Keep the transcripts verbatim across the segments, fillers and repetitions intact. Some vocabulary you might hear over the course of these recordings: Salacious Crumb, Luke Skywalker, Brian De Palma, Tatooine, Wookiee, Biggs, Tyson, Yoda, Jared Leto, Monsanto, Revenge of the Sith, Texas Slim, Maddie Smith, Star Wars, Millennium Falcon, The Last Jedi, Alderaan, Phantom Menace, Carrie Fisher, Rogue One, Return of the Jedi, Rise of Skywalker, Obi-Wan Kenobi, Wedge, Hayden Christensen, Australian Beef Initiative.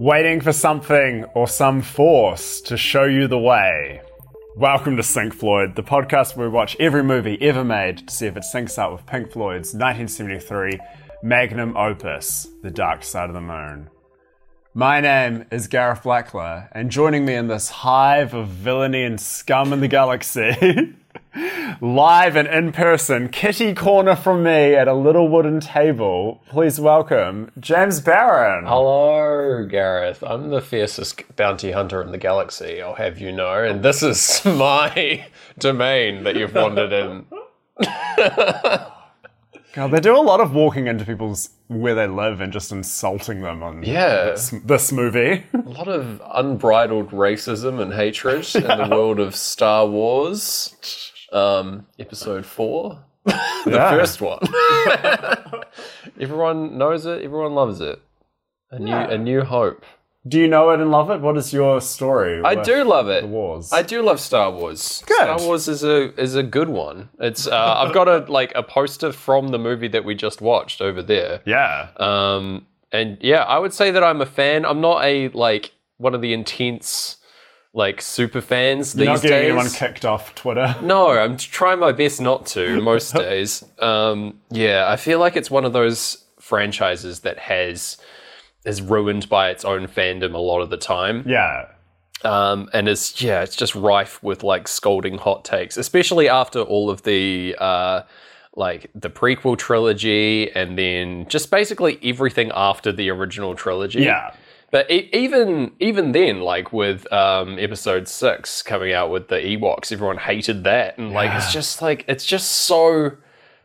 waiting for something or some force to show you the way. Welcome to Sync Floyd, the podcast where we watch every movie ever made to see if it syncs up with Pink Floyd's nineteen seventy-three magnum opus, The Dark Side of the Moon. My name is Gareth Blackler, and joining me in this hive of villainy and scum in the galaxy, live and in person, kitty corner from me at a little wooden table, please welcome James Barron. Hello, Gareth. I'm the fiercest bounty hunter in the galaxy, I'll have you know, and this is my domain that you've wandered in. God, they do a lot of walking into people's where they live and just insulting them on yeah. this, this movie. A lot of unbridled racism and hatred yeah. in the world of Star Wars. Um, episode four. the yeah. first one. Everyone knows it. Everyone loves it. A new, yeah. a new hope. Do you know it and love it? What is your story? I do love it. The wars. I do love Star Wars. Good. Star Wars is a is a good one. It's uh, I've got a like a poster from the movie that we just watched over there. Yeah. Um. And yeah, I would say that I'm a fan. I'm not a like one of the intense like super fans these days. You're not getting anyone kicked off Twitter. No, I'm trying my best not to most days. Um. Yeah, I feel like it's one of those franchises that has. is ruined by its own fandom a lot of the time. Yeah. Um, and it's, yeah, it's just rife with, like, scolding hot takes, especially after all of the, uh, like, the prequel trilogy and then just basically everything after the original trilogy. Yeah. But e- even even then, like, with um, episode six coming out with the Ewoks, everyone hated that. And, yeah. like, it's just, like, it's just so,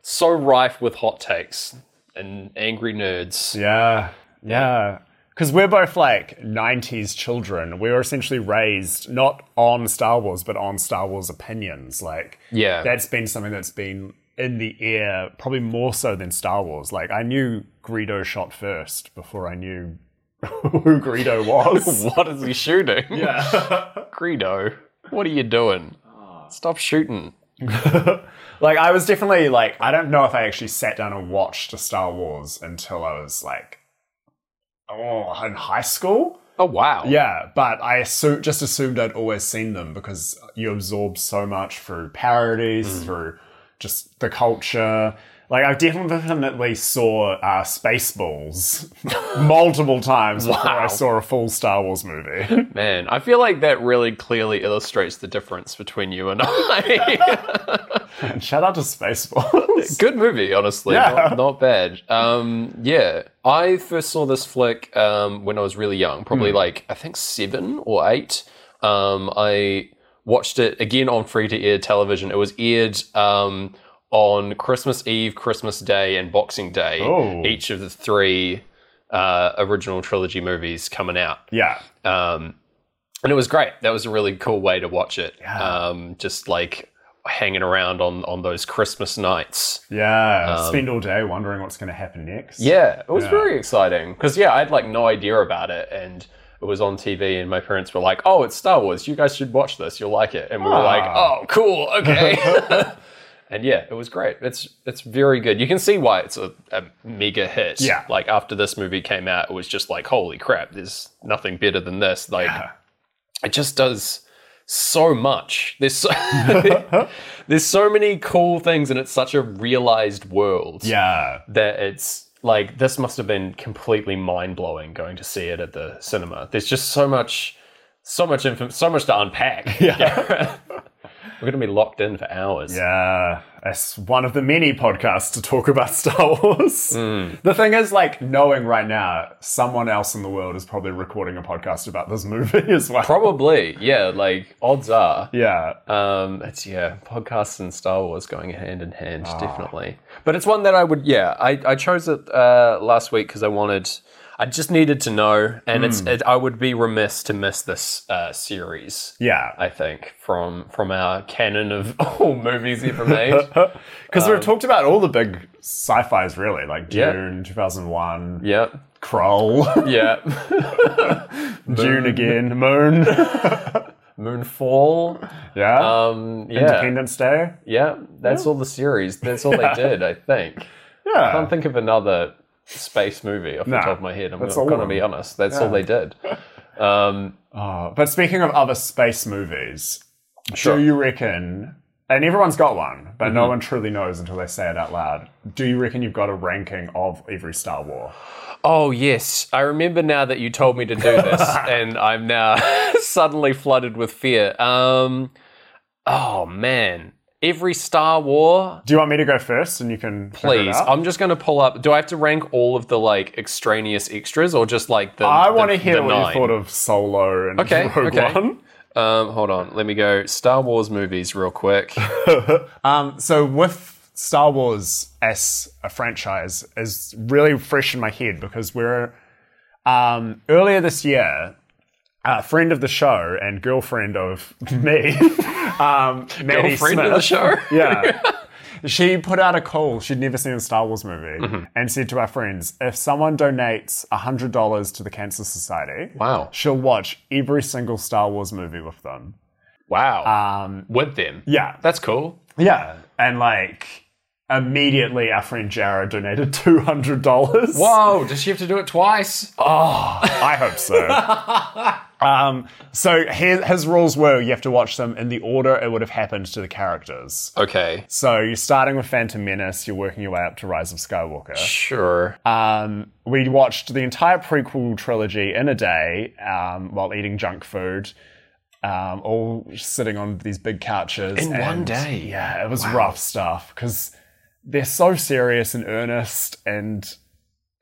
so rife with hot takes and angry nerds. Yeah. Yeah, because we're both like nineties children. We were essentially raised not on Star Wars, but on Star Wars opinions. Like, yeah, that's been something that's been in the air probably more so than Star Wars. Like, I knew Greedo shot first before I knew who Greedo was. What is he shooting? Yeah, Greedo, what are you doing? Stop shooting. Like, I was definitely like, I don't know if I actually sat down and watched a Star Wars until I was like. Oh, in high school? Oh, wow. Yeah, but I assu- just assumed I'd always seen them because you absorb so much through parodies, mm. through just the culture. Like, I definitely saw uh, Spaceballs multiple times wow. before I saw a full Star Wars movie. Man, I feel like that really clearly illustrates the difference between you and I. Man, shout out to Spaceballs. Good movie, honestly. Yeah. Not, not bad. Um, yeah. I first saw this flick um, when I was really young, probably mm. like, I think seven or eight. Um, I watched it again on free-to-air television. It was aired... Um, on Christmas Eve, Christmas Day, and Boxing Day, oh. each of the three uh, original trilogy movies coming out. Yeah. Um, and it was great. That was a really cool way to watch it. Yeah. Um, just like hanging around on, on those Christmas nights. Yeah. Um, spend all day wondering what's going to happen next. Yeah. It was yeah. very exciting. Because, yeah, I had like no idea about it. And it was on T V and my parents were like, oh, it's Star Wars. You guys should watch this. You'll like it. And we were ah. like, oh, cool. Okay. And yeah, it was great. It's it's very good. You can see why it's a, a mega hit. Yeah. Like, after this movie came out, it was just like, holy crap, there's nothing better than this. Like, yeah. it just does so much. There's so, there's so many cool things, and it's such a realized world. Yeah. That it's like, this must have been completely mind-blowing going to see it at the cinema. There's just so much, so much, inf- so much to unpack. Yeah. We're going to be locked in for hours. Yeah. It's one of the many podcasts to talk about Star Wars. Mm. The thing is, like, knowing right now, someone else in the world is probably recording a podcast about this movie as well. Probably. Yeah. Like, odds are. Yeah. Um, it's, yeah, podcasts and Star Wars going hand in hand, oh. definitely. But it's one that I would, yeah, I, I chose it uh, last week because I wanted... I just needed to know, and mm. it's. It, I would be remiss to miss this uh, series. Yeah, I think from from our canon of all movies ever made, because um, we've talked about all the big sci-fis, really, like Dune, yeah. two thousand one, yeah, Kroll, yeah, Dune again, Moon, Moonfall, yeah, um, yeah, Independence Day, yeah. That's yeah. all the series. That's all yeah. they did, I think. Yeah, I can't think of another. space movie off nah, the top of my head. I'm going to be honest. That's yeah. all they did. Um, oh, but speaking of other space movies, sure. do you reckon... And everyone's got one, but mm-hmm. no one truly knows until they say it out loud. Do you reckon you've got a ranking of every Star Wars? Oh, yes. I remember now that you told me to do this, and I'm now suddenly flooded with fear. Um, oh, man. Every Star Wars... Do you want me to go first and you can... Please. I'm just going to pull up... Do I have to rank all of the, like, extraneous extras or just, like, the I want to hear what nine? You thought of Solo and okay, Rogue okay. One. Um, hold on, let me go Star Wars movies real quick. um, so with Star Wars as a franchise is really fresh in my head because we're um, earlier this year, a friend of the show and girlfriend of me, um, Maddie girlfriend Smith, of the show, yeah, she put out a call. She'd never seen a Star Wars movie, mm-hmm. and said to our friends, if someone donates one hundred dollars to the Cancer Society, wow. she'll watch every single Star Wars movie with them. Wow. Um, with them? Yeah. That's cool. Yeah. And like, immediately our friend Jara donated two hundred dollars. Whoa, does she have to do it twice? Oh, I hope so. um, so his, his rules were you have to watch them in the order it would have happened to the characters. Okay. So you're starting with Phantom Menace, you're working your way up to Rise of Skywalker. Sure. Um, we watched the entire prequel trilogy in a day um, while eating junk food. Um, all sitting on these big couches. In and, one day? Yeah, it was wow. rough stuff because... They're so serious and earnest and,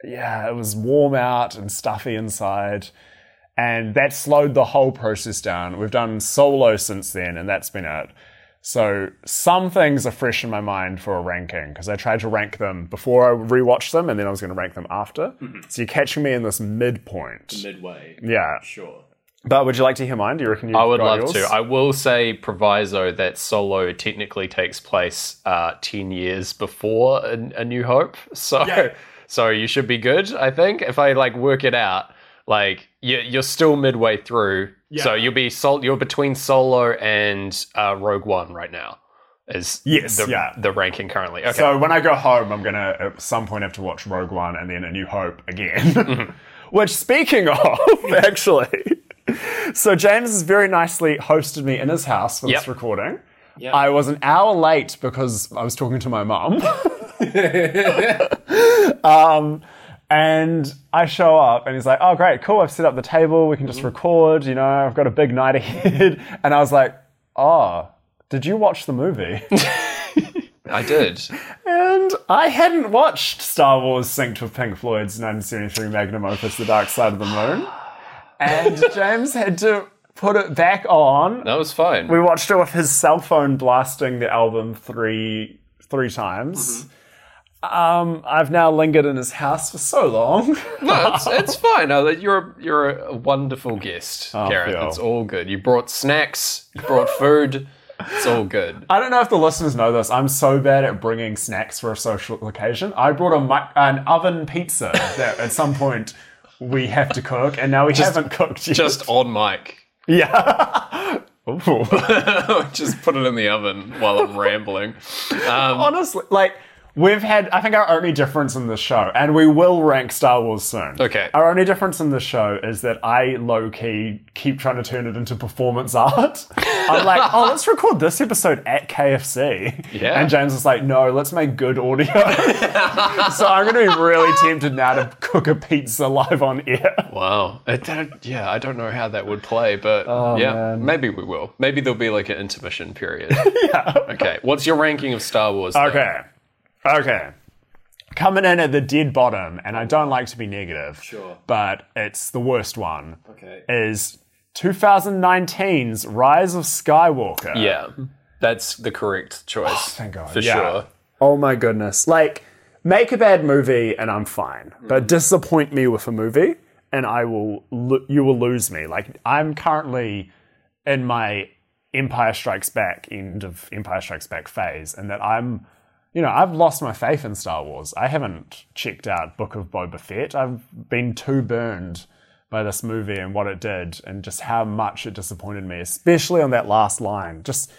yeah, it was warm out and stuffy inside. And that slowed the whole process down. We've done Solo since then, and that's been it. So some things are fresh in my mind for a ranking because I tried to rank them before I rewatched them, and then I was going to rank them after. Mm-hmm. So you're catching me in this midpoint. Midway. Yeah. Sure. But would you like to hear mine? Do you reckon you? I would love yours? to. I will say proviso that Solo technically takes place uh, ten years before A, A New Hope, so yeah. so you should be good. I think if I like work it out, like you, you're still midway through, yeah. so you'll be sol- You're between Solo and uh, Rogue One right now. Is yes, the, yeah. the ranking currently? Okay. So when I go home, I'm gonna at some point have to watch Rogue One and then A New Hope again. Mm-hmm. Which, speaking of, actually. So James has very nicely hosted me in his house for yep. this recording. Yep. I was an hour late because I was talking to my mum. um, and I show up and he's like, oh, great, cool. I've set up the table. We can just mm-hmm. record. You know, I've got a big night ahead. And I was like, oh, did you watch the movie? I did. And I hadn't watched Star Wars synced with Pink Floyd's nineteen seventy-three magnum opus, The Dark Side of the Moon. And James had to put it back on. That was fine. We watched it with his cell phone blasting the album three three times. Mm-hmm. Um, I've now lingered in his house for so long. No, it's, it's fine. No, you're a, you're a wonderful guest, oh, Gareth. Phil. It's all good. You brought snacks. You brought food. It's all good. I don't know if the listeners know this. I'm so bad at bringing snacks for a social occasion. I brought a mic- an oven pizza that at some point... We have to cook, and now we just, haven't cooked yet. Just on mic. Yeah. Just put it in the oven while I'm rambling. Um, Honestly, like, we've had, I think our only difference in this show, and we will rank Star Wars soon. Okay. Our only difference in this show is that I, low-key, keep trying to turn it into performance art. I'm like, oh, let's record this episode at K F C. Yeah. And James is like, no, let's make good audio. So I'm going to be really tempted now to cook a pizza live on air. Wow. I don't, yeah, I don't know how that would play, but oh, yeah, man. Maybe we will. Maybe there'll be like an intermission period. Yeah. Okay. What's your ranking of Star Wars? Okay. Though? Okay. Coming in at the dead bottom, and I don't like to be negative, sure, but it's the worst one, okay, is... twenty nineteen's Rise of Skywalker. Yeah, that's the correct choice. Oh, thank God. For yeah. sure. Oh my goodness. Like, make a bad movie and I'm fine. Mm. But disappoint me with a movie and I will lo- you will lose me. Like, I'm currently in my Empire Strikes Back, end of Empire Strikes Back phase, and that I'm, you know, I've lost my faith in Star Wars. I haven't checked out Book of Boba Fett. I've been too burned by this movie and what it did and just how much it disappointed me, especially on that last line. Just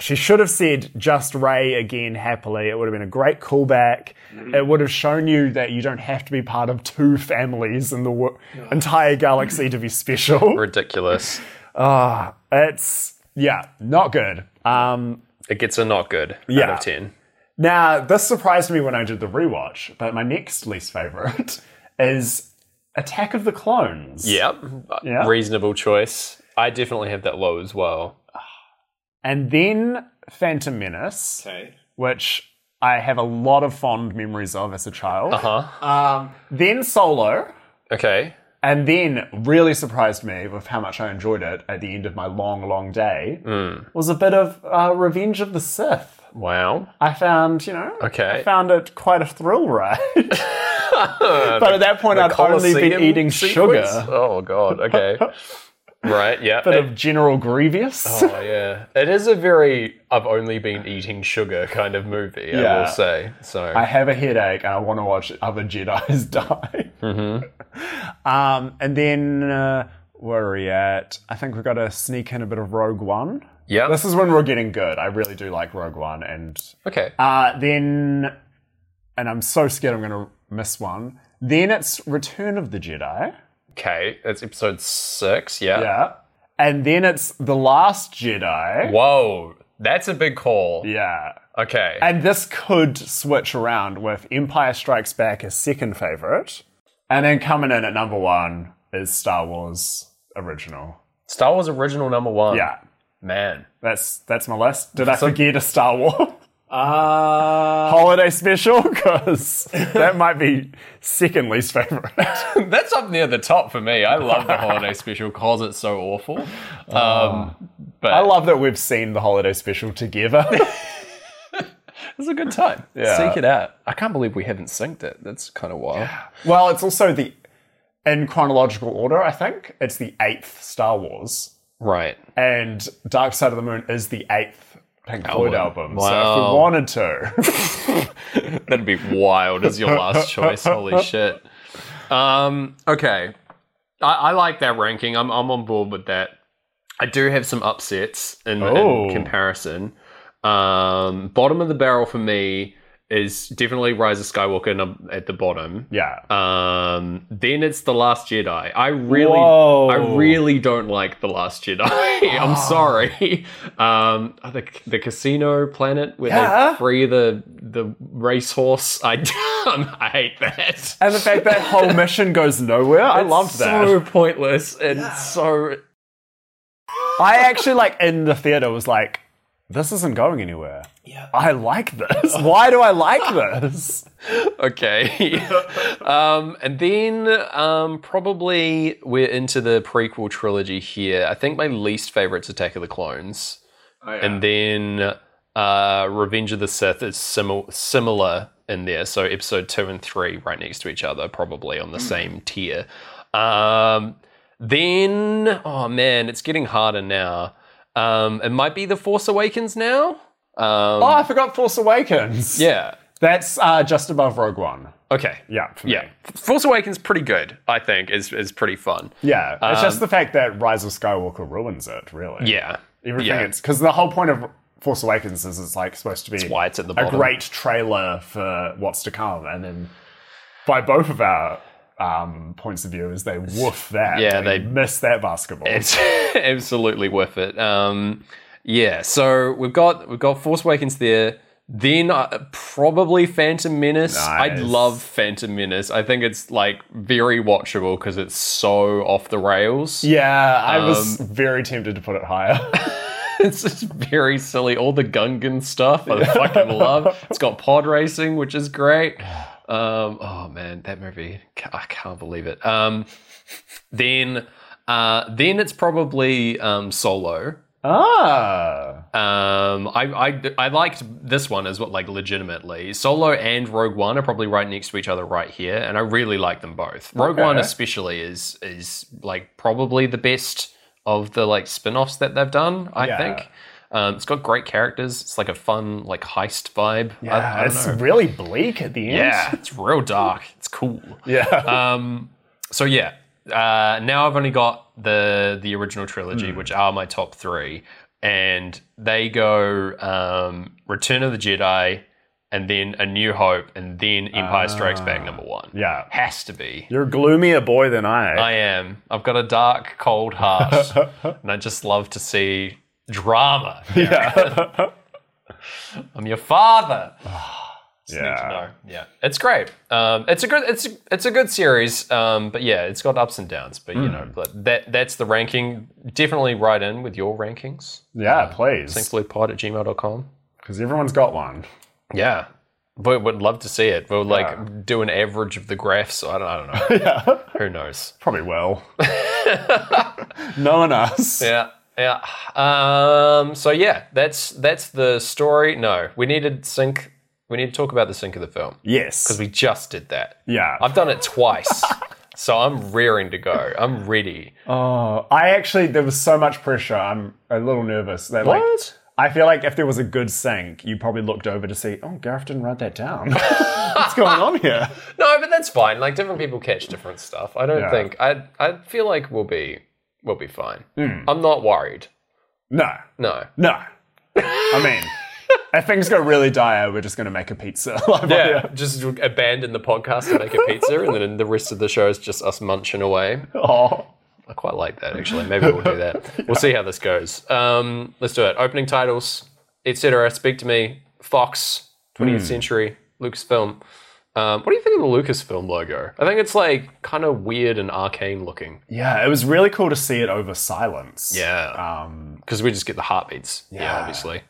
She should have said just Rey again happily. It would have been a great callback. Mm-hmm. It would have shown you that you don't have to be part of two families in the wo- oh. entire galaxy to be special. Ridiculous. Ah, oh, it's, yeah, not good. Um, it gets a not good yeah. out of ten. Now, this surprised me when I did the rewatch, but my next least favourite is Attack of the Clones. Yep. yep. Reasonable choice. I definitely have that low as well. And then Phantom Menace, okay. which I have a lot of fond memories of as a child. Uh-huh. Um, then Solo. Okay. And then, really surprised me with how much I enjoyed it at the end of my long, long day, mm. was a bit of uh, Revenge of the Sith. Wow. I found, you know, okay. I found it quite a thrill ride. But at that point, the I'd Colosseum only been eating sequence? Sugar. Oh, God. Okay. Right, yeah. Bit it, of General Grievous. Oh, yeah. It is a very I've only been eating sugar kind of movie, yeah. I will say. So I have a headache and I want to watch other Jedis die. Mm-hmm. um, and then uh, where are we at? I think we've got to sneak in a bit of Rogue One. Yeah. This is when we're getting good. I really do like Rogue One. And okay. Uh, then, and I'm so scared I'm going to miss one. Then it's Return of the Jedi. Okay, it's episode six, yeah. Yeah. And then it's The Last Jedi. Whoa, that's a big call. Yeah. Okay. And this could switch around with Empire Strikes Back as second favourite. And then coming in at number one is Star Wars Original. Star Wars Original number one? Yeah. Man. That's that's my list. Did I so- forget a Star Wars? Uh, Holiday special, because that might be second least favourite. That's up near the top for me. I love the holiday special because it's so awful. Um, oh. But I love that we've seen the holiday special together. It's a good time. Yeah. Seek it out. I can't believe we haven't synced it. That's kind of wild. Yeah. Well, it's also the, in chronological order, I think, it's the eighth Star Wars. Right. And Dark Side of the Moon is the eighth Pink Floyd album. album. Wow. So if we wanted to. That'd be wild as your last choice. Holy shit. Um, okay. I, I like that ranking. I'm I'm on board with that. I do have some upsets in, oh. in comparison. Um, bottom of the barrel for me is definitely Rise of Skywalker at the bottom. Yeah. Um, then it's The Last Jedi. I really, Whoa. I really don't like The Last Jedi. I'm oh. sorry. Um, the the casino planet where yeah. they free the the racehorse. I I hate that. And the fact that whole mission goes nowhere. I it's loved that. So pointless and yeah. so. I actually like in the theater was like. This isn't going anywhere. Yeah. I like this. Why do I like this? Okay. um, and then um, probably we're into the prequel trilogy here. I think my least favorite's Attack of the Clones. Oh, yeah. And then uh, Revenge of the Sith is simil- similar in there. So episode two and three right next to each other, probably on the mm. same tier. Um, then, oh man, it's getting harder now. Um, it might be The Force Awakens now. Um, oh, I forgot Force Awakens. Yeah. That's uh, just above Rogue One. Okay. Yeah. Yeah. Force Awakens pretty good, I think, is is pretty fun. Yeah. Um, it's just the fact that Rise of Skywalker ruins it, really. Yeah. Everything yeah. it's... Because the whole point of Force Awakens is it's like supposed to be why it's at the bottom. A great trailer for what's to come. And then by both of our... Um, points of view is they woof that. Yeah, they, they miss that basketball. Absolutely woof it. Um, yeah, so we've got we've got Force Awakens there. Then uh, probably Phantom Menace. Nice. I love Phantom Menace. I think it's like very watchable because it's so off the rails. Yeah, I um, was very tempted to put it higher. It's just very silly. All the Gungan stuff I yeah. fucking love. It's got pod racing, which is great. Um, oh man, that movie, I can't believe it. Um, then, uh, then it's probably, um, Solo. Ah. Um, I, I, I liked this one as well, like legitimately. Solo and Rogue One are probably right next to each other right here. And I really like them both. Rogue okay. One especially is, is like probably the best of the like spin-offs that they've done, I yeah. think. Um, it's got great characters. It's like a fun, like heist vibe. Yeah, I, I it's know. really bleak at the end. Yeah, it's real dark. It's cool. Yeah. Um. So yeah. Uh. Now I've only got the the original trilogy, mm. which are my top three. and they go um, Return of the Jedi, and then A New Hope, and then Empire Strikes Back number one. Yeah. Has to be. You're a gloomier boy than I. I am. I've got a dark, cold heart, and I just love to see drama. Yeah. I'm your father. Just yeah. Need to know. Yeah. It's great. Um, it's a good it's a, it's a good series, um, but yeah, it's got ups and downs, but mm. you know, but that that's the ranking. Definitely write in with your rankings. Yeah, um, please. syncfluidepod at gmail dot com. Because everyone's got one. Yeah, we would love to see it. We'll like yeah. do an average of the graphs. I don't, I don't know. yeah. Who knows? Probably will. Knowing us. Yeah, yeah. Um, so yeah, that's that's the story. No, we needed sync. We need to talk about the sync of the film. Yes, because we just did that. Yeah, I've done it twice. So I'm rearing to go. I'm ready. Oh, I actually there was so much pressure. I'm a little nervous. That, what? Like, I feel like if there was a good sync, you probably looked over to see, oh, Gareth didn't write that down. What's going on here? No, but that's fine. Like, different people catch different stuff. I don't yeah. think... I I feel like we'll be we'll be fine. Mm. I'm not worried. No. No. No. I mean, if things go really dire, we're just going to make a pizza. Like, yeah, yeah, just abandon the podcast and make a pizza, and then the rest of the show is just us munching away. Oh. I quite like that, actually. Maybe we'll do that. yeah. We'll see how this goes. Um, let's do it. Opening titles, et cetera. Speak to me. Fox, twentieth mm. century, Lucasfilm. Um, what do you think of the Lucasfilm logo? I think it's like kind of weird and arcane looking. Yeah, it was really cool to see it over silence. Yeah. Because um, we just get the heartbeats. Yeah, yeah, obviously.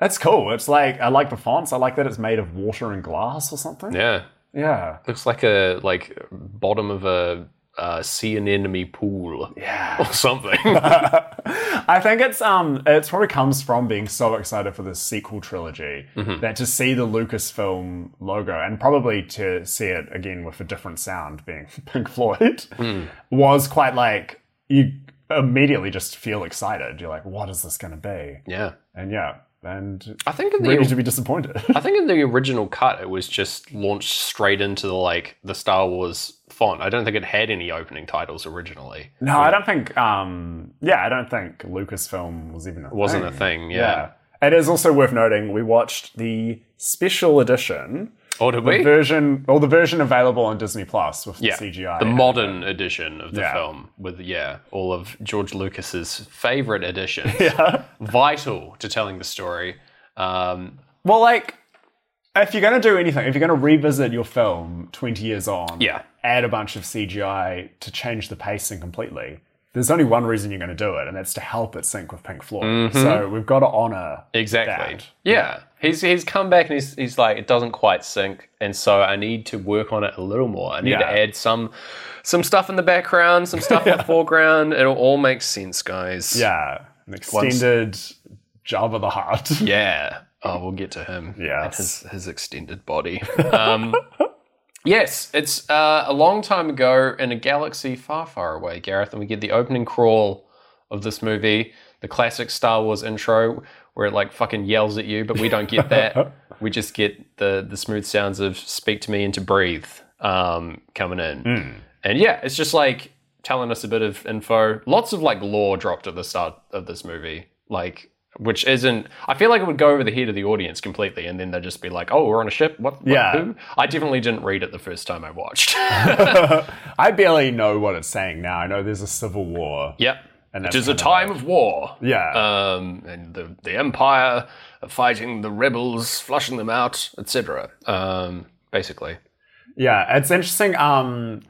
That's cool. It's like, I like the fonts. I like that it's made of water and glass or something. Yeah. Yeah. Looks like a like bottom of a... Uh, sea anemone pool, yeah, or something. I think it's um, it's probably comes from being so excited for the sequel trilogy mm-hmm. that to see the Lucasfilm logo and probably to see it again with a different sound, being Pink Floyd, mm. was quite like you immediately just feel excited. You're like, what is this going to be? Yeah, and yeah. And I think in the, ready to be disappointed. I think in the original cut, it was just launched straight into the like the Star Wars font. I don't think it had any opening titles originally. No, yeah. I don't think. Um, yeah, I don't think Lucasfilm was even a thing. Wasn't a thing. Yeah. yeah, it is also worth noting we watched the special edition. Or did we? The version, or the version available on Disney Plus with yeah, the C G I. The modern it. edition of the yeah. film with, yeah, all of George Lucas's favorite editions. Yeah. Vital to telling the story. Um, well, like, if you're going to do anything, if you're going to revisit your film twenty years on, yeah. add a bunch of C G I to change the pacing completely, there's only one reason you're going to do it, and that's to help it sync with Pink Floyd. Mm-hmm. So we've got to honor exactly that. Yeah. yeah. He's he's come back and he's he's like, it doesn't quite sync, and so I need to work on it a little more. I need yeah. to add some some stuff in the background, some stuff yeah. in the foreground. It'll all make sense, guys. Yeah. An extended Once... Jabba the Hutt. Yeah. Oh, we'll get to him. Yeah. His his extended body. Um, yes, it's uh, a long time ago in a galaxy far, far away, Gareth, and we get the opening crawl of this movie, the classic Star Wars intro, where it like fucking yells at you, but we don't get that. We just get the the smooth sounds of Speak to Me and To Breathe um, coming in. Mm. And yeah, it's just like telling us a bit of info. Lots of like lore dropped at the start of this movie, like which isn't, I feel like it would go over the head of the audience completely and then they'd just be like, oh, we're on a ship, what, what yeah. who? I definitely didn't read it the first time I watched. I barely know what it's saying now. I know there's a civil war. Yep. It is a time of war. Yeah. Um, and the, the Empire are fighting the rebels, flushing them out, et cetera. Um, basically. Yeah, it's interesting. Um,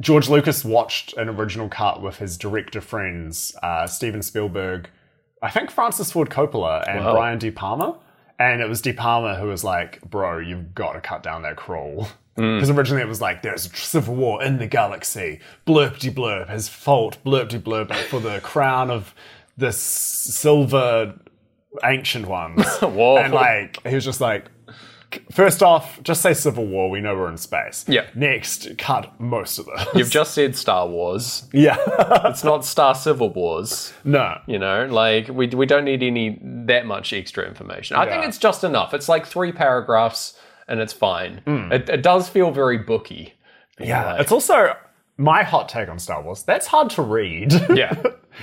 George Lucas watched an original cut with his director friends, uh, Steven Spielberg, I think Francis Ford Coppola, and wow. Brian De Palma. And it was De Palma who was like, bro, you've got to cut down that crawl. Because mm. originally it was like, there's a civil war in the galaxy, blurp-de-blurp, his fault, blurp-de-blurp, for the crown of the s- silver ancient ones. Whoa. And like, he was just like, first off, just say civil war, we know we're in space. Yeah. Next, cut most of this. You've just said Star Wars. Yeah. It's not Star Civil Wars. No. You know, like, we, we don't need any, that much extra information. I yeah. think it's just enough. It's like three paragraphs. And it's fine. Mm. It, it does feel very booky. Yeah. Like. It's also my hot take on Star Wars. That's hard to read. Yeah,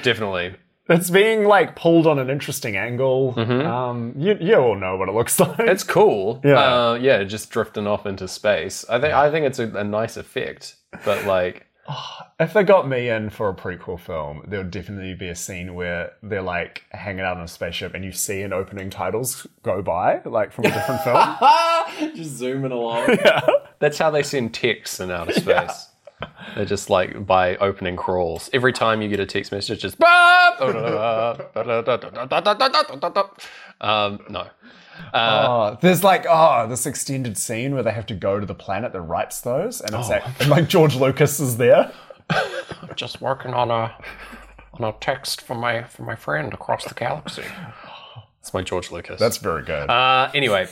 definitely. It's being, like, pulled on an interesting angle. Mm-hmm. Um, you you all know what it looks like. It's cool. Yeah, uh, yeah, just drifting off into space. I think I think it's a, a nice effect, but, like... Oh, if they got me in for a prequel film, there would definitely be a scene where they're, like, hanging out on a spaceship and you see an opening titles go by, like, from a different film. Just zooming along. Yeah. That's how they send texts in outer space. Yeah. They're just, like, by opening crawls. Every time you get a text message, it's just... um, no. Uh, oh, there's like oh this extended scene where they have to go to the planet that writes those, and it's oh. like, and like George Lucas is there, just working on a on a text for my for my friend across the galaxy. It's my George Lucas. That's very good. Uh, anyway,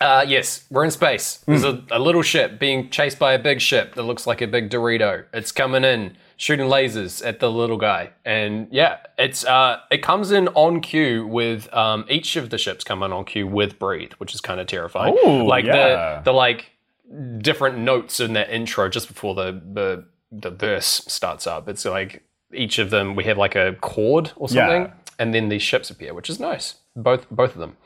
uh, yes, we're in space. There's mm. a, a little ship being chased by a big ship that looks like a big Dorito. It's coming in, shooting lasers at the little guy. And yeah, it's uh, it comes in on cue with um, each of the ships coming on cue with Breathe, which is kind of terrifying. Ooh, like yeah. the the like different notes in that intro just before the, the the verse starts up. It's like each of them, we have like a chord or something, yeah. and then these ships appear, which is nice. Both both of them.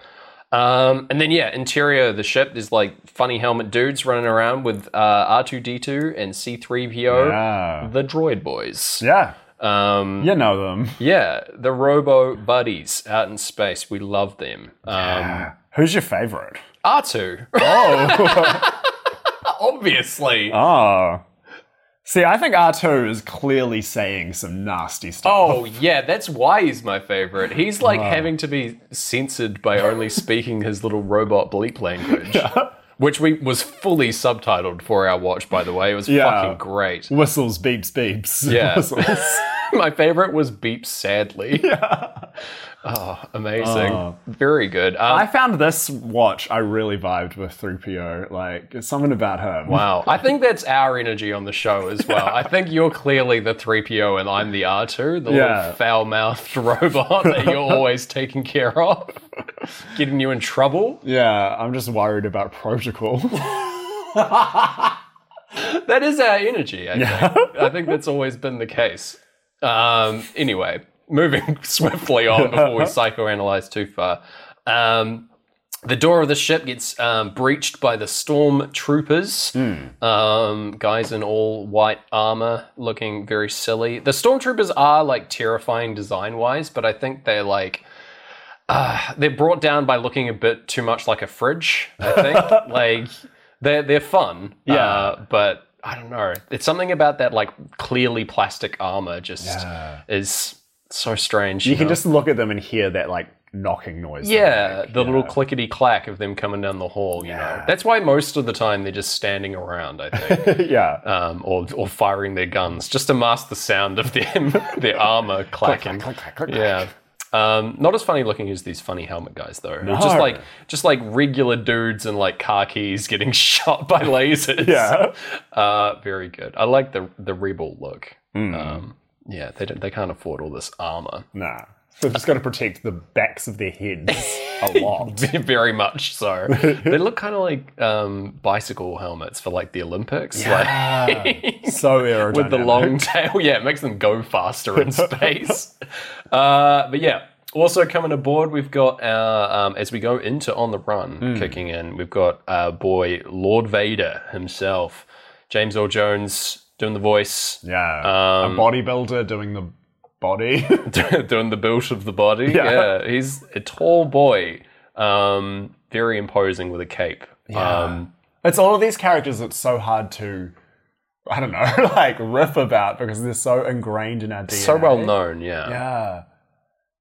Um, and then yeah, interior of the ship, there's like funny helmet dudes running around with uh, R two D two and C three P O, yeah. the droid boys. Yeah, um, you know them. Yeah, the Robo buddies out in space. We love them. Um, yeah. Who's your favorite? R two. Oh, obviously. Oh. See, I think R two is clearly saying some nasty stuff. Oh, yeah, that's why he's my favorite. He's, like, oh. having to be censored by only speaking his little robot bleep language, yeah. which we was fully subtitled for our watch, by the way. It was yeah. fucking great. Whistles, beeps, beeps. Yeah. Whistles. My favorite was beeps, sadly. Yeah. Oh, amazing. Oh. Very good. Um, I found this watch, I really vibed with three P O. Like, it's something about him. Wow. I think that's our energy on the show as well. I think you're clearly the three P O and I'm the R two, the yeah. little foul-mouthed robot that you're always taking care of, getting you in trouble. Yeah, I'm just worried about protocol. That is our energy, I yeah. think. I think that's always been the case. Um, anyway, moving swiftly on before we psychoanalyze too far. Um, the door of the ship gets um, breached by the storm troopers. Mm. Um, guys in all white armor looking very silly. The stormtroopers are like terrifying design wise, but I think they're like, uh, they're brought down by looking a bit too much like a fridge, I think. Like they're, they're fun. Yeah. Uh, but I don't know. It's something about that, like, clearly plastic armor just yeah. is so strange. You, you can know? just look at them and hear that, like, knocking noise. Yeah, the little know? clickety-clack of them coming down the hall, yeah. you know. That's why most of the time they're just standing around, I think. yeah. Um, or or firing their guns, just to mask the sound of them, their armor clacking. Click, click, click, click, yeah. Um, not as funny looking as these funny helmet guys, though. No. Just like just like regular dudes in like khakis getting shot by lasers. yeah. Uh, very good. I like the the rebel look. Mm. Um, yeah, they don't, they can't afford all this armor. Nah. They've just got to protect the backs of their heads a lot. Very much so. They look kind of like um, bicycle helmets for like the Olympics. Yeah. Like, so aerodynamic. With the long tail. Yeah, it makes them go faster in space. uh, but yeah, also coming aboard, we've got, our, um, as we go into On the Run, mm. kicking in, we've got our boy Lord Vader himself. James Earl Jones doing the voice. Yeah, um, a bodybuilder doing the... body doing the built of the body yeah. yeah he's a tall boy, um very imposing with a cape. yeah. Um it's all of these characters that's so hard to I don't know like riff about because they're so ingrained in our D N A, so well known. yeah yeah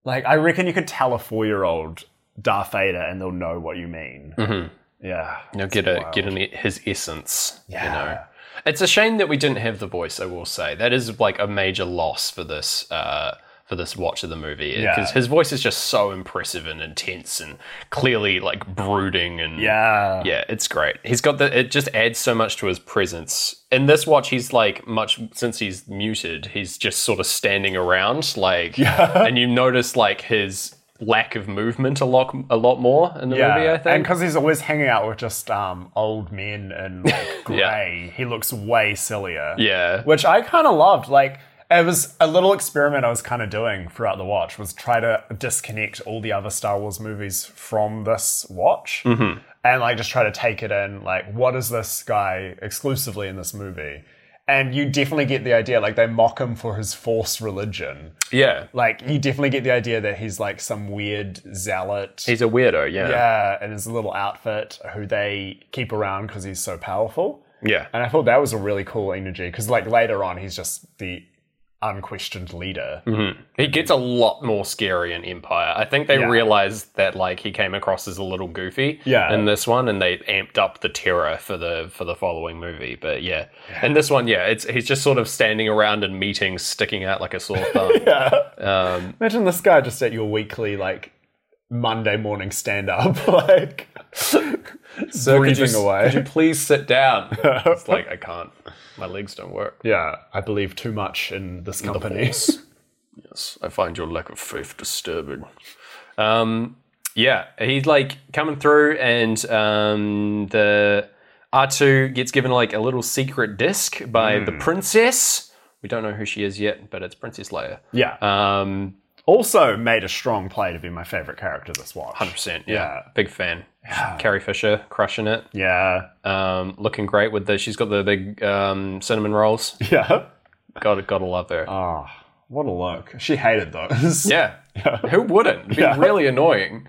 like I reckon you could tell a four-year-old Darth Vader and they'll know what you mean. mm-hmm. yeah you know, get a wild. get an, his essence. yeah you know It's a shame that we didn't have the voice, I will say. That is like a major loss for this uh, for this watch of the movie. Because yeah. his voice is just so impressive and intense and clearly like brooding and yeah. yeah, it's great. He's got the it just adds so much to his presence. In this watch, he's like much since he's muted, he's just sort of standing around, like yeah. and you notice like his lack of movement a lot a lot more in the yeah. movie, I think. And because he's always hanging out with just um, old men in like grey, yeah. he looks way sillier. Yeah. Which I kind of loved. Like, It was a little experiment I was kind of doing throughout the watch, was try to disconnect all the other Star Wars movies from this watch, mm-hmm. and like just try to take it in, like, what is this guy exclusively in this movie? And you definitely get the idea, like, they mock him for his Force religion. Yeah. Like, you definitely get the idea that he's, like, some weird zealot. He's a weirdo, yeah. Yeah, and his little outfit who they keep around because he's so powerful. Yeah. And I thought that was a really cool energy, because, like, later on, he's just the unquestioned leader. Mm-hmm. He gets a lot more scary in Empire. I think they yeah. realized that, like, he came across as a little goofy yeah. in this one, and they amped up the terror for the for the following movie. But yeah, yeah. in this one, yeah, it's he's just sort of standing around in meetings, sticking out like a sore thumb. yeah. um, Imagine this guy just at your weekly, like, Monday morning stand-up, like, so breathing could you, away. Could you please sit down? It's like, I can't. My legs don't work. Yeah, I believe too much in this company. Yes, I find your lack of faith disturbing. Um, yeah, he's, like, coming through, and um, the R two gets given, like, a little secret disc by mm. the princess. We don't know who she is yet, but it's Princess Leia. Yeah. Um... Also made a strong play to be my favourite character this watch. one hundred percent, yeah. yeah. Big fan. Yeah. Carrie Fisher, crushing it. Yeah. Um, looking great with the... She's got the big um, cinnamon rolls. Yeah. Gotta, gotta love her. Oh, what a look. She hated those. Yeah. yeah. Who wouldn't? It'd be yeah. really annoying.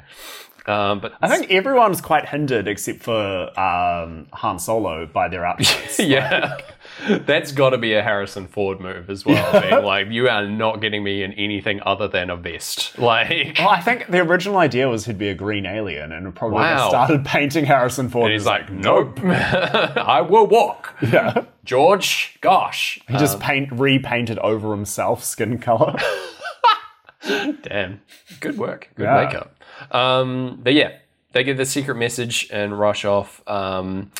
Um, but I think everyone's quite hindered except for um, Han Solo by their outfits. yeah. Like, that's got to be a Harrison Ford move as well. Yeah. Being like, you are not getting me in anything other than a vest. Like, well, I think the original idea was he'd be a green alien, and probably wow. started painting Harrison Ford. And he's like, nope, I will walk. Yeah, George, gosh, he um, just paint repainted over himself, skin color. Damn, good work, good yeah. makeup. Um, but yeah, they give the secret message and rush off. Um,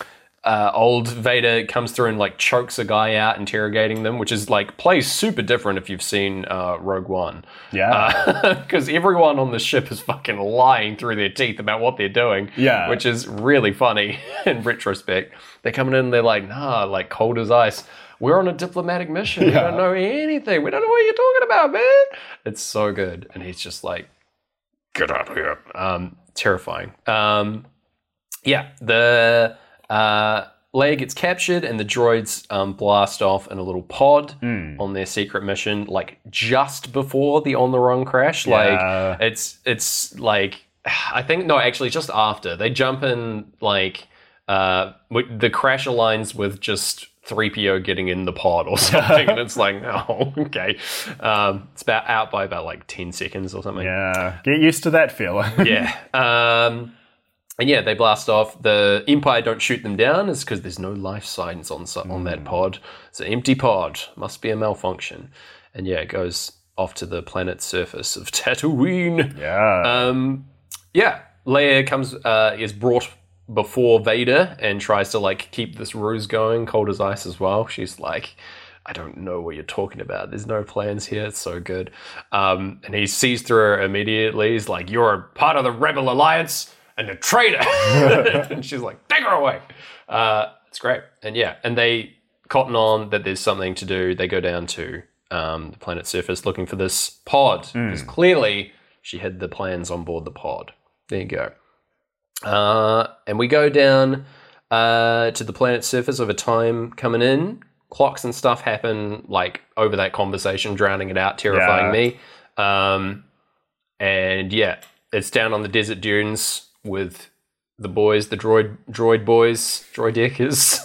Uh, old Vader comes through and, like, chokes a guy out, interrogating them, which is, like, plays super different if you've seen uh, Rogue One. Yeah. Because uh, everyone on the ship is fucking lying through their teeth about what they're doing. Yeah. Which is really funny in retrospect. They're coming in and they're like, nah, like, cold as ice. We're on a diplomatic mission. Yeah. We don't know anything. We don't know what you're talking about, man. It's so good. And he's just like, get out of here. Um, terrifying. Um, yeah, the... Uh, Leia gets captured, and the droids um, blast off in a little pod mm. on their secret mission, like, just before the On the Run crash. Yeah. Like, it's, it's like, I think, no, actually, just after. They jump in, like, uh, the crash aligns with just three P O getting in the pod or something, and it's like, oh, okay. Um, it's about out by about, like, ten seconds or something. Yeah, get used to that feeling. yeah. Um... And yeah, they blast off. The Empire don't shoot them down, is because there's no life signs on on that pod. It's an empty pod. Must be a malfunction. And yeah, it goes off to the planet's surface of Tatooine. Yeah. Um, yeah. Leia comes uh, is brought before Vader and tries to, like, keep this ruse going. Cold as ice as well. She's like, I don't know what you're talking about. There's no plans here. It's so good. Um, and he sees through her immediately. He's like, you're a part of the Rebel Alliance. And a traitor. And she's like, take her away. Uh, it's great. And yeah, and they cotton on that there's something to do. They go down to um, the planet's surface looking for this pod. Because mm. clearly she had the plans on board the pod. There you go. Uh, and we go down uh, to the planet's surface over time coming in. Clocks and stuff happen, like, over that conversation, drowning it out, terrifying yeah. me. Um, and yeah, it's down on the desert dunes with the boys, the droid droid boys, droideckers,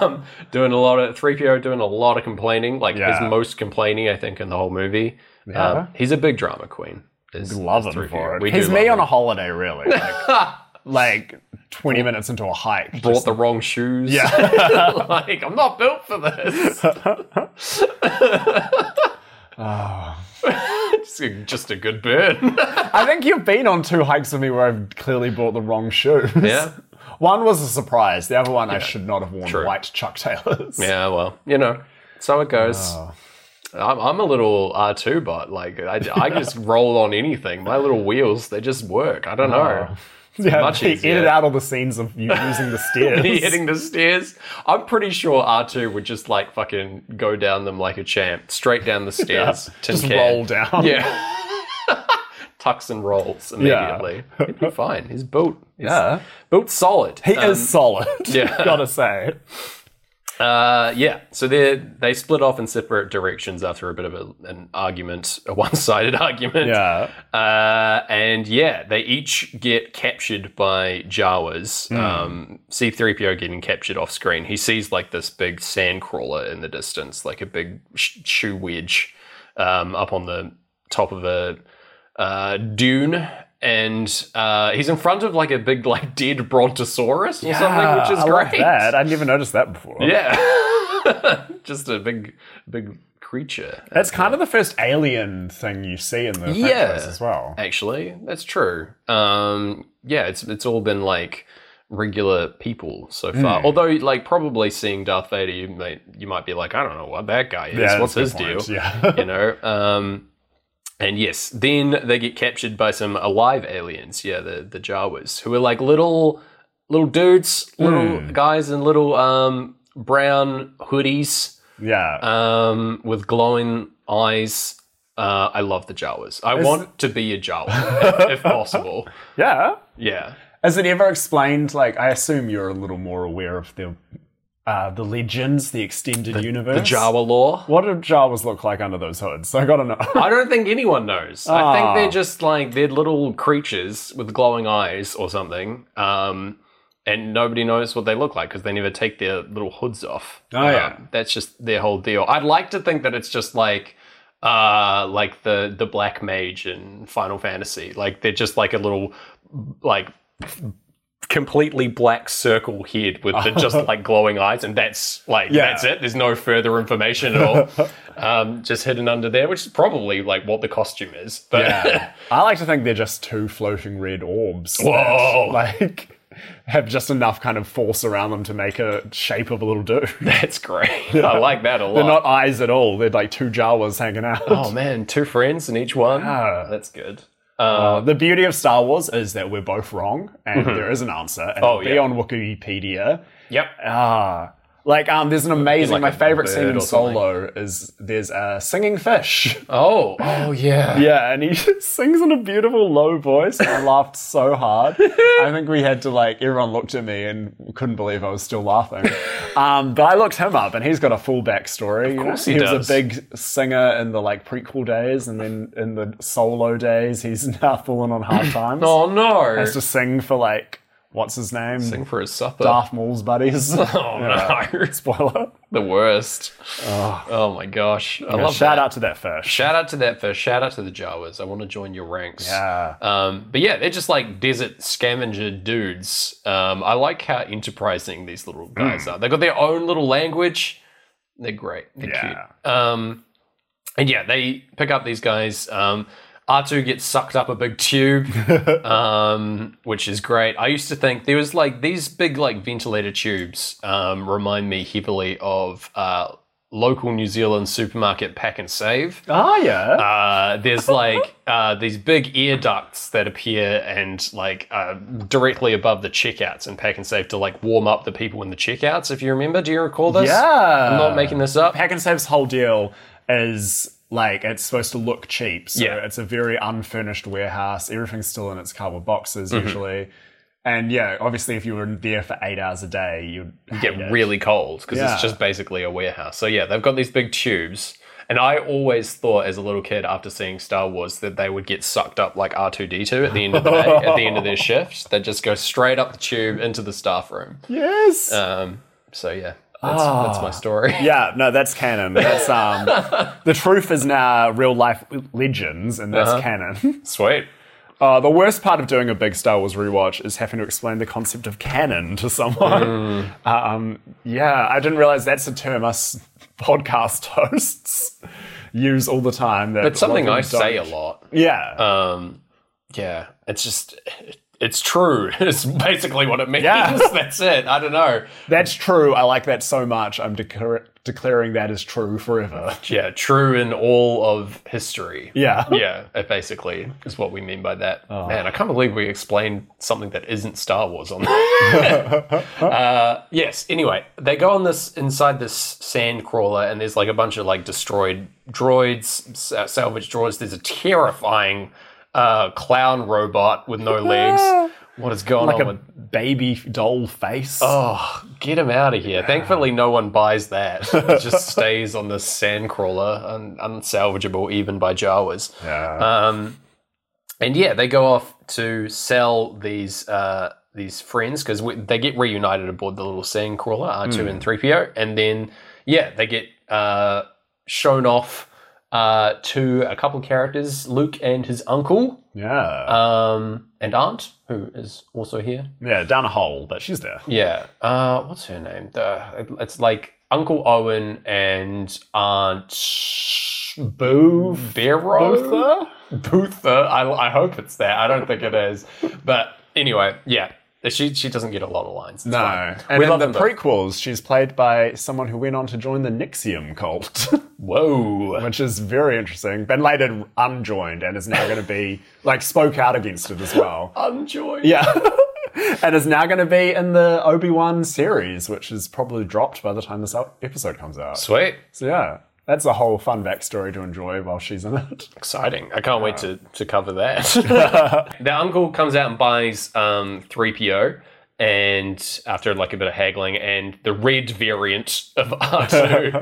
um, doing a lot of, three P O doing a lot of complaining, like yeah. his most complaining, I think, in the whole movie. Yeah. Um, he's a big drama queen. Is, we love him for it. We he's me on him. A holiday, really. Like, like twenty minutes into a hike. Bought just... the wrong shoes. Yeah. Like, I'm not built for this. Oh. just, a, just a good burn. I think you've been on two hikes with me where I've clearly bought the wrong shoes. Yeah. One was a surprise. The other one, yeah. I should not have worn True. White Chuck Taylors. Yeah, well, you know, so it goes. Oh. I'm, I'm a little R two bot. Like, I, I just roll on anything. My little wheels, they just work. I don't know. Oh. Yeah, much they easier. Edit out all the scenes of you using the stairs. Me hitting the stairs. I'm pretty sure R two would just like fucking go down them like a champ, straight down the stairs. Yeah, just can. roll down. Yeah. Tucks and rolls immediately. Yeah. He'd be fine. His boot. His yeah. Boot's solid. He um, is solid. Yeah. Gotta say. Uh, yeah, so they they split off in separate directions after a bit of a, an argument, a one-sided argument. Yeah, uh, and yeah, they each get captured by Jawas. Mm. Um, C three P O getting captured off screen. He sees like this big sand crawler in the distance, like a big sh- shoe wedge, um, up on the top of a uh, dune. And uh, he's in front of like a big like dead brontosaurus or yeah, something, which is I great. Like that. I'd never noticed that before. Yeah, just a big, big creature. That's kind well. of the first alien thing you see in the yeah, franchise as well. Actually, that's true. Um, yeah, it's it's all been like regular people so far. Mm. Although, like probably seeing Darth Vader, you might you might be like, I don't know what that guy is. Yeah, What's his deal? Yeah, you know. Um, And yes, then they get captured by some alive aliens, yeah, the, the Jawas, who are like little little dudes, little mm. guys in little um, brown hoodies, yeah, um, with glowing eyes. Uh, I love the Jawas. I Is... want to be a Jawa, if, if possible. Yeah, yeah. Is it ever explained? Like, I assume you're a little more aware of the uh, the legends, the extended the, universe. The Jawa lore. What do Jawas look like under those hoods? I gotta know. I don't think anyone knows. Oh. I think they're just like, they're little creatures with glowing eyes or something. Um, and nobody knows what they look like because they never take their little hoods off. Oh, um, yeah. That's just their whole deal. I'd like to think that it's just like, uh, like the, the Black Mage in Final Fantasy. Like, they're just like a little, like... completely black circle head with the just like glowing eyes, and that's like yeah. that's it. There's no further information at all. Um, just hidden under there, which is probably like what the costume is. But yeah. I like to think they're just two floating red orbs. Whoa! That, like, have just enough kind of force around them to make a shape of a little dude. That's great. Yeah. I like that a lot. They're not eyes at all. They're like two Jawas hanging out. Oh man, two friends in each one. Yeah. That's good. Uh, uh, the beauty of Star Wars is that we're both wrong, and mm-hmm. there is an answer, and oh, it'll be yeah. on Wikipedia. Yep. Uh, like, um, there's an amazing, like my favorite scene in Solo is there's a singing fish. Oh, oh yeah. Yeah, and he sings in a beautiful low voice, and I laughed so hard. I think we had to, like, everyone looked at me and couldn't believe I was still laughing. Um, but I looked him up, and he's got a full backstory. Of course he, he does. He was a big singer in the, like, prequel days, and then in the Solo days, he's now fallen on hard times. Oh, no. He has to sing for, like... What's his name? Sing for his supper. Darth Maul's buddies. Oh, yeah. no. Spoiler. The worst. Oh, oh my gosh. I yeah, love shout that. out to that fish. Shout out to that fish. Shout out to the Jawas. I want to join your ranks. Yeah. Um, but yeah, they're just like desert scavenger dudes. Um, I like how enterprising these little guys mm. are. They've got their own little language. They're great. They're yeah. cute. Um, and yeah, they pick up these guys. Um, R two gets sucked up a big tube, um, which is great. I used to think there was like these big like ventilator tubes um, remind me heavily of uh, local New Zealand supermarket Pack and Save. Oh, yeah. Uh, there's like uh, these big air ducts that appear and like uh, directly above the checkouts in Pack and Save to like warm up the people in the checkouts, if you remember. Do you recall this? Yeah. I'm not making this up. Pack and Save's whole deal is... Like, it's supposed to look cheap, so yeah. it's a very unfurnished warehouse. Everything's still in its cardboard boxes, mm-hmm. usually. And, yeah, obviously, if you were there for eight hours a day, you'd you get it. really cold, because yeah. it's just basically a warehouse. So, yeah, they've got these big tubes. And I always thought, as a little kid, after seeing Star Wars, that they would get sucked up like R two D two at the end of the day, at the end of their shift. They'd just go straight up the tube into the staff room. Yes! Um, so, yeah. That's, oh. that's my story. Yeah, no, that's canon. That's um, the truth is now real life legends, and that's uh-huh. canon. Sweet. Uh, the worst part of doing a big Star Wars rewatch is having to explain the concept of canon to someone. Mm. Um, yeah, I didn't realize that's a term us podcast hosts use all the time. That it's something I don't. say a lot. Yeah. Um, yeah, it's just... It's true. It's basically what it means. Yeah. That's it. I don't know. That's true. I like that so much. I'm de- declaring that as true forever. Yeah, true in all of history. Yeah. Yeah, basically is what we mean by that. Oh. Man, I can't believe we explained something that isn't Star Wars on that. uh, yes, anyway, they go on this, inside this sand crawler, and there's like a bunch of like destroyed droids, uh, salvage droids. There's a terrifying uh, clown robot with no legs. What is going like on with... baby doll face. Oh, get him out of here. Yeah. Thankfully, no one buys that. It just stays on this sandcrawler, un- unsalvageable even by Jawas. Yeah. Um, and yeah, they go off to sell these uh, these friends because they get reunited aboard the little sandcrawler, R two mm. and three P O. And then, yeah, they get uh, shown off uh, to a couple of characters, Luke and his uncle. Yeah. Um, and aunt, who is also here. Yeah, down a hole, but she's there. Yeah. Uh, what's her name? The, it's like Uncle Owen and Aunt Boo Vero? Bootha? Bootha. I, I hope it's that. I don't think it is. But anyway, yeah. She she doesn't get a lot of lines. No. Fine. And we in love the prequels, both. She's played by someone who went on to join the Nixium cult. Whoa. Which is very interesting. But later unjoined and is now going to be, like, spoke out against it as well. Unjoined. Yeah. And is now going to be in the Obi-Wan series, which is probably dropped by the time this episode comes out. Sweet. So, yeah. That's a whole fun backstory to enjoy while she's in it. Exciting. I can't yeah. wait to, to cover that. The uncle comes out and buys um, three P O, and after like a bit of haggling, and the red variant of R two,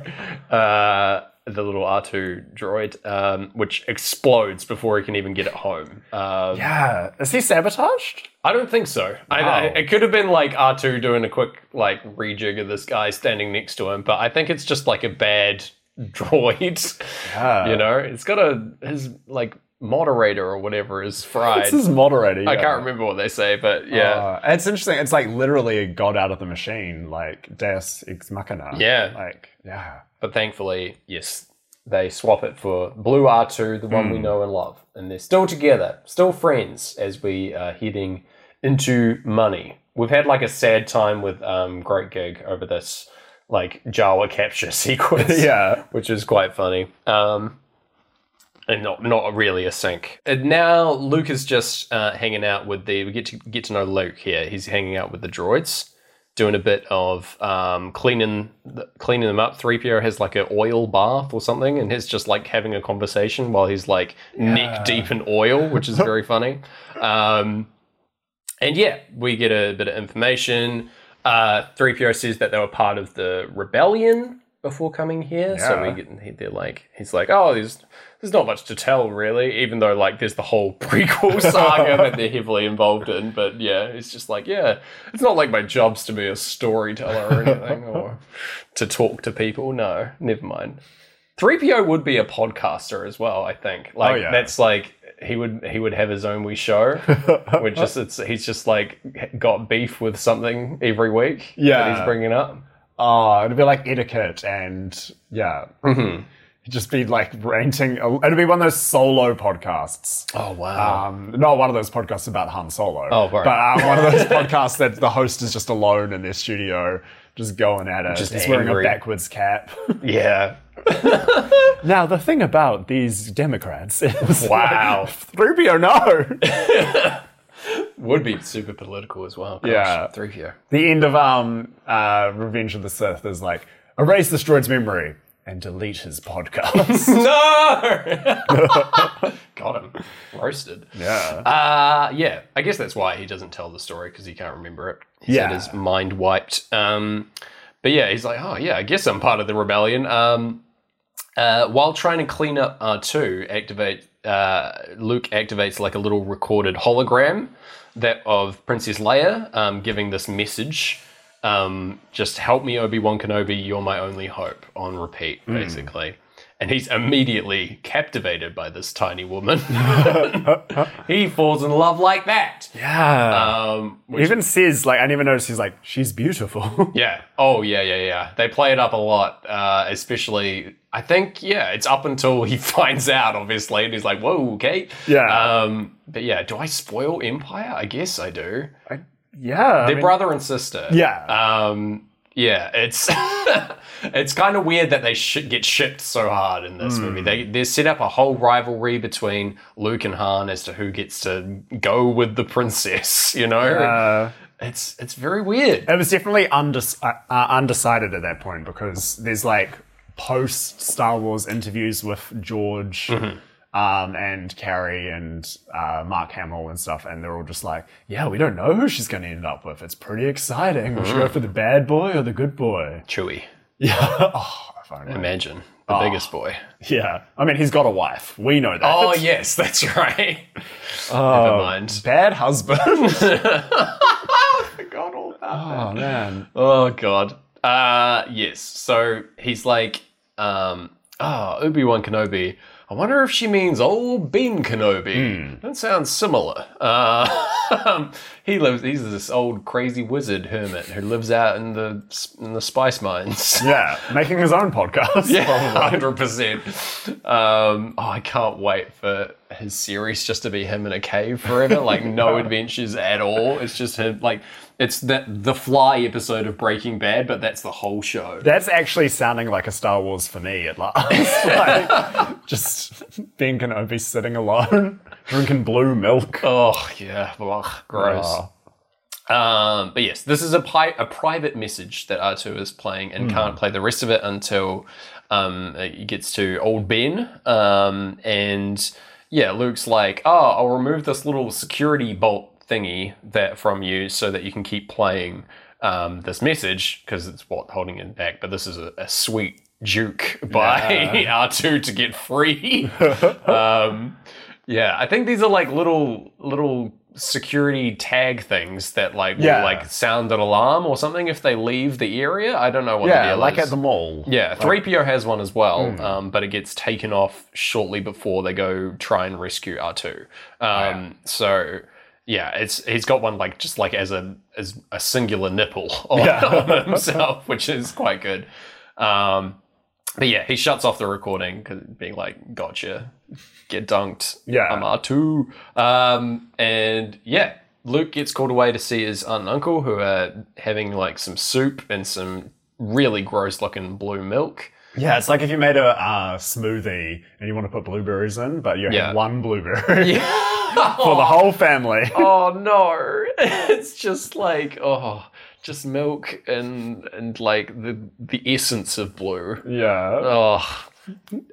uh, the little R two droid, um, which explodes before he can even get it home. Uh, yeah. Is he sabotaged? I don't think so. Wow. I, I, it could have been like R two doing a quick like rejig of this guy standing next to him, but I think it's just like a bad... droid, yeah. You know, it's got a his like moderator or whatever is fried. It's his moderator. Yeah. I can't remember what they say, but yeah, uh, it's interesting. It's like literally a god out of the machine, like Deus Ex Machina. Yeah, like yeah. But thankfully, yes, they swap it for blue R two, the one mm. we know and love, and they're still together, still friends as we are heading into money. We've had like a sad time with um, Great Gig over this. Like Jawa capture sequence, yeah, which is quite funny, um, and not not really a sync. And now Luke is just uh, hanging out with the. We get to get to know Luke here. He's hanging out with the droids, doing a bit of um, cleaning the, cleaning them up. three P O has like an oil bath or something, and he's just like having a conversation while he's like yeah. neck deep in oil, which is very funny. Um, and yeah, we get a bit of information. Uh, three P O says that they were part of the rebellion before coming here, yeah. so we get they're like he's like, oh, there's there's not much to tell really, even though like there's the whole prequel saga that they're heavily involved in, but yeah, it's just like yeah, it's not like my job's to be a storyteller or anything or to talk to people. No, never mind. three P O would be a podcaster as well, I think. Like oh, yeah. that's like. He would he would have his own wee show, which just it's he's just like got beef with something every week yeah. that he's bringing up. Oh, it'd be like etiquette and yeah, mm-hmm. It'd just be like ranting. It'd be one of those solo podcasts. Oh wow! Um, not one of those podcasts about Han Solo. Oh, right. But um, one of those podcasts that the host is just alone in their studio, just going at it. Just he's angry. Wearing a backwards cap. Yeah. Now, the thing about these Democrats is... Wow. Like, three P O, no! Would be super political as well. Gosh, yeah. three P O. The end of um, uh, Revenge of the Sith is like, erase this droid's memory and delete his podcast. No! Got him. Roasted. Yeah. Uh, yeah. I guess that's why he doesn't tell the story, because he can't remember it. He's yeah. had his mind wiped. Um, but yeah, he's like, oh, yeah, I guess I'm part of the rebellion. Um... Uh, while trying to clean up R two, activate uh, Luke activates like a little recorded hologram that of Princess Leia, um, giving this message: um, "Just help me, Obi-Wan Kenobi. You're my only hope." On repeat, basically. Mm. And he's immediately captivated by this tiny woman. He falls in love like that. Yeah. Um, which, even says, like, I never noticed, he's like, she's beautiful. Yeah. Oh, yeah, yeah, yeah. They play it up a lot, uh, especially, I think, yeah, it's up until he finds out, obviously, and he's like, whoa, okay. Yeah. Um, but yeah, do I spoil Empire? I guess I do. I, yeah. They're I mean, brother and sister. Yeah. Um, Yeah, it's it's kind of weird that they sh- get shipped so hard in this mm. movie. They they set up a whole rivalry between Luke and Han as to who gets to go with the princess. You know, uh, it's it's very weird. It was definitely undec- uh, uh, undecided at that point, because there's like post Star Wars interviews with George. Mm-hmm. Um, and Carrie and uh, Mark Hamill and stuff, and they're all just like, yeah, we don't know who she's going to end up with. It's pretty exciting. Will mm. she go for the bad boy or the good boy? Chewie. Yeah. Oh, if only. Imagine. The oh. biggest boy. Yeah. I mean, he's got a wife. We know that. Oh, yes, that's right. Oh, never mind. Bad husband. I forgot all about oh, that. Oh, man. Oh, God. Uh, yes. So he's like, um, oh, Obi-Wan Kenobi. I wonder if she means old Ben Kenobi. Mm. That sounds similar. Uh, he lives. He's this old crazy wizard hermit who lives out in the in the spice mines. Yeah, making his own podcast. Yeah, hundred percent. Um, oh, I can't wait for his series just to be him in a cave forever. Like no adventures at all. It's just him. Like it's that the Fly episode of Breaking Bad, but that's the whole show. That's actually sounding like a Star Wars for me at last. Like, just. Ben Kenobi sitting alone, drinking blue milk. Oh, yeah. Ugh, gross. Oh. Um, but yes, this is a, pi- a private message that R two is playing and mm. can't play the rest of it until um, it gets to old Ben. Um, and yeah, Luke's like, oh, I'll remove this little security bolt thingy that from you so that you can keep playing um, this message, because it's what holding it back. But this is a, a sweet Duke by yeah. R two to get free. um, yeah, I think these are like little little security tag things that like yeah. will like sound an alarm or something if they leave the area. I don't know what yeah, the deal like is. Yeah, like at the mall. Yeah, three P O like, has one as well, mm. um, but it gets taken off shortly before they go try and rescue R two. Um, yeah. So yeah, it's he's got one like just like as a as a singular nipple on, yeah. on himself, which is quite good. Um, But yeah, he shuts off the recording because being like, gotcha, get dunked, yeah. I'm R two. Um, and yeah, Luke gets called away to see his aunt and uncle who are having like some soup and some really gross looking blue milk. Yeah, it's like if you made a uh, smoothie and you want to put blueberries in, but you yeah. had one blueberry yeah. oh. for the whole family. Oh no, it's just like, oh... Just milk and and like the the essence of blue. Yeah. Oh,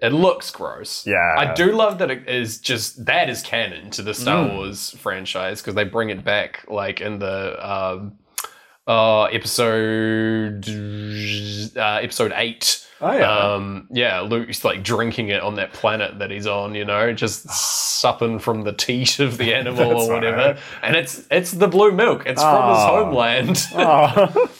it looks gross. Yeah. I do love that it is just that is canon to the Star mm. Wars franchise because they bring it back like in the um, uh, episode uh, episode eight. Oh yeah. Um, yeah, Luke's like drinking it on that planet that he's on, you know, just supping from the teat of the animal or whatever. Right. And it's it's the blue milk. It's oh. from his homeland. Oh.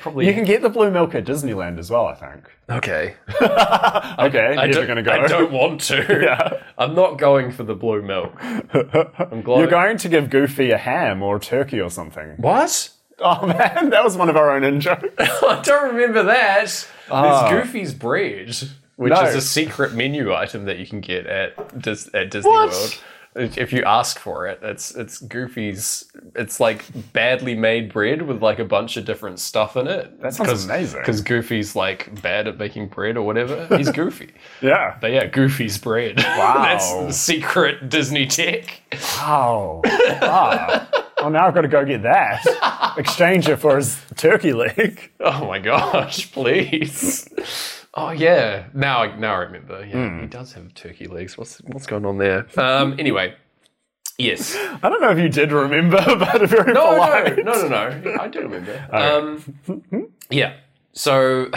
Probably... You can get the blue milk at Disneyland as well, I think. Okay. okay, I, I you're going to go. I don't want to. Yeah. I'm not going for the blue milk. I'm glad. You're going to give Goofy a ham or a turkey or something. What? Oh man, that was one of our own in-jokes. I don't remember that. Oh. There's Goofy's bread, which no. is a secret menu item that you can get at Dis- at Disney what? World. If you ask for it, it's it's Goofy's. It's like badly made bread with like a bunch of different stuff in it. That sounds amazing. Because Goofy's like bad at making bread or whatever. He's Goofy. yeah. But yeah, Goofy's bread. Wow. That's the secret Disney tech. Wow. Wow. Oh, now I've got to go get that. Exchange it for his turkey leg. Oh my gosh, please. Oh yeah. Now I now I remember. Yeah, mm. he does have turkey legs. What's what's going on there? Um. Anyway, yes. I don't know if you did remember, but very no, polite. No, no, no, no. I do remember. All um. Right. Yeah. So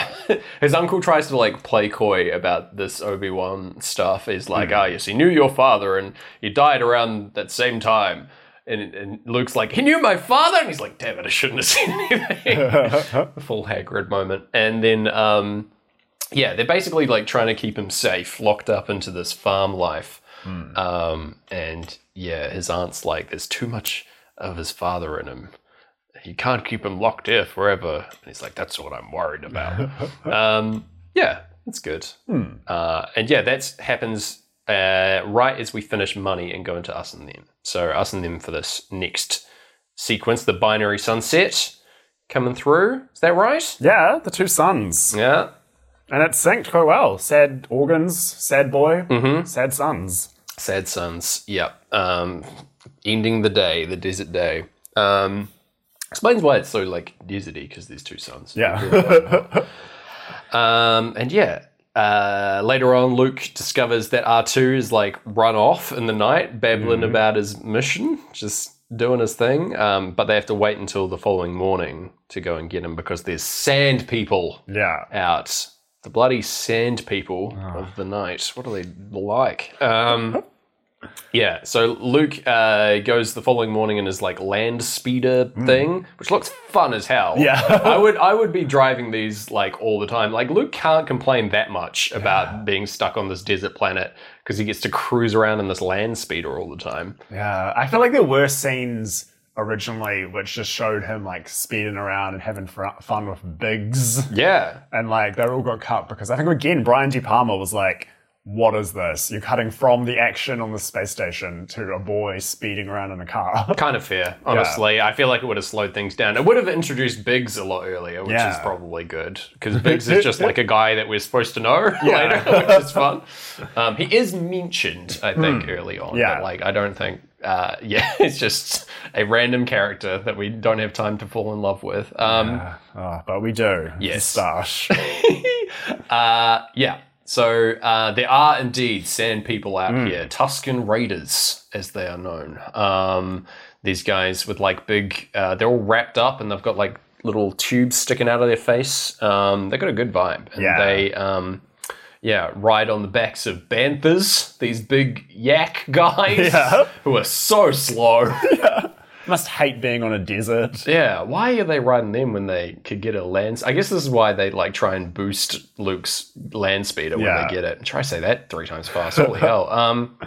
his uncle tries to like play coy about this Obi-Wan stuff. He's like, ah, mm. oh, yes, he knew your father, and he died around that same time. And, and Luke's like, he knew my father? And he's like, damn it, I shouldn't have seen anything. Full Hagrid moment. And then, um, yeah, they're basically like trying to keep him safe, locked up into this farm life. Mm. Um, and yeah, his aunt's like, there's too much of his father in him. You can't keep him locked here forever. And he's like, that's what I'm worried about. um, yeah, that's good. Mm. Uh, and yeah, that happens Uh, right as we finish Money and go into Us and Them. So Us and Them for this next sequence, the binary sunset, coming through. Is that right? Yeah, the two sons. Yeah. And it synced quite well. Sad organs, sad boy, mm-hmm. sad sons. Sad sons, yeah. Um, ending the day, the desert day. Um, explains why it's so, like, deserty, because there's two sons. Yeah. um, and, yeah, uh, later on, Luke discovers that R two is, like, run off in the night, babbling mm-hmm. about his mission, just doing his thing. Um, but they have to wait until the following morning to go and get him, because there's sand people yeah. out. The bloody sand people oh. of the night. What are they like? Um, yeah, so Luke uh, goes the following morning in his like land speeder mm. thing, which looks fun as hell. Yeah, I would I would be driving these like all the time. Like Luke can't complain that much about yeah. being stuck on this desert planet because he gets to cruise around in this land speeder all the time. Yeah, I feel like there were scenes originally which just showed him like speeding around and having fr- fun with Biggs. Yeah. And like they all got cut because I think again Brian G. Palmer was like, what is this? You're cutting from the action on the space station to a boy speeding around in a car. Kind of fair, honestly. Yeah. I feel like it would have slowed things down. It would have introduced Biggs a lot earlier, which yeah. is probably good because Biggs is just like a guy that we're supposed to know yeah. later, which is fun. Um, he is mentioned, I think, mm. early on. Yeah. But like, I don't think... Uh, yeah, it's just a random character that we don't have time to fall in love with. Um, yeah. oh, but we do. Yes. Stash. uh, yeah. So uh, there are indeed sand people out mm. here, Tusken Raiders, as they are known. Um, these guys with like big, uh, they're all wrapped up and they've got like little tubes sticking out of their face. Um, they've got a good vibe. And yeah. they, um, yeah, ride on the backs of Banthas, these big yak guys yeah. who are so slow. yeah. Must hate being on a desert. Yeah, why are they riding them when they could get a land? I guess this is why they like try and boost Luke's land speeder when yeah. they get it. Try to say that three times fast. Holy hell! Um,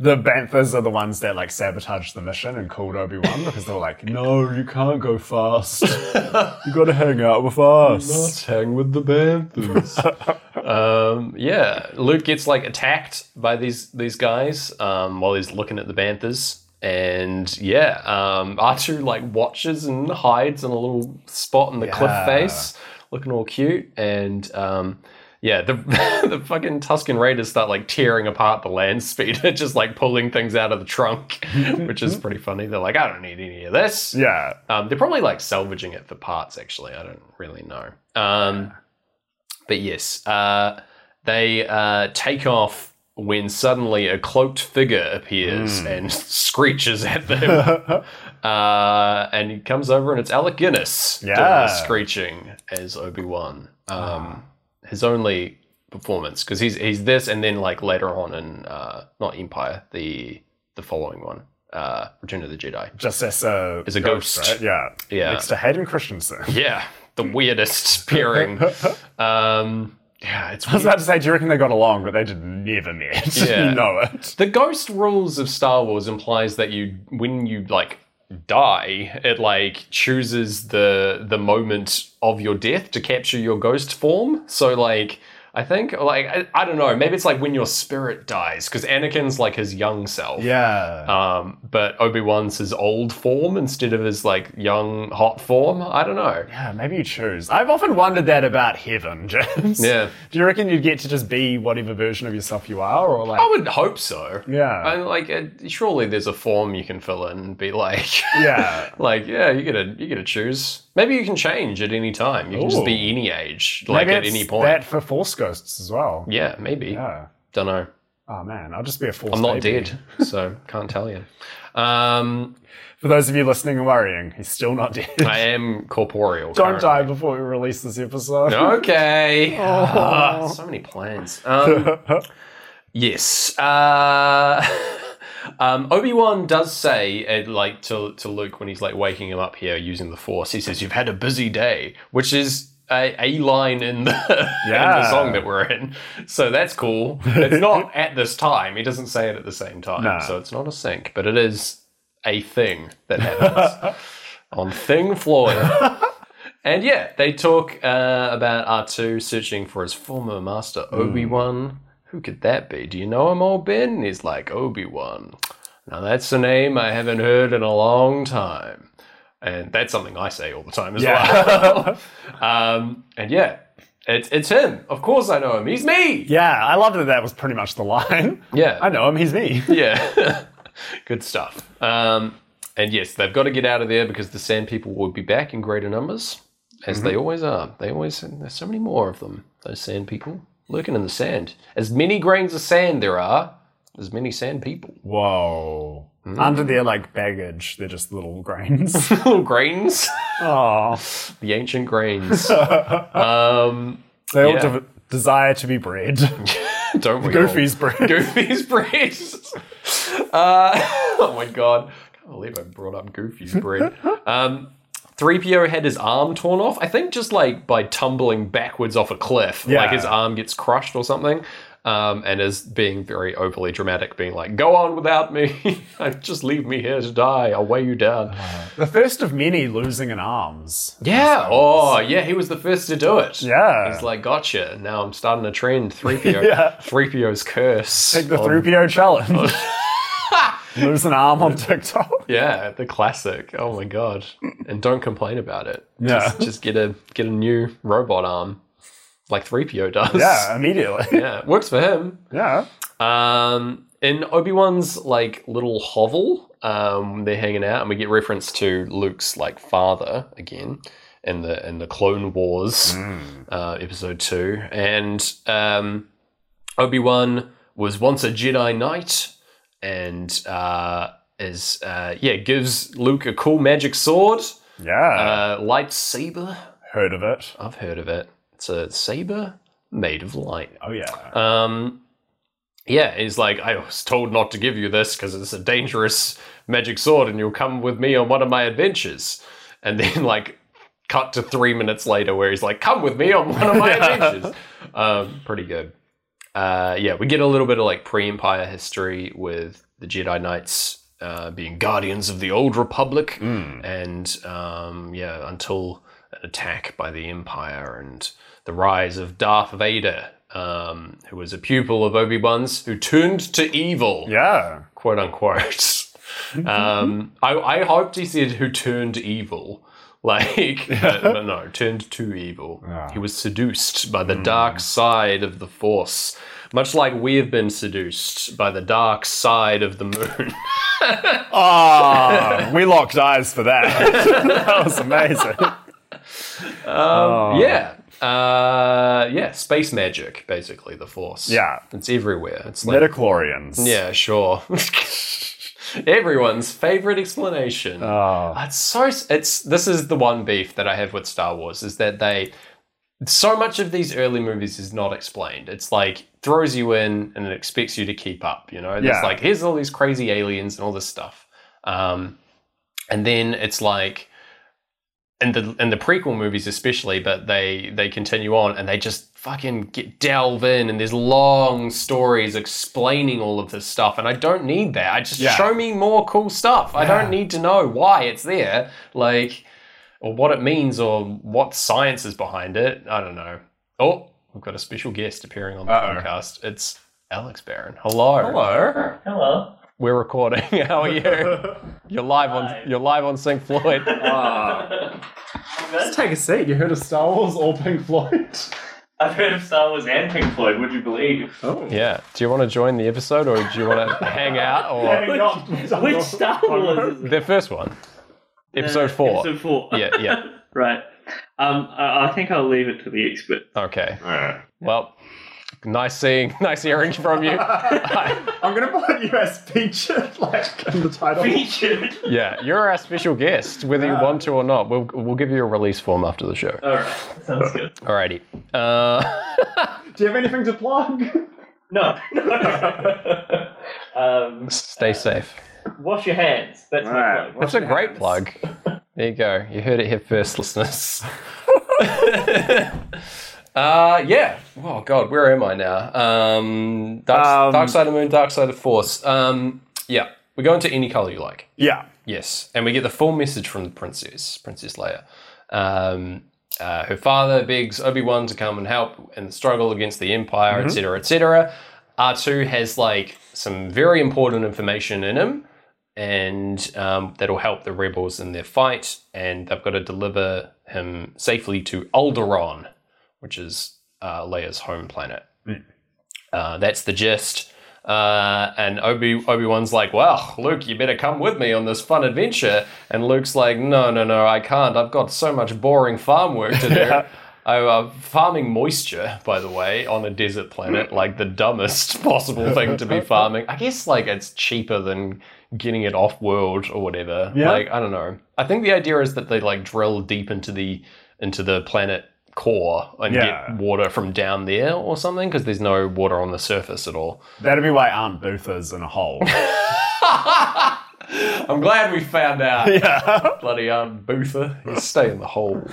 the Banthas are the ones that like sabotaged the mission and called Obi-Wan because they were like, "No, you can't go fast. You got to hang out with us. Let's hang with the Banthas." um, yeah, Luke gets like attacked by these these guys um, while he's looking at the Banthas. And yeah, um, R two like watches and hides in a little spot in the yeah. cliff face, looking all cute. And um, yeah, the the fucking Tusken Raiders start like tearing apart the land speeder, just like pulling things out of the trunk, which is pretty funny. They're like, I don't need any of this. Yeah, um, they're probably like salvaging it for parts. Actually, I don't really know. Um, but yes, uh, they uh, take off. When suddenly a cloaked figure appears mm. and screeches at them. uh, and he comes over and it's Alec Guinness yeah. doing the screeching as Obi-Wan. Um, oh. His only performance, because he's he's this and then like later on in, uh, not Empire, the the following one, uh, Return of the Jedi. Just as a, as a ghost. ghost. Right? Yeah. yeah. Next to Hayden Christensen. yeah. The weirdest pairing. um Yeah, it's weird. I was about to say, do you reckon they got along, but they just never met. Yeah. You know it. The ghost rules of Star Wars implies that you, when you like die, it like chooses the the moment of your death to capture your ghost form. So like, I think like I, I don't know, maybe it's like when your spirit dies because Anakin's like his young self. Yeah. Um, but Obi-Wan's his old form instead of his like young hot form. I don't know. Yeah, maybe you choose. I've often wondered that about heaven, James. Yeah. Do you reckon you'd get to just be whatever version of yourself you are, or like? I would hope so. Yeah. I mean, like it, surely there's a form you can fill in and be like. yeah. Like yeah, you gotta you gotta choose. Maybe you can change at any time. You can Ooh. Just be any age, like maybe at any point. That for Force Ghosts as well. Yeah, maybe. Yeah. Don't know. Oh man, I'll just be a Force. I'm not baby. Dead, so can't tell you. Um, for those of you listening and worrying, he's still not dead. I am corporeal. Don't currently. Die before we release this episode. Okay. Oh. Uh, so many plans. Um, yes. Uh, Um, Obi-Wan does say, uh, like, to to Luke when he's, like, waking him up here using the Force, he says, you've had a busy day, which is a, a line in the, yeah. in the song that we're in. So that's cool. It's not at this time. He doesn't say it at the same time. Nah. So it's not a sync, but it is a thing that happens on Thing Floyd. And, yeah, they talk uh, about R two searching for his former master, mm. Obi-Wan. Who could that be? Do you know him, old Ben? And he's like, Obi-Wan. Now, that's a name I haven't heard in a long time. And that's something I say all the time as yeah. well. um, and yeah, it's it's him. Of course I know him. He's me. Yeah, I love that that was pretty much the line. Yeah. I know him. He's me. Yeah. Good stuff. Um, and yes, they've got to get out of there because the Sand People will be back in greater numbers, as mm-hmm. they always are. They always, and there's so many more of them, those Sand People, lurking in the sand. As many grains of sand there are, as many Sand People. Whoa. Mm. Under their, like, baggage, they're just little grains. Little grains? Oh. The ancient grains. um, they all yeah. de- desire to be bred. Don't we Goofy's all? Bread. Goofy's bread. uh, oh, my God. I can't believe I brought up Goofy's bread. Um, three P O had his arm torn off, I think just, like, by tumbling backwards off a cliff. Yeah. Like, his arm gets crushed or something. Um, and is being very overly dramatic, being like, go on without me. Just leave me here to die. I'll weigh you down. Uh, the first of many losing in arms. Yeah. Oh, yeah. He was the first to do it. Yeah. He's like, gotcha. Now I'm starting a trend. three P O. yeah. three P O's curse. Take the on, three P O challenge. On... Lose an arm on TikTok. Yeah. The classic. Oh, my God. And don't complain about it. Yeah. Just, just get a get a new robot arm. Like three P O does. Yeah, immediately. Yeah, works for him. Yeah. Um, in Obi-Wan's, like, little hovel, um, they're hanging out, and we get reference to Luke's, like, father again in the in the Clone Wars, mm. uh, episode two. And um, Obi-Wan was once a Jedi Knight, and uh, is uh, yeah gives Luke a cool magic sword. Yeah. Uh, lightsaber. Heard of it? I've heard of it. It's a saber made of light. Oh, yeah. Um, yeah, he's like, I was told not to give you this because it's a dangerous magic sword and you'll come with me on one of my adventures. And then, like, cut to three minutes later where he's like, come with me on one of my adventures. Um, pretty good. Uh, yeah, we get a little bit of, like, pre-Empire history with the Jedi Knights uh, being guardians of the Old Republic. Mm. And, um, yeah, until... an attack by the Empire and the rise of Darth Vader, um, who was a pupil of Obi-Wan's, who turned to evil. Yeah. Quote unquote. um, I, I hoped he said who turned evil. Like, yeah. but, but no, turned to evil. Yeah. He was seduced by the mm. dark side of the Force. Much like we have been seduced by the dark side of the moon. Oh, we locked eyes for that. That was amazing. Um, oh. Yeah, uh, yeah. Space magic, basically the Force. Yeah, it's everywhere. It's like midichlorians. Yeah, sure. Everyone's favorite explanation. Oh, it's so. It's this is the one beef that I have with Star Wars is that they so much of these early movies is not explained. It's like throws you in and it expects you to keep up. You know, it's yeah. like here's all these crazy aliens and all this stuff, um, and then it's like. And the and the prequel movies especially, but they, they continue on and they just fucking get delve in and there's long stories explaining all of this stuff and I don't need that. I just yeah. show me more cool stuff. Yeah. I don't need to know why it's there, like or what it means or what science is behind it. I don't know. Oh, we've got a special guest appearing on the Uh-oh. podcast. It's Alex Barron. Hello. Hello. Hello. We're recording. How are you? You're live Hi. on you're live on Pink Floyd. Oh. Just take a seat. You heard of Star Wars or Pink Floyd? I've heard of Star Wars and Pink Floyd. Would you believe? Oh. Yeah. Do you want to join the episode, or do you want to hang out? Or hang on. Which, which Star Wars? Is it? The first one, episode uh, four. Episode four. Yeah. Yeah. Right. Um. I, I think I'll leave it to the expert. Okay. All right. Well. Nice seeing, nice hearing from you. I'm going to put you as featured, like, in the title. Featured? Yeah, you're our special guest, whether yeah. you want to or not. We'll we'll give you a release form after the show. All right, sounds good. All righty. Uh... Do you have anything to plug? No. um, Stay safe. Wash your hands. That's All my right. plug. Wash That's a great hands. plug. There you go. You heard it here first, listeners. Uh, yeah. Oh, God, where am I now? Um, dark, um, dark Side of the Moon, Dark Side of the Force. Um, yeah, we go into any color you like. Yeah. Yes, and we get the full message from the princess, Princess Leia. Um, uh, her father begs Obi-Wan to come and help in the struggle against the Empire, et cetera, mm-hmm. et cetera. R two has, like, some very important information in him. and um, that'll help the rebels in their fight, and they've got to deliver him safely to Alderaan, which is uh, Leia's home planet. Mm. Uh, that's the gist. Uh, and Obi- Obi-Wan's like, well, Luke, you better come with me on this fun adventure. And Luke's like, no, no, no, I can't. I've got so much boring farm work to do. yeah. I'm uh, farming moisture, by the way, on a desert planet, like the dumbest possible thing to be farming. I guess like it's cheaper than getting it off world or whatever. Yeah. Like, I don't know. I think the idea is that they like drill deep into the, into the planet core and yeah. get water from down there or something, because there's no water on the surface at all. That'd be why Aunt Booth is in a hole. I'm glad we found out. Yeah. Bloody Aunt Bootha. He's staying in the hole.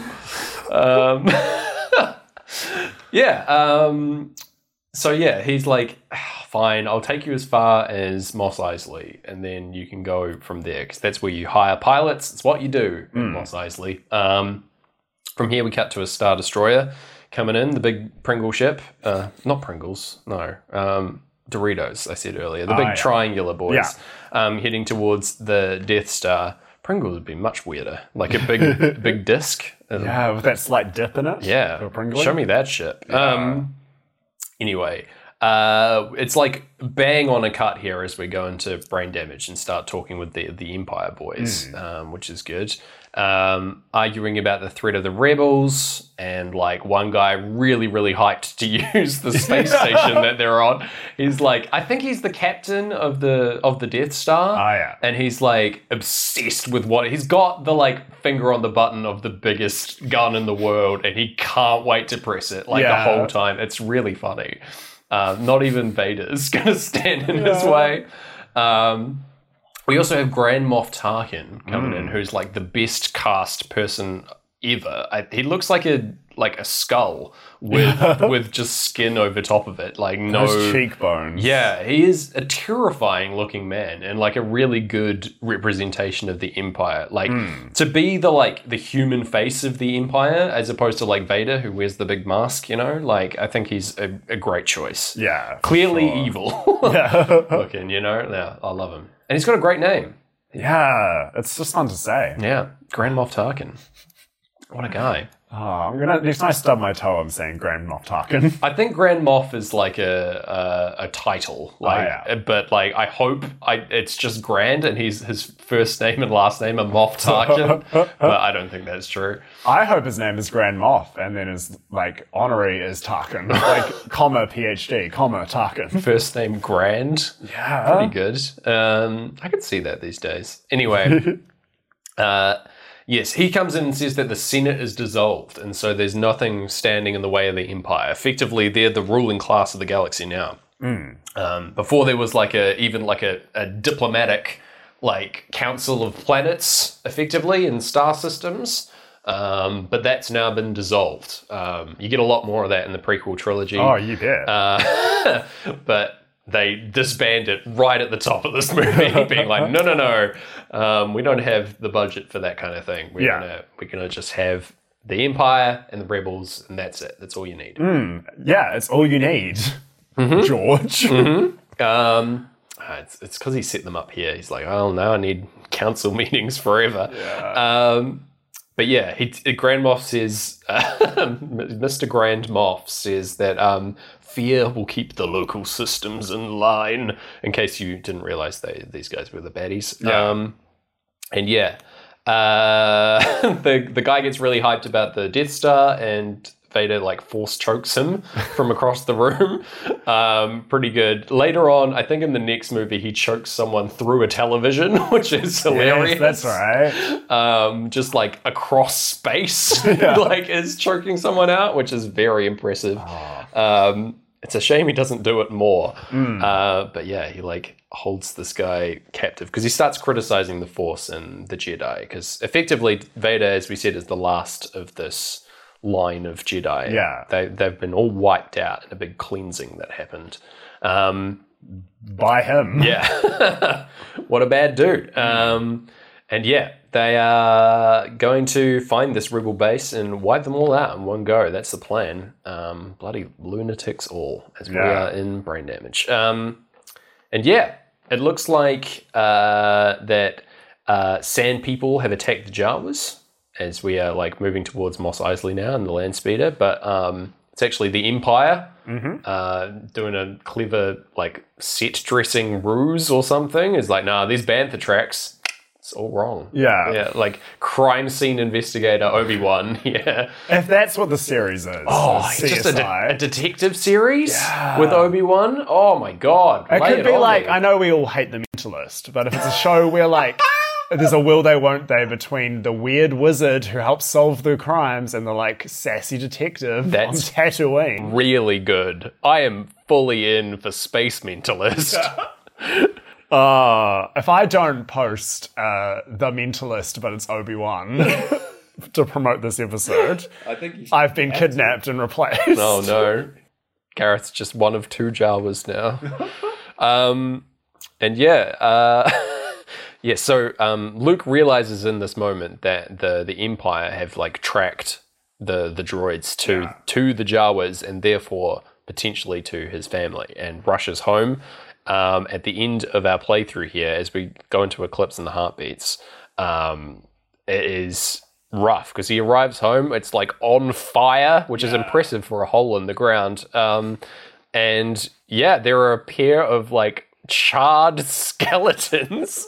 Um, yeah. Um, so, yeah, he's like, fine, I'll take you as far as Mos Eisley, and then you can go from there, because that's where you hire pilots. It's what you do mm. at Mos Eisley. Um, from here, we cut to a Star Destroyer coming in, the big Pringle ship. Uh, not Pringles, no. Um, Doritos, I said earlier. The oh, big yeah. triangular boys. Yeah. Um, heading towards the Death Star. Pringles would be much weirder. Like a big big disc. Yeah, with that slight dip in it. Yeah. Show me that ship. Yeah. Um, anyway, uh, it's like bang on a cut here as we go into brain damage and start talking with the, the Empire boys, mm. um, which is good. Um, arguing about the threat of the rebels, and like one guy really, really hyped to use the space station that they're on. He's like, I think he's the captain of the of the Death Star. Oh yeah. And he's like obsessed with what he's got, the like finger on the button of the biggest gun in the world, and he can't wait to press it like yeah. the whole time. It's really funny. Uh, not even Vader's gonna stand in yeah. his way. Um We also have Grand Moff Tarkin coming mm. in, who's like the best cast person ever. I, he looks like a like a skull with with just skin over top of it, like no those cheekbones. Yeah, he is a terrifying looking man, and like a really good representation of the Empire. Like mm. to be the like the human face of the Empire, as opposed to like Vader, who wears the big mask. You know, like I think he's a, a great choice. Yeah, clearly sure. evil looking. You know, yeah, I love him. And he's got a great name. Yeah, it's just fun to say. Yeah, Grand Moff Tarkin. What a guy. Oh, I'm gonna. Next time I stub my toe, I'm saying Grand Moff Tarkin. I think Grand Moff is like a a, a title, like, oh, yeah. but like I hope I it's just Grand, and he's his first name and last name are Moff Tarkin. But I don't think that's true. I hope his name is Grand Moff, and then his like honorary is Tarkin, like comma PhD comma Tarkin. First name Grand. Yeah, pretty good. Um, I could see that these days. Anyway, uh. Yes, he comes in and says that the Senate is dissolved, and so there's nothing standing in the way of the Empire. Effectively, they're the ruling class of the galaxy now. Mm. Um, before there was like a even like a, a diplomatic like council of planets, effectively, in star systems, um, but that's now been dissolved. Um, you get a lot more of that in the prequel trilogy. Oh, you bet. Uh, but... they disband it right at the top of this movie, being like, no, no, no, um, we don't have the budget for that kind of thing. We're yeah. gonna we're gonna just have the Empire and the rebels, and that's it. That's all you need. Mm, yeah, it's all you need, mm-hmm. George. Mm-hmm. Um, it's it's because he set them up here. He's like, oh no, I need council meetings forever. Yeah. Um, but yeah, he, Grand Moff says, uh, Mister Grand Moff says that. Um, Fear will keep the local systems in line. In case you didn't realize they these guys were the baddies. Yeah. Um, and yeah, uh, the the guy gets really hyped about the Death Star, and Vader like force chokes him from across the room. Um, pretty good. Later on, I think in the next movie, he chokes someone through a television, which is hilarious. Yes, that's right. Um, just like across space, yeah. like is choking someone out, which is very impressive. Oh. Um, it's a shame he doesn't do it more. Mm. Uh, but yeah, he like holds this guy captive because he starts criticizing the Force and the Jedi, because effectively Vader, as we said, is the last of this line of Jedi. Yeah. They, they've been all wiped out in a big cleansing that happened. Um, By him. Yeah. What a bad dude. Um, and yeah, they are going to find this rebel base and wipe them all out in one go. That's the plan. Um, bloody lunatics all, as yeah. we are in brain damage. Um, and yeah, It looks like uh, that uh, sand people have attacked the Jawas, as we are like moving towards Mos Eisley now in the land speeder. But um, it's actually the Empire mm-hmm. uh, doing a clever like set dressing ruse or something. It's like, nah, these bantha tracks, it's all wrong. Yeah, yeah, like crime scene investigator Obi-Wan. Yeah, if that's what the series is. Oh, it's just a, de- a detective series yeah. with Obi-Wan. Oh my god, it could it be like me. I know we all hate The Mentalist, but if it's a show where like there's a will they won't they between the weird wizard who helps solve the crimes and the like sassy detective that's on Tatooine. Really good. I am fully in for Space Mentalist. Uh, if I don't post uh, The Mentalist, but it's Obi-Wan, to promote this episode, I think I've been kidnapped and replaced. Oh no. Gareth's just one of two Jawas now. um, and yeah, uh, yeah, so um, Luke realizes in this moment that the, the Empire have like tracked the, the droids to, yeah. to the Jawas and therefore potentially to his family, and rushes home. Um, at the end of our playthrough here, as we go into Eclipse and the Heartbeats, um, it is rough because he arrives home. It's like on fire, which yeah. is impressive for a hole in the ground. Um, and yeah, there are a pair of like charred skeletons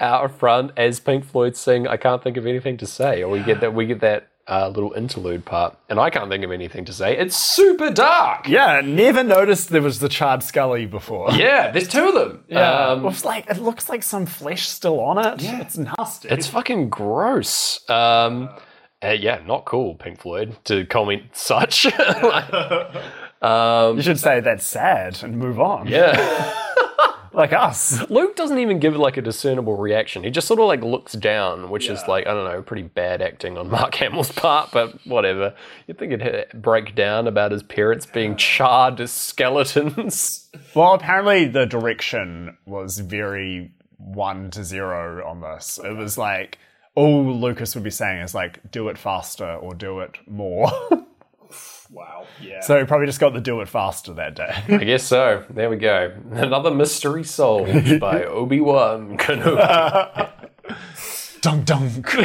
out front as Pink Floyd sing "I Can't Think of Anything to Say." Or we get that. We get that. Uh, little interlude part, and I can't think of anything to say. It's super dark. Yeah, never noticed there was the charred scully before. Yeah, there's two of them. Yeah, um, it's like it looks like some flesh still on it. Yeah, it's nasty. It's fucking gross. Um, uh, yeah, not cool, Pink Floyd, to comment such. um, you should say that's sad and move on. Yeah. Like us. Luke doesn't even give like a discernible reaction. He just sort of like looks down, which yeah. is like, I don't know, pretty bad acting on Mark Hamill's part, but whatever. You'd think it'd break down about his parents being charred as skeletons. Well, apparently the direction was very one to zero on this. It was like, all Lucas would be saying is like, do it faster or do it more. Wow. Yeah. So he probably just got the do it faster that day. I guess so. There we go. Another mystery solved by Obi-Wan Kenobi. Dunk dunk.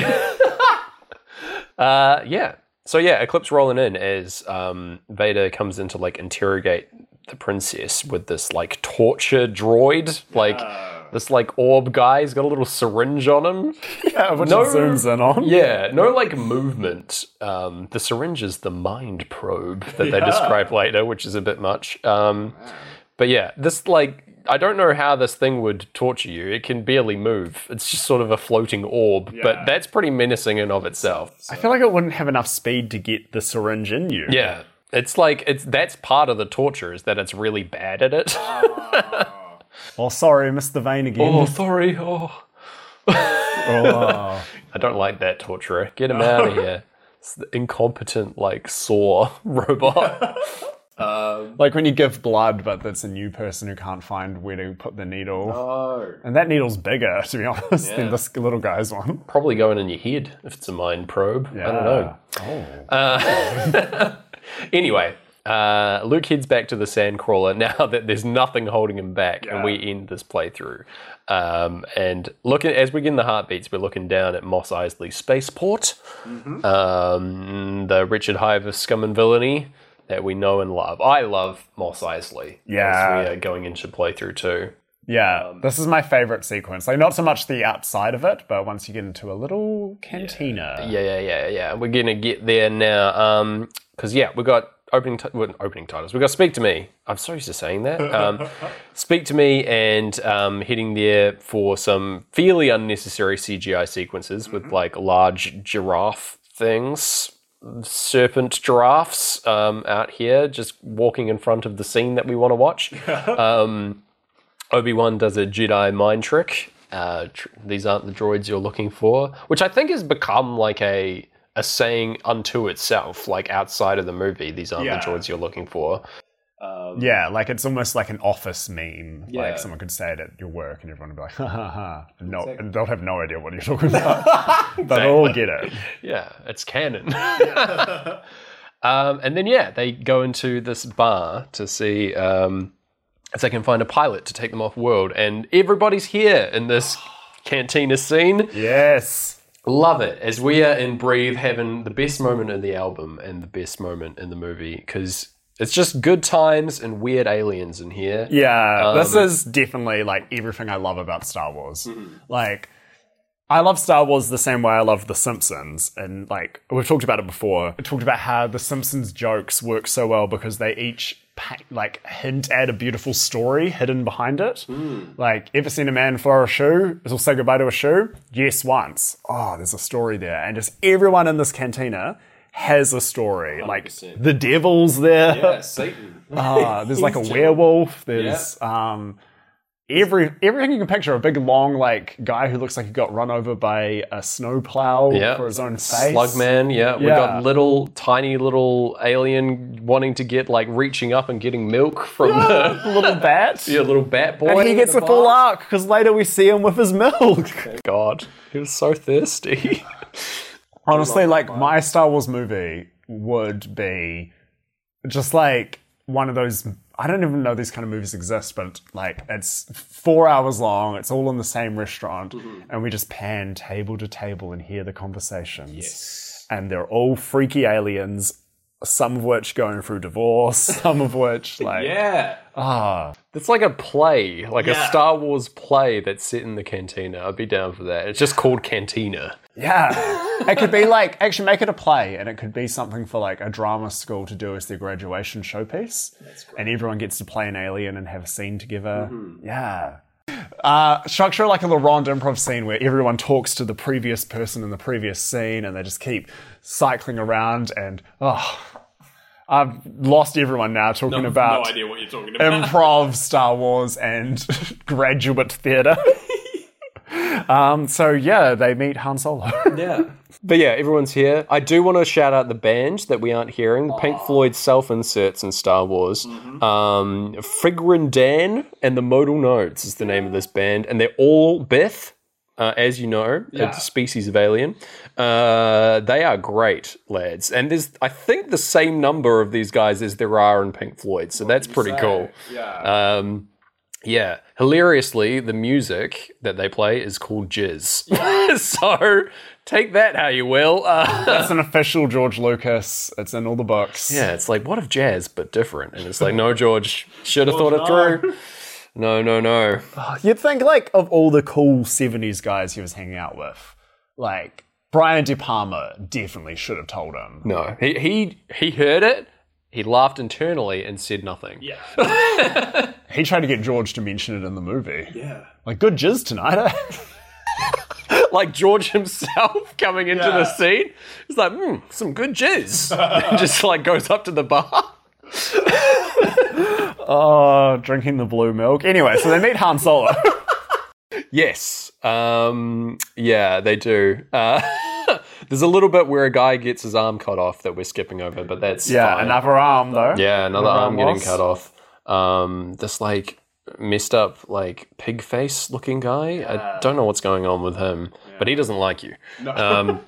uh, yeah. So yeah, Eclipse rolling in as um, Vader comes in to like interrogate the princess with this like torture droid. Like uh. this like orb guy's got a little syringe on him. Yeah, which no, it zooms in on. Yeah, no like movement. Um, the syringe is the mind probe that yeah. they describe later, which is a bit much. Um, but yeah, this like, I don't know how this thing would torture you. It can barely move. It's just sort of a floating orb, yeah. but that's pretty menacing in of itself. So. I feel like it wouldn't have enough speed to get the syringe in you. Yeah, it's like, it's that's part of the torture is that it's really bad at it. Oh, sorry, I missed the vein again. Oh, sorry. Oh. oh. I don't like that torturer. Get him out of here. It's the incompetent, like, sore robot. um, like when you give blood, but that's a new person who can't find where to put the needle. No. And that needle's bigger, to be honest, yeah. than this little guy's one. Probably going in your head if it's a mind probe. Yeah. I don't know. Oh. Uh, anyway. Uh, Luke heads back to the Sandcrawler now that there's nothing holding him back, yeah. and we end this playthrough. Um, and looking as we get in the Heartbeats, we're looking down at Mos Eisley Spaceport, mm-hmm. um, the wretched hive of scum and villainy that we know and love. I love Mos Eisley. Yeah, as we are going into playthrough two. Yeah, um, this is my favourite sequence. Like, not so much the outside of it, but once you get into a little cantina. Yeah, yeah, yeah, yeah. yeah. We're gonna get there now, because um, yeah, we got. Opening, t- well, opening titles. We've got Speak to Me. I'm so used to saying that. Um, Speak to Me and um, heading there for some fairly unnecessary C G I sequences mm-hmm. with like large giraffe things, serpent giraffes um, out here, just walking in front of the scene that we want to watch. um, Obi-Wan does a Jedi mind trick. Uh, tr- these aren't the droids you're looking for, which I think has become like a. A saying unto itself, like outside of the movie, these aren't yeah. the droids you're looking for. Um, yeah, like it's almost like an office meme. Yeah. Like someone could say it at your work and everyone would be like, ha ha ha. And no, exactly. And they'll have no idea what you're talking about. But exactly. They'll all get it. Yeah, it's canon. um, and then, yeah, they go into this bar to see um, if they can find a pilot to take them off world. And everybody's here in this cantina scene. Yes. Love it. As we are in Breathe, having the best moment in the album and the best moment in the movie, because it's just good times and weird aliens in here. Yeah, um, this is definitely like everything I love about Star Wars. Mm-hmm. Like, I love Star Wars the same way I love The Simpsons. And like, we've talked about it before. We talked about how The Simpsons jokes work so well because they each like hint at a beautiful story hidden behind it. Mm. Like, ever seen a man throw a shoe? He'll say goodbye to a shoe? Yes, once. Oh, there's a story there. And just everyone in this cantina has a story. one hundred percent. Like, the devil's there. Yeah, Satan. uh, there's like a werewolf. There's yeah. um, every everything you can picture. A big, long, like, guy who looks like he got run over by a snowplow yeah. for his own face. Slugman, yeah. yeah. We got little, tiny little alien wanting to get, like, reaching up and getting milk from yeah, the... little bat. Yeah, little bat boy. And he gets the, the full arc, because later we see him with his milk. God, he was so thirsty. Honestly, like, my Star Wars movie would be just, like, one of those... I don't even know these kind of movies exist, but, like, it's four hours long, it's all in the same restaurant, mm-hmm. and we just pan table to table and hear the conversations. Yes. And they're all freaky aliens, some of which going through divorce, some of which, like... yeah. Ah. It's like a play, like yeah. a Star Wars play that's set in the cantina. I'd be down for that. It's just called Cantina. Yeah. It could be like, actually make it a play, and it could be something for like a drama school to do as their graduation showpiece. That's great. And everyone gets to play an alien and have a scene together. Mm-hmm. Yeah. Uh, structure like a La Ronde improv scene where everyone talks to the previous person in the previous scene and they just keep cycling around and, oh... I've lost everyone now talking no, about, no idea what you're talking about. Improv, Star Wars, and graduate theatre. um, so, yeah, they meet Han Solo. yeah. But, yeah, everyone's here. I do want to shout out the band that we aren't hearing. The Pink Floyd self-inserts in Star Wars. Mm-hmm. Um, Frigrin Dan and the Modal Notes is the name of this band. And they're all Bith. Uh, as you know, yeah. it's a species of alien. Uh, they are great lads. And there's, I think, the same number of these guys as there are in Pink Floyd. So what that's pretty say? cool. Yeah. Um, yeah. Hilariously, the music that they play is called Jizz. Yeah. So take that how you will. Uh, that's an official George Lucas. It's in all the books. Yeah, it's like, what if jazz, but different? And it's like, no, George, should have thought no. it through. No, no, no. You'd think, like, of all the cool seventies guys he was hanging out with, like, Brian De Palma definitely should have told him. No, he he, he heard it, he laughed internally and said nothing. Yeah. He tried to get George to mention it in the movie. Yeah. Like, good jizz tonight, eh? Like, George himself coming into yeah. the scene, he's like, hmm, some good jizz. And just, like, goes up to the bar. Oh, drinking the blue milk. Anyway, so they meet Han Solo. Yes. Um, yeah, they do. Uh, there's a little bit where a guy gets his arm cut off that we're skipping over, but that's Yeah, fine. Another arm, though. Yeah, another, another arm, arm getting cut off. Um, this, like, messed up, like, pig face looking guy. Yeah. I don't know what's going on with him, yeah. but he doesn't like you. No. Um,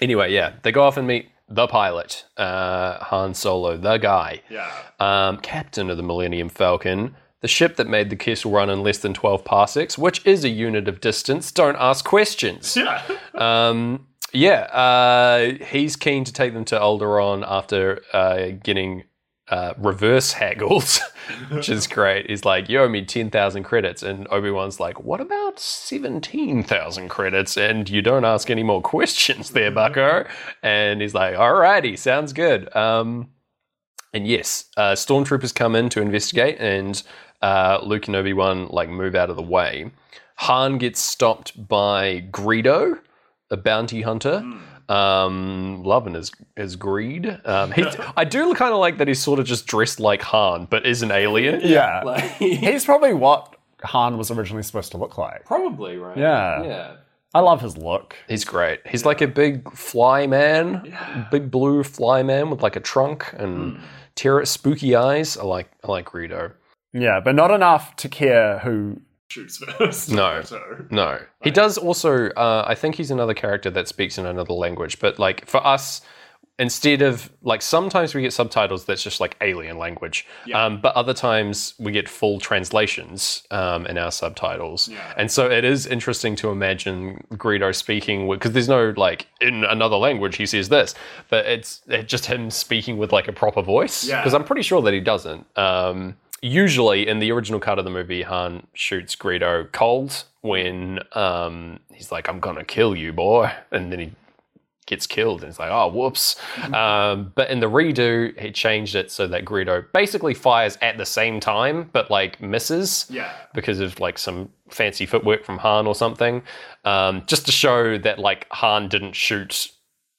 anyway, yeah, they go off and meet the pilot, uh, Han Solo, the guy, yeah. um, captain of the Millennium Falcon, the ship that made the Kessel Run in less than twelve parsecs, which is a unit of distance. Don't ask questions. Yeah, um, yeah. Uh, he's keen to take them to Alderaan after uh, getting uh, reverse haggles, which is great. He's like, "You owe me ten thousand credits," and Obi-Wan's like, "What about seventeen thousand credits?" And you don't ask any more questions there, Bucko. And he's like, "Alrighty, sounds good." Um, and yes, uh, stormtroopers come in to investigate, and uh, Luke and Obi-Wan like move out of the way. Han gets stopped by Greedo, a bounty hunter. Mm. Um, loving his, his greed. Um, he, I do kind of like that he's sort of just dressed like Han, but is an alien. Yeah. Like, he's probably what Han was originally supposed to look like. Probably, right? Yeah. Yeah. I love his look. He's great. He's yeah. like a big fly man, yeah. big blue fly man with like a trunk and mm. terror, spooky eyes. I like, I like Greedo. Yeah, but not enough to care who... shoots first. No, no. Right. He does also, uh, I think he's another character that speaks in another language, but like for us, instead of, like, sometimes we get subtitles that's just like alien language, yeah. um, but other times we get full translations um, in our subtitles. Yeah. And so it is interesting to imagine Greedo speaking, because there's no, like, in another language he says this, but it's, it's just him speaking with, like, a proper voice, because yeah. I'm pretty sure that he doesn't. Um, usually in the original cut of the movie, Han shoots Greedo cold when um, he's like, I'm gonna kill you, boy, and then he gets killed, and it's like, oh, whoops. Um, but in the redo, he changed it so that Greedo basically fires at the same time, but, like, misses, yeah, because of, like, some fancy footwork from Han or something, um, just to show that, like, Han didn't shoot,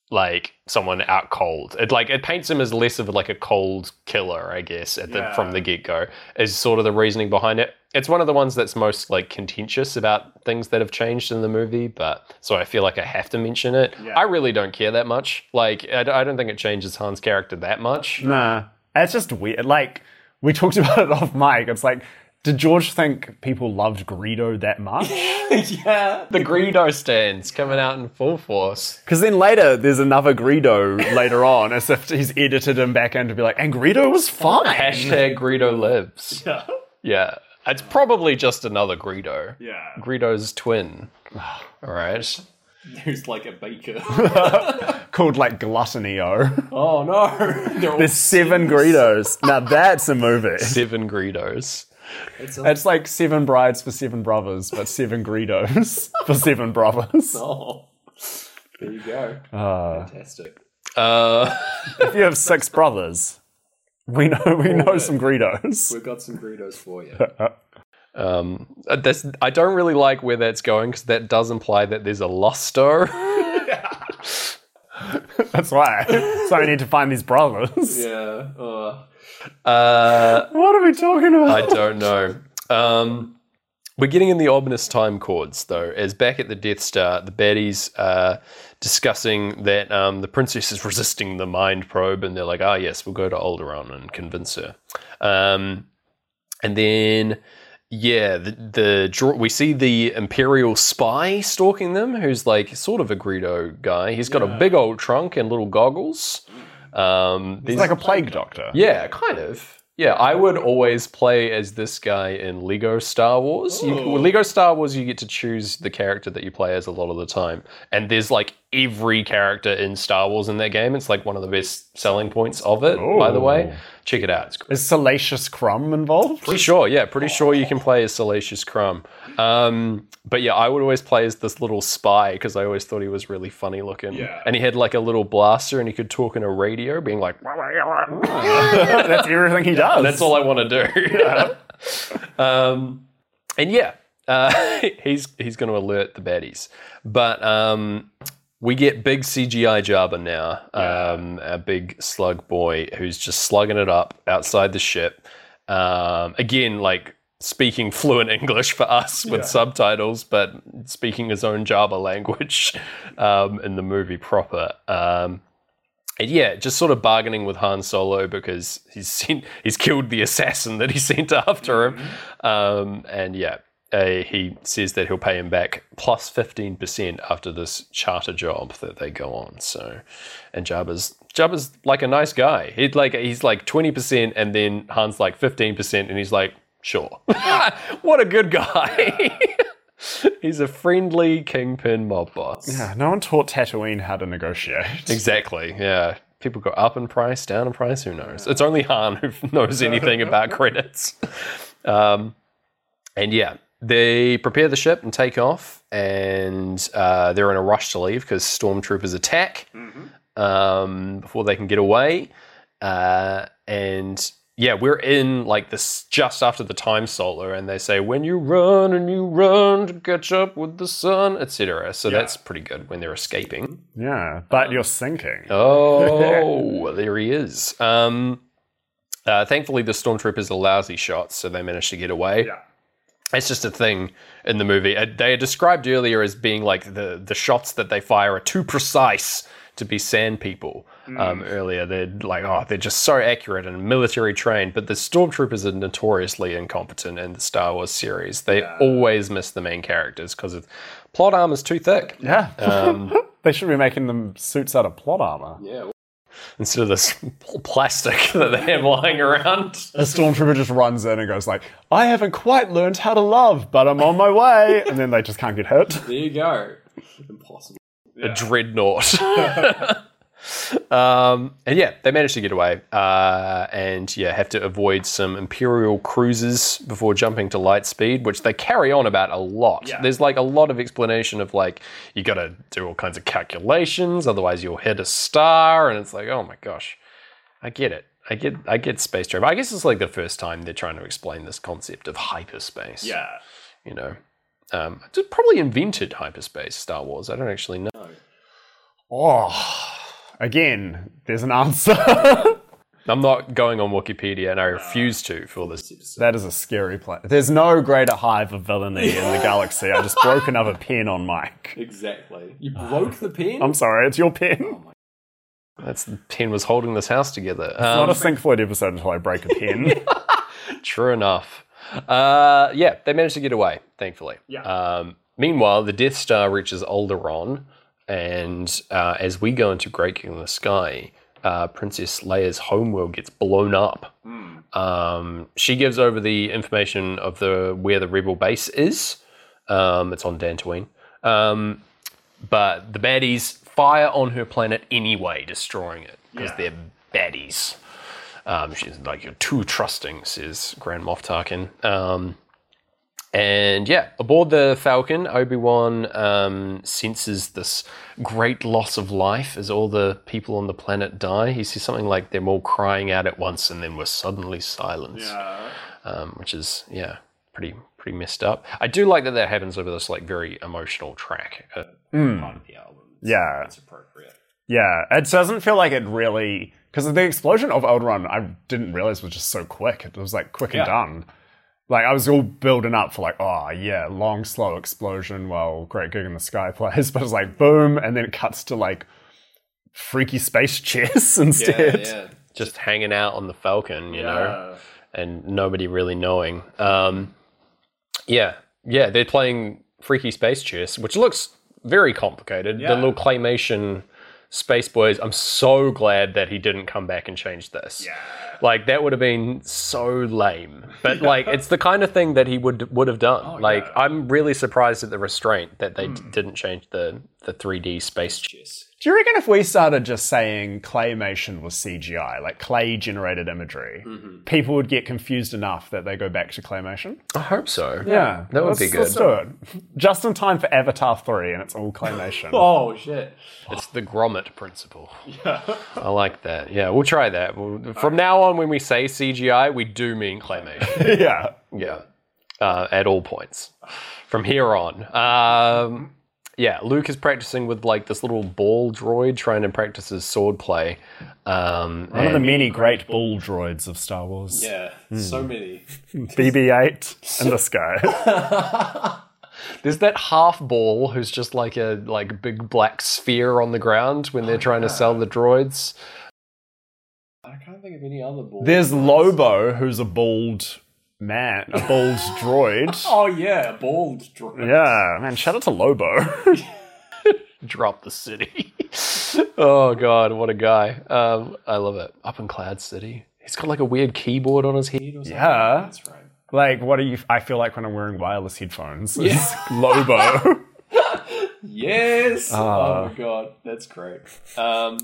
like, someone out cold. It, like, it paints him as less of, like, a cold killer, I guess, at the, yeah. from the get-go, is sort of the reasoning behind it. It's one of the ones that's most, like, contentious about things that have changed in the movie, but so I feel like I have to mention it. Yeah. I really don't care that much. Like, I, I don't think it changes Han's character that much. Nah. It's just weird. Like, we talked about it off mic. It's like, did George think people loved Greedo that much? Yeah. The Greedo stand's coming out in full force. Because then later, there's another Greedo later on, as if he's edited him back in to be like, and Greedo was fine. Hashtag Greedo lives. Yeah. Yeah. It's probably just another Greedo. Yeah. Greedo's twin. All right. Who's like a baker. Called like Gluttony-O. Oh, no. They're all There's seven Greedos. Now that's a movie. Seven Greedos. It's, a- it's like seven brides for seven brothers, but seven Greedos for seven brothers. Oh. There you go. Uh, Fantastic. Uh, if you have six brothers... We know we know some Greedos. We've got some Greedos for you. um, that's, I don't really like where that's going, because that does imply that there's a Lusto. That's why. So we need to find these brothers. Yeah. Uh, uh, what are we talking about? I don't know. Um, we're getting in the ominous time chords, though, as back at the Death Star, the baddies are discussing that um, the princess is resisting the mind probe, and they're like, ah, oh, yes, we'll go to Alderaan and convince her. Um, and then, yeah, the, the we see the Imperial spy stalking them, who's, like, sort of a Greedo guy. He's got yeah. a big old trunk and little goggles. Um, He's like a plague doctor. Yeah, kind of. Yeah, I would always play as this guy in Lego Star Wars. You, well, Lego Star Wars, you get to choose the character that you play as a lot of the time. And there's, like, every character in Star Wars in that game. It's, like, one of the best selling points of it, Ooh. by the way. Check it out. It's cool. Is Salacious Crumb involved? Pretty sure, yeah. Pretty sure you can play as Salacious Crumb. Um, but, yeah, I would always play as this little spy, because I always thought he was really funny looking. Yeah. And he had, like, a little blaster, and he could talk in a radio, being like... That's everything he does. And that's all I want to do. Yeah. um, and yeah, uh, he's he's going to alert the baddies. But um, we get big C G I Jabba now, um, yeah. a big slug boy who's just slugging it up outside the ship. Um, again, like, speaking fluent English for us with yeah. subtitles, but speaking his own Jabba language um, in the movie proper. Um And yeah, just sort of bargaining with Han Solo, because he's sent, he's killed the assassin that he sent after him. Um, and yeah, uh, he says that he'll pay him back plus fifteen percent after this charter job that they go on. So, and Jabba's, Jabba's like a nice guy. He'd like, he's like twenty percent, and then Han's like fifteen percent, and he's like, sure. What a good guy. He's a friendly kingpin mob boss. Yeah, no one taught Tatooine how to negotiate. Exactly, yeah. People go up in price, down in price, who knows? It's only Han who knows anything about credits. Um, and yeah, they prepare the ship and take off, and uh, they're in a rush to leave because stormtroopers attack mm-hmm. um, before they can get away. Uh, and... Yeah, we're in, like, this just after the time solar, and they say, when you run and you run to catch up with the sun, et cetera. So yeah. that's pretty good when they're escaping. Yeah, but you're sinking. Oh, there he is. Um, uh, thankfully, the stormtroopers are lousy shots, so they managed to get away. Yeah. It's just a thing in the movie. They are described earlier as being, like, the, the shots that they fire are too precise to be sand people. Um, mm. Earlier, they're like, oh, they're just so accurate and military trained, but the stormtroopers are notoriously incompetent in the Star Wars series. They yeah. always miss the main characters because of plot armor's too thick. Yeah, um, they should be making them suits out of plot armor. Yeah, instead of this plastic that they have lying around. A stormtrooper just runs in and goes like, I haven't quite learned how to love, but I'm on my way. And then they just can't get hit. There you go. Impossible. Yeah. A dreadnought. Um, and yeah, they managed to get away, uh, and yeah, have to avoid some Imperial cruisers before jumping to light speed, which they carry on about a lot. Yeah. There's like a lot of explanation of like, you got to do all kinds of calculations, otherwise you'll hit a star, and it's like, oh my gosh, I get it. I get, I get space travel. I guess it's like the first time they're trying to explain this concept of hyperspace. Yeah, you know, um, it probably invented hyperspace, Star Wars. I don't actually know. No. Oh. Again, there's an answer. I'm not going on Wikipedia, and I refuse to for this episode. That is a scary place. There's no greater hive of villainy in the galaxy. I just broke another pen on Mike. Exactly. You broke the pen? I'm sorry, it's your pen. Oh my. That's the pen was holding this house together. It's um, not a Pink Floyd episode until I break a pen. True enough. Uh, yeah, they managed to get away, thankfully. Yeah. Um, meanwhile, the Death Star reaches Alderaan. And uh, as we go into Breaking the Sky, uh, Princess Leia's homeworld gets blown up. Mm. Um, she gives over the information of the where the rebel base is. Um, it's on Dantooine. Um, but the baddies fire on her planet anyway, destroying it because yeah. they're baddies. Um, she's like, you're too trusting, says Grand Moff Tarkin. Um, And yeah, aboard the Falcon, Obi-Wan um, senses this great loss of life as all the people on the planet die. He sees something like them all crying out at once and then we're suddenly silenced, yeah. um, which is, yeah, pretty pretty messed up. I do like that that happens over this like very emotional track. Uh, mm. Part of the album. It's, yeah. It's appropriate. Yeah, it doesn't feel like it really... Because the explosion of Alderaan, I didn't realize was just so quick. It was like quick yeah. and done. Like, I was all building up for like, oh, yeah, long, slow explosion while Great Gig in the Sky plays. But it's like, boom, and then it cuts to like freaky space chess instead. Yeah, yeah. Just hanging out on the Falcon, you yeah. know, and nobody really knowing. Um, yeah, yeah, they're playing freaky space chess, which looks very complicated. Yeah. The little claymation Space Boys, I'm so glad that he didn't come back and change this. Yeah. Like, that would have been so lame. But, yeah. like, it's the kind of thing that he would would have done. Oh, like, yeah. I'm really surprised at the restraint that they mm. d- didn't change the, the three D space chess. Do you reckon if we started just saying claymation was C G I, like clay-generated imagery, mm-hmm. people would get confused enough that they go back to claymation? I hope so. Yeah. yeah. That would let's, be good. Let's do it. Just in time for Avatar three, and it's all claymation. Oh, shit. It's the grommet principle. Yeah. I like that. Yeah, we'll try that. We'll, from now on, when we say C G I, we do mean claymation. yeah. Yeah. Uh, at all points. From here on. Um... Yeah, Luke is practicing with like this little ball droid, trying to practice his sword play. Um, One of the many great ball droids of Star Wars. Yeah, mm. so many. B B eight and this guy. There's that half ball who's just like a like big black sphere on the ground when they're oh, trying yeah. to sell the droids. I can't think of any other ball. There's droids. Lobo, who's a bald... Man, a bald droid. Oh yeah, a bald droid. Yeah, man, shout out to Lobo. Drop the city. Oh god, what a guy. Um, I love it. Up in Cloud City. He's got like a weird keyboard on his head or something. Yeah. That's right. Like, what are you... I feel like when I'm wearing wireless headphones. Yes. Yeah. Lobo. Yes. Uh, oh my god, that's great. Um...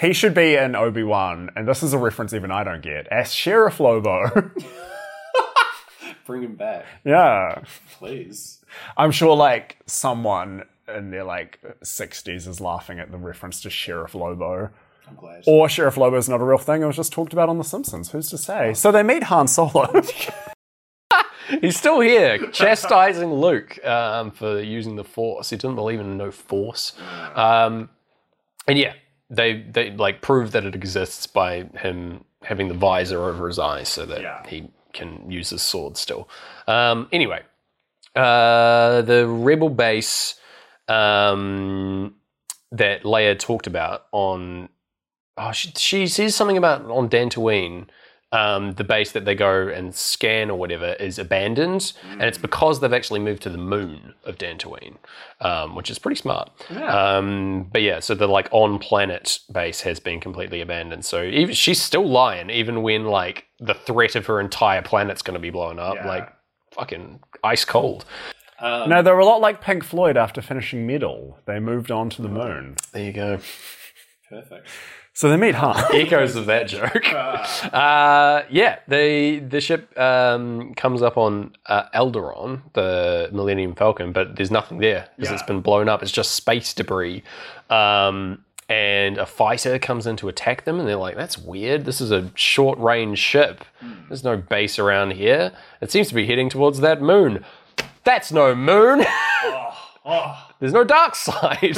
He should be an Obi-Wan, and this is a reference even I don't get, as Sheriff Lobo. Bring him back. Yeah. Please. I'm sure like someone in their like sixties is laughing at the reference to Sheriff Lobo. I'm glad. Or Sheriff Lobo is not a real thing. It was just talked about on The Simpsons. Who's to say? So they meet Han Solo. He's still here chastising Luke um, for using the Force. He didn't believe in no Force. Um, and yeah, they, they like prove that it exists by him having the visor over his eyes so that yeah. he... can use his sword still. Um, anyway, uh, the rebel base um, that Leia talked about on... Oh, she, she says something about on Dantooine um, the base that they go and scan or whatever is abandoned, mm. and it's because they've actually moved to the moon of Dantooine, um, which is pretty smart. Yeah. Um, but yeah, so the like on-planet base has been completely abandoned. So even, she's still lying, even when like the threat of her entire planet's going to be blown up, yeah. like fucking ice cold. Um, no, they were a lot like Pink Floyd after finishing Metal. They moved on to the moon. There you go. Perfect. So they meet Han. Echoes of that joke. Uh, yeah, the the ship um, comes up on uh, Alderaan, the Millennium Falcon, but there's nothing there because yeah. it's been blown up. It's just space debris. Um, and a fighter comes in to attack them, and they're like, that's weird. This is a short-range ship. There's no base around here. It seems to be heading towards that moon. That's no moon. oh, oh. There's no dark side.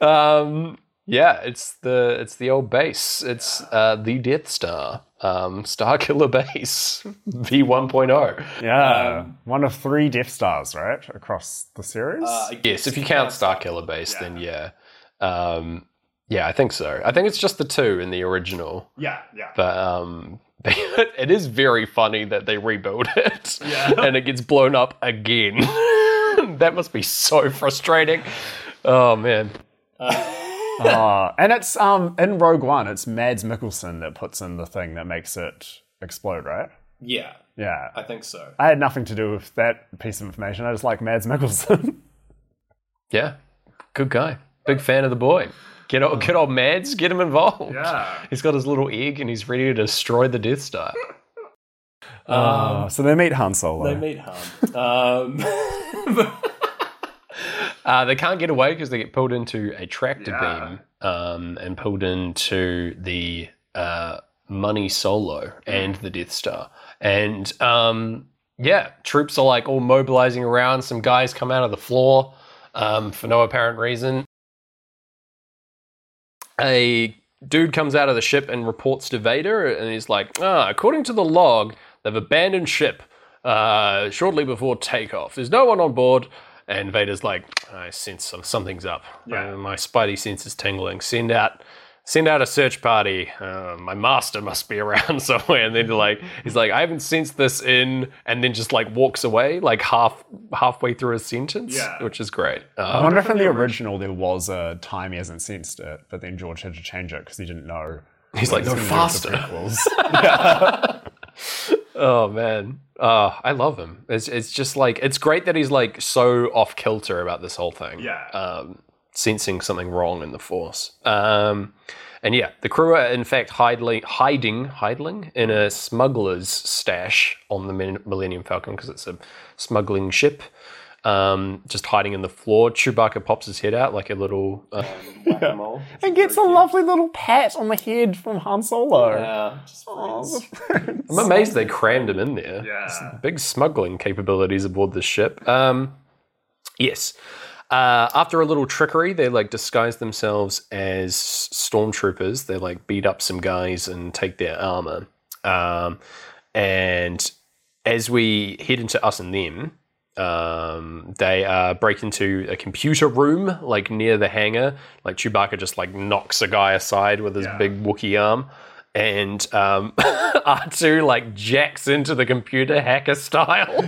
um, yeah, it's the it's the old base. It's uh, the Death Star, um, Starkiller Base, V one point oh. Yeah, um, one of three Death Stars, right, across the series? Uh, yes, if you count Starkiller Base, yeah. then yeah. Um, yeah, I think so. I think it's just the two in the original. Yeah, yeah. But... Um, it is very funny that they rebuild it yeah. and it gets blown up again. That must be so frustrating. Oh man. Uh. Oh, and it's um in Rogue One, it's Mads Mikkelsen that puts in the thing that makes it explode, right? Yeah. Yeah. I think so. I had nothing to do with that piece of information. I just like Mads Mikkelsen. Yeah. Good guy. Big fan of the boy. Get old, get old Mads, get him involved. Yeah. He's got his little egg and he's ready to destroy the Death Star. um, um, so they meet Han Solo. They meet Han. um, uh, they can't get away because they get pulled into a tractor yeah. beam um, and pulled into the uh, Money Solo and the Death Star. And um, yeah, troops are like all mobilizing around. Some guys come out of the floor um, for no apparent reason. A dude comes out of the ship and reports to Vader, and he's like, ah, according to the log, they've abandoned ship uh, shortly before takeoff. There's no one on board, and Vader's like, I sense some, something's up. Yeah. Uh, my spidey sense is tingling. Send out send out a search party. Uh, my master must be around somewhere. And then like, he's like, I haven't sensed this in, and then just like walks away like half halfway through a sentence, yeah. which is great. Um, I wonder if in the original there was a time he hasn't sensed it, but then George had to change it because he didn't know. He's like, no, faster. Oh man, oh, I love him. It's it's just like, it's great that he's like so off kilter about this whole thing. Yeah. Um, sensing something wrong in the Force. Um, and yeah, the crew are in fact hiding, hiding, hiding in a smuggler's stash on the Millennium Falcon because it's a smuggling ship, um, just hiding in the floor. Chewbacca pops his head out like a little... Uh, yeah. And gets a cute. lovely little pat on the head from Han Solo. Yeah. Oh, I'm amazed they crammed him in there. Yeah. Big smuggling capabilities aboard this ship. Um, yes. Uh, after a little trickery, they like disguise themselves as stormtroopers. They like beat up some guys and take their armor. Um, and as we head into Us and Them, um, they uh, break into a computer room like near the hangar. Like Chewbacca just like knocks a guy aside with his yeah. big Wookiee arm. And um, R two like jacks into the computer hacker style.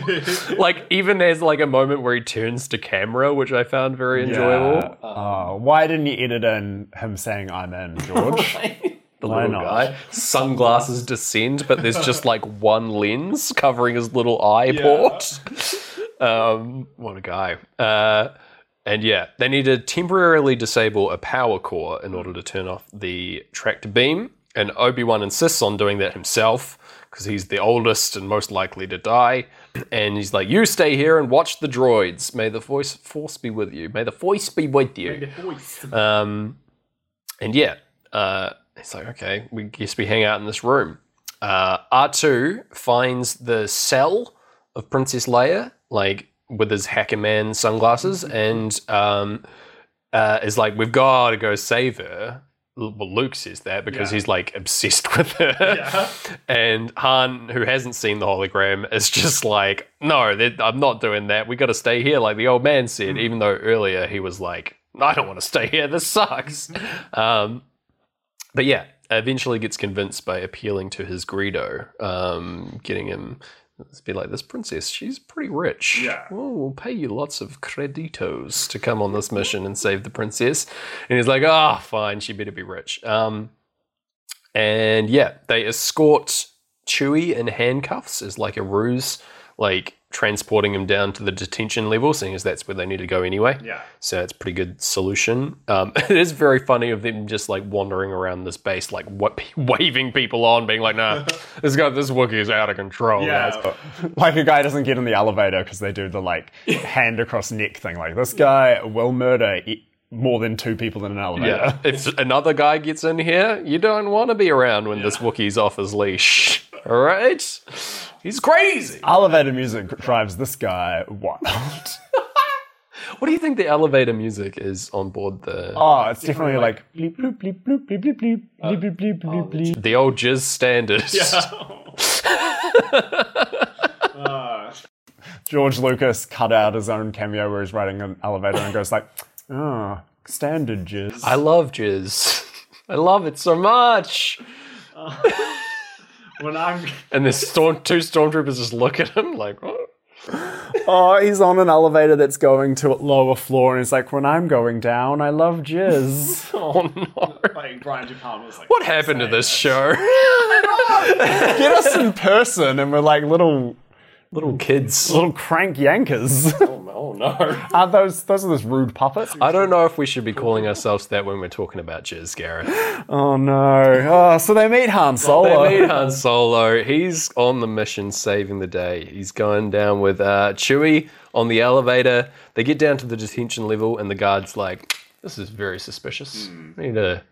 Like even there's like a moment where he turns to camera, which I found very enjoyable. Yeah. Um, oh, why didn't you edit in him saying "I'm in, George"? Right? The why little not? guy, sunglasses descend, but there's just like one lens covering his little eye yeah. port. Um, what a guy! Uh, and yeah, they need to temporarily disable a power core in order to turn off the tractor beam. And Obi-Wan insists on doing that himself because he's the oldest and most likely to die. And he's like, you stay here and watch the droids. May the voice force be with you. May the voice be with you. May the voice. Um, and yeah, uh, it's like, okay, we guess we hang out in this room. Uh, R two finds the cell of Princess Leia, like with his hacker man sunglasses, and um, uh, is like, we've got to go save her. Well, Luke says that because yeah. he's like obsessed with her, yeah. and Han, who hasn't seen the hologram, is just like, no, I'm not doing that. We got to stay here, like the old man said. Mm. Even though earlier he was like, I don't want to stay here. This sucks. um, but yeah, eventually gets convinced by appealing to his Greedo, um, getting him to be like, this princess, she's pretty rich. Yeah. Oh, we'll pay you lots of creditos to come on this mission and save the princess. And he's like, ah, oh, fine, she better be rich. Um, and yeah, they escort Chewie in handcuffs as like a ruse, like transporting him down to the detention level, seeing as that's where they need to go anyway. Yeah. So it's a pretty good solution. Um, it is very funny of them just like wandering around this base, like what, waving people on, being like, nah, this guy, this Wookiee is out of control. Yeah. Like a guy doesn't get in the elevator because they do the like hand across neck thing. Like this guy will murder e- more than two people in an elevator. Yeah. If another guy gets in here, you don't want to be around when yeah. this Wookiee's off his leash. All right. He's crazy. Elevator music drives this guy wild. What do you think the elevator music is on board the... Oh, it's definitely like... Bleep, bleep, bleep, bleep, bleep, bleep, bleep, bleep, bleep, bleep, bleep. The old jizz standards. Yeah. uh. George Lucas cut out his own cameo where he's riding an elevator and goes like, oh, standard jizz. I love jizz. I love it so much. Uh. When I'm... And the storm, two stormtroopers just look at him like, what? Oh, he's on an elevator that's going to a lower floor, and he's like, when I'm going down, I love jizz. Oh, no. Like, Brian De Palma's like... What happened to this show? Get us in person, and we're like little... Little kids. Little crank yankers. Oh, oh no. Are those, those are those rude puppets? I don't know if we should be calling ourselves that when we're talking about jizz, Gareth. Oh no. Oh, so they meet Han Solo. They meet Han Solo. He's on the mission saving the day. He's going down with uh, Chewie on the elevator. They get down to the detention level and the guard's like, this is very suspicious. Mm. I need to,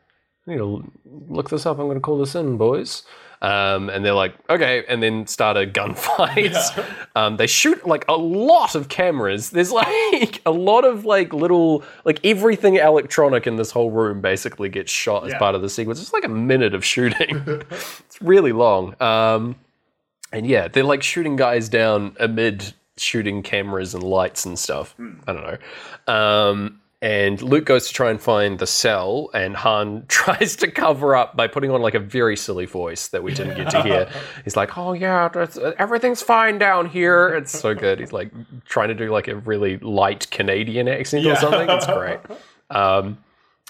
I need to look this up. I'm going to call this in, boys. Um, and they're like, okay, and then start a gunfight. Yeah. Um, they shoot like a lot of cameras. There's like a lot of like little, like everything electronic in this whole room basically gets shot as yeah. part of the sequence. It's like a minute of shooting. It's really long. Um, and yeah, they're like shooting guys down amid shooting cameras and lights and stuff. Mm. I don't know. Um, And Luke goes to try and find the cell, and Han tries to cover up by putting on like a very silly voice that we didn't get to hear. He's like, oh yeah, everything's fine down here. It's so good. He's like trying to do like a really light Canadian accent yeah. or something. It's great. Um,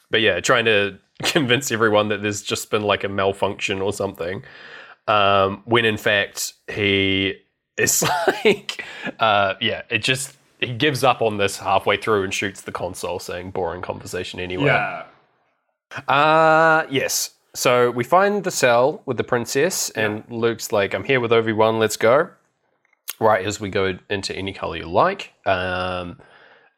but yeah, trying to convince everyone that there's just been like a malfunction or something. Um, when in fact, he is like, uh, yeah, it just... He gives up on this halfway through and shoots the console saying boring conversation anyway. Yeah. Uh, yes. So we find the cell with the princess and yeah. Luke's like, I'm here with Obi-Wan, let's go. Right as we go into any color you like. Um,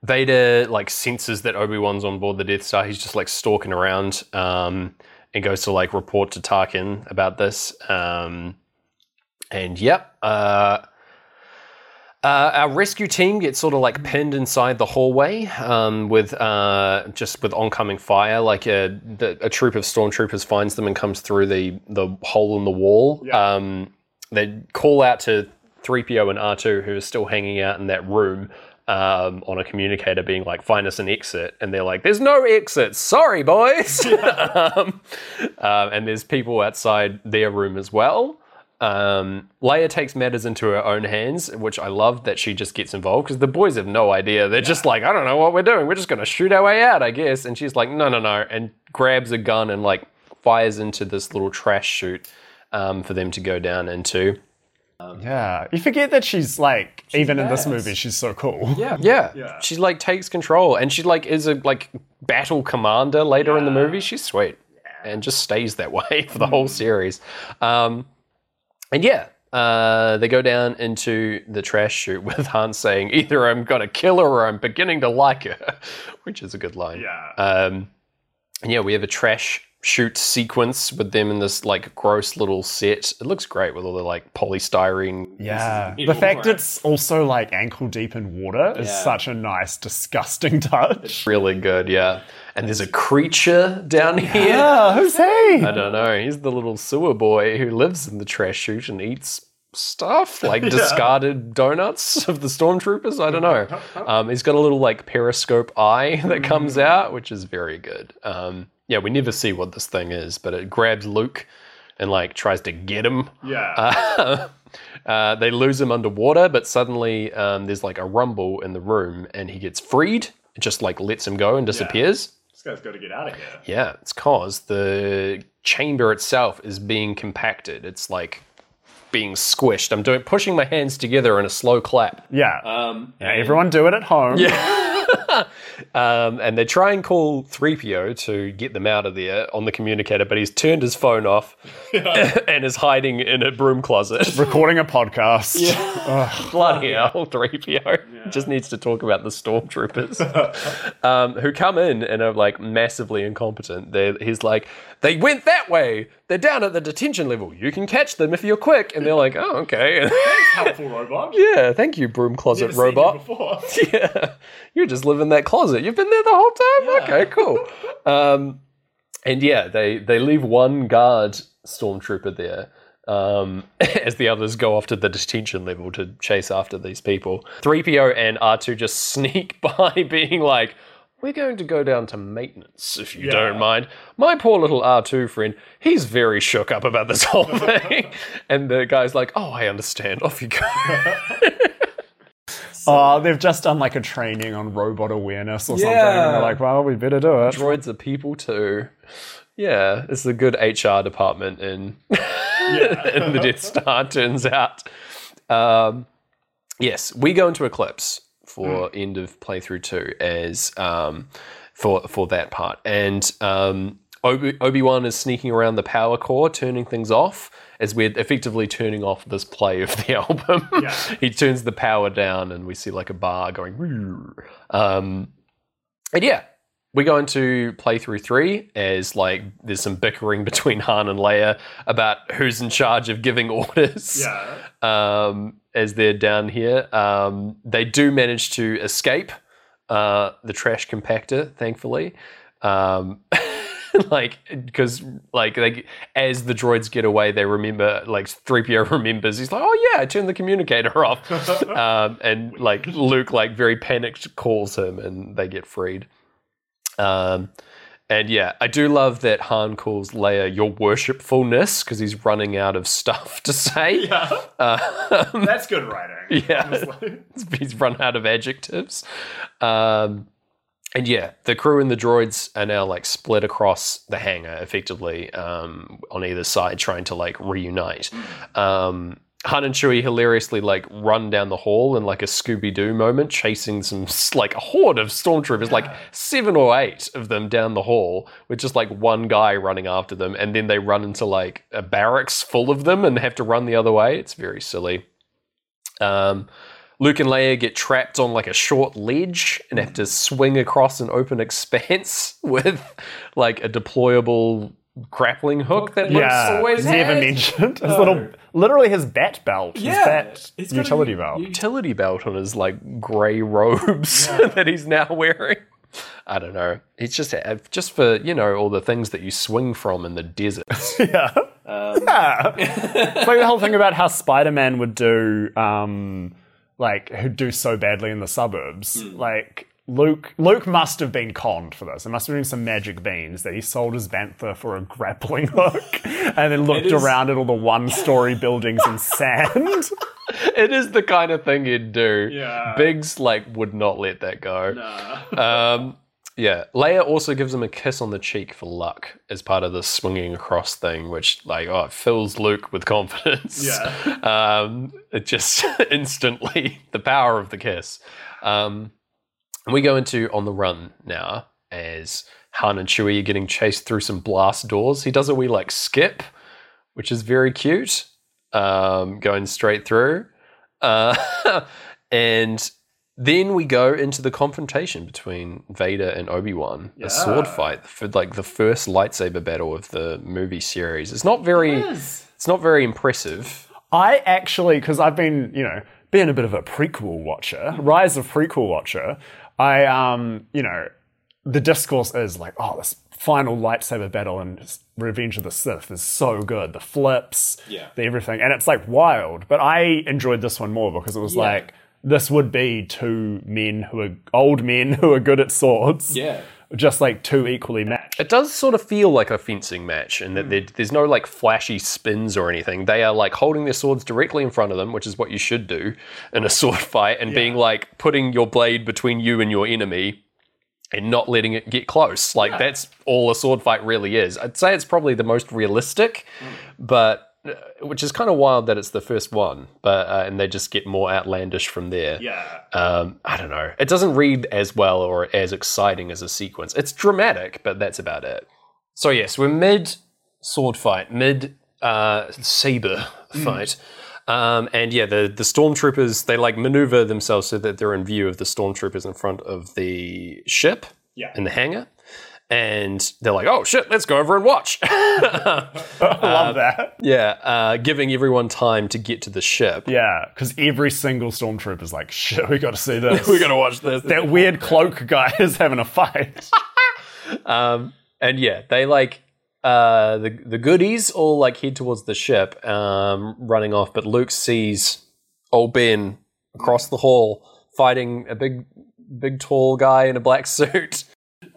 Vader like senses that Obi-Wan's on board the Death Star. He's just like stalking around um, and goes to like report to Tarkin about this. Um, and yep. Uh, Uh, our rescue team gets sort of like pinned inside the hallway um, with uh, just with oncoming fire. Like a, a troop of stormtroopers finds them and comes through the, the hole in the wall. Yeah. Um, they call out to three P O and R two, who are still hanging out in that room um, on a communicator, being like, "Find us an exit." And they're like, "There's no exit. Sorry, boys." Yeah. um, um, and there's people outside their room as well. Um, Leia takes matters into her own hands, which I love that she just gets involved because the boys have no idea. They're yeah. just like, I don't know what we're doing. We're just going to shoot our way out, I guess. And she's like, no, no, no. And grabs a gun and like fires into this little trash chute um, for them to go down into. Um, yeah. You forget that she's like, she even does. In this movie, she's so cool. Yeah. Yeah. yeah. She like takes control and she like is a like battle commander later yeah. in the movie. She's sweet yeah. and just stays that way for the whole series. Um, And yeah, uh, they go down into the trash chute with Han saying, either I'm going to kill her or I'm beginning to like her, which is a good line. Yeah. Um, and yeah, we have a trash chute sequence with them in this like gross little set. It looks great with all the like polystyrene. Yeah. The fact it's also like ankle deep in water is yeah. such a nice, disgusting touch. It's really good, yeah. And there's a creature down here. Yeah, who's he? I don't know. He's the little sewer boy who lives in the trash chute and eats stuff, like yeah. discarded donuts of the stormtroopers. I don't know. Um, he's got a little like periscope eye that comes out, which is very good. Um, yeah, we never see what this thing is, but it grabs Luke and like tries to get him. Yeah. Uh, uh, they lose him underwater, but suddenly um, there's like a rumble in the room and he gets freed. It just like lets him go and disappears. Yeah. This guy's got to get out of here. Yeah, it's cause the chamber itself is being compacted. It's like being squished. I'm doing pushing my hands together in a slow clap. Yeah. Um, yeah everyone do it at home. Yeah. um, and they try and call three P O to get them out of there on the communicator, but he's turned his phone off and is hiding in a broom closet. Recording a podcast. Yeah. Bloody hell, three P O. Yeah. Just needs to talk about the stormtroopers um, who come in and are like massively incompetent. They're, he's like, they went that way. They're down at the detention level. You can catch them if you're quick. And they're like, oh, okay. Thanks, helpful robot. Yeah, thank you, broom closet robot. Never seen you before. Yeah. You just live in that closet. You've been there the whole time? Yeah. Okay, cool. Um, and yeah, they, they leave one guard stormtrooper there um, as the others go off to the detention level to chase after these people. three P O and R two just sneak by being like, we're going to go down to maintenance, if you yeah. don't mind. My poor little R two friend, he's very shook up about this whole thing. And the guy's like, oh, I understand. Off you go. so, oh, they've just done like a training on robot awareness or yeah. something. And they're like, well, we better do it. Droids are people too. Yeah, it's a good H R department in, yeah. in the Death Star, turns out. Um, yes, we go into Eclipse. For mm. end of playthrough two, as um, for for that part, and um, Obi- Obi-Wan is sneaking around the power core, turning things off, as we're effectively turning off this play of the album. Yeah. He turns the power down, and we see like a bar going. Um, and yeah, we go into playthrough three as like there's some bickering between Han and Leia about who's in charge of giving orders. Yeah. Um, as they're down here. Um, they do manage to escape uh, the trash compactor, thankfully. Um, like, because, like, they, as the droids get away, they remember, like, three P O remembers. He's like, oh, yeah, I turned the communicator off. um, and, like, Luke, like, very panicked calls him and they get freed. Um, and, yeah, I do love that Han calls Leia your worshipfulness because he's running out of stuff to say. Yeah. Um, That's good writing. Yeah. He's run out of adjectives. Um, and, yeah, the crew and the droids are now, like, split across the hangar, effectively, um, on either side, trying to, like, reunite. Um, Han and Chewie hilariously, like, run down the hall in, like, a Scooby-Doo moment, chasing some, like, a horde of stormtroopers, yeah. like, seven or eight of them down the hall with just, like, one guy running after them, and then they run into, like, a barracks full of them and have to run the other way. It's very silly. Um, Luke and Leia get trapped on, like, a short ledge and have to swing across an open expanse with, like, a deployable grappling hook that Luke's yeah, always had. Never mentioned. His no. little, literally his bat belt. Yeah, his bat he's utility belt. Utility belt on his like grey robes yeah. that he's now wearing. I don't know. It's just just for you know all the things that you swing from in the desert. yeah. Um. yeah. It's like the whole thing about how Spider-Man would do, um, like who'd do so badly in the suburbs, mm. like. Luke Luke must have been conned for this. It must have been some magic beans that he sold his bantha for a grappling hook and then looked around at all the one-story buildings in sand. It is the kind of thing you'd do. Yeah. Biggs, like, would not let that go. Nah. um, yeah. Leia also gives him a kiss on the cheek for luck as part of the swinging across thing, which, like, oh, it fills Luke with confidence. Yeah. Um, it just instantly, the power of the kiss. Um... And we go into On the Run now as Han and Chewie are getting chased through some blast doors. He does a wee, like, skip, which is very cute, um, going straight through. Uh, and then we go into the confrontation between Vader and Obi-Wan, yeah. a sword fight, for, like, the first lightsaber battle of the movie series. It's not very, it is. It's not very impressive. I actually, because I've been, you know, being a bit of a prequel watcher, Rise of prequel watcher, I, um, you know, the discourse is like, oh, this final lightsaber battle in Revenge of the Sith is so good. The flips, yeah. the everything. And it's like wild. But I enjoyed this one more because it was yeah. like, this would be two men who are old men who are good at swords. Yeah. just like two equally matched. It does sort of feel like a fencing match in that mm. there's no like flashy spins or anything. They are like holding their swords directly in front of them, which is what you should do in a sword fight, and yeah. being like putting your blade between you and your enemy and not letting it get close. Like yeah. that's all a sword fight really is. I'd say it's probably the most realistic, mm. but which is kind of wild that it's the first one, but uh, and they just get more outlandish from there. Yeah. Um, I don't know. It doesn't read as well or as exciting as a sequence. It's dramatic, but that's about it. So yes, we're mid sword fight, mid uh, saber mm. fight. Um, and yeah, the, the stormtroopers, they like maneuver themselves so that they're in view of the stormtroopers in front of the ship yeah. in the hangar. And they're like, oh shit, let's go over and watch. I love um, that. Yeah, uh, giving everyone time to get to the ship. Yeah, because every single stormtrooper's like, shit, we got to see this. We got to watch this. That weird cloak guy is having a fight. um, and yeah, they like, uh, the, the goodies all like head towards the ship, um, running off. But Luke sees old Ben across the hall fighting a big, big tall guy in a black suit.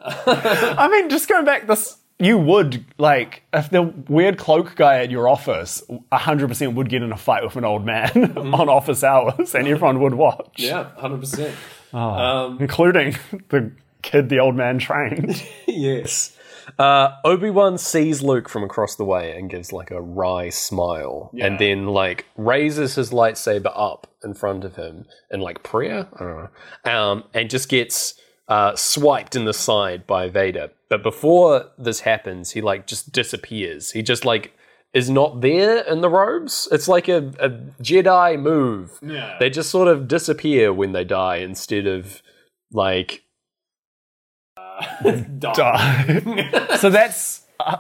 I mean, just going back, this you would like if the weird cloak guy at your office, a hundred percent would get in a fight with an old man mm-hmm. on office hours, and everyone would watch. Yeah, hundred percent, oh, um, including the kid the old man trained. Yes. Uh, Obi-Wan sees Luke from across the way and gives like a wry smile, yeah. and then like raises his lightsaber up in front of him in like prayer, I don't know, um, and just gets. Uh, swiped in the side by Vader. But before this happens, he like just disappears. He just like is not there in the robes. It's like a, a Jedi move. Yeah. They just sort of disappear when they die instead of like uh, die. So that's uh,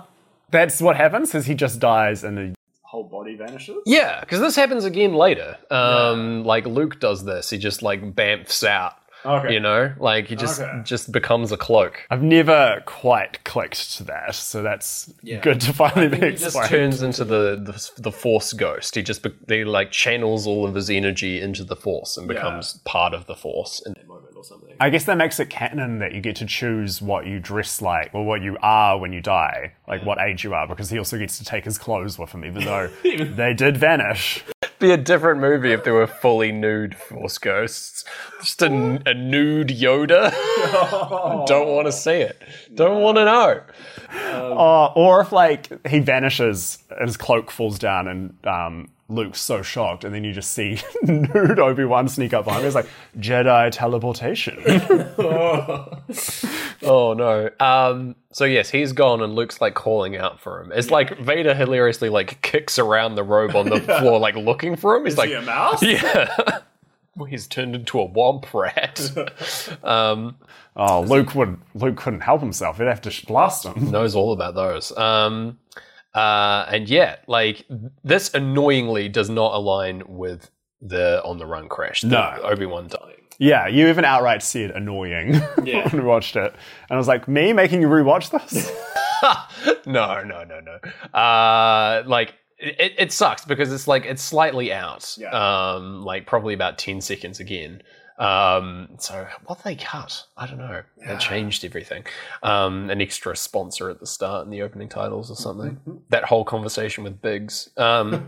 that's what happens, is he just dies and the whole body vanishes. Yeah, because this happens again later. Um, yeah. Like Luke does this. He just like bamfs out. Okay. You know, like he just okay. just becomes a cloak. I've never quite clicked to that, so that's yeah. good to finally be explained. He just turns into the, the the Force ghost. He just he like channels all of his energy into the Force and becomes yeah. part of the Force in that moment or something. I guess that makes it canon that you get to choose what you dress like or what you are when you die, like yeah. what age you are, because he also gets to take his clothes with him, even though they did vanish. Be a different movie if there were fully nude Force ghosts. Just a, a nude Yoda. Oh. Don't want to see it. Don't no. want to know. Um, uh, or if like he vanishes and his cloak falls down and um, Luke's so shocked, and then you just see nude Obi-Wan sneak up behind him. It's like Jedi teleportation. oh. oh no. Um, so yes, he's gone and Luke's like calling out for him. It's yeah. like Vader hilariously like kicks around the robe on the yeah. floor like looking for him. He's Is like he a mouse? Yeah. Well, he's turned into a womp rat. um, oh, Luke would Luke couldn't help himself. He'd have to blast him. Knows all about those. Um, uh, and yeah, like this annoyingly does not align with the on the run crash. No, Obi-Wan dying. Yeah, you even outright said annoying yeah. when we watched it, and I was like, me making you rewatch this? no, no, no, no. Uh, like. It, it sucks because it's like it's slightly out, yeah. um, like probably about ten seconds again. Um, so what they cut, I don't know. Yeah. They changed everything. Um, an extra sponsor at the start in the opening titles or something. Mm-hmm. That whole conversation with Biggs. Um,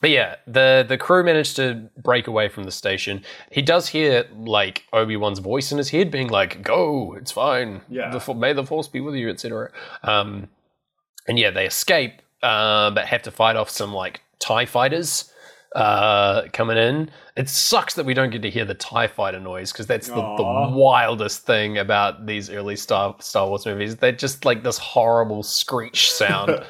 but yeah, the the crew managed to break away from the station. He does hear like Obi-Wan's voice in his head being like, "Go, it's fine. Yeah, the, may the Force be with you," et cetera. Um, and yeah, they escape. Uh, but have to fight off some like TIE fighters uh, coming in. It sucks that we don't get to hear the TIE fighter noise, because that's the, the wildest thing about these early Star, Star Wars movies. They're just like this horrible screech sound.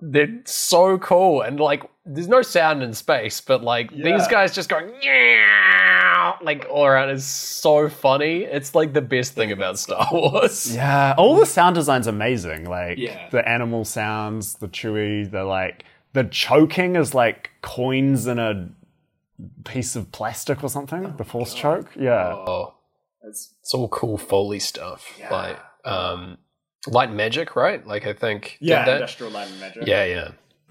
They're so cool, and like there's no sound in space, but like yeah. these guys just going yeah, like all around is so funny. It's like the best thing about Star Wars. Yeah, all the sound design's amazing. Like yeah. the animal sounds, the chewy, the like the choking is like coins in a piece of plastic or something. Oh, the Force God. Choke, yeah. Oh, it's, it's all cool Foley stuff, yeah. like um, light and magic, right? Like I think yeah, that? Industrial light and magic. Yeah, yeah.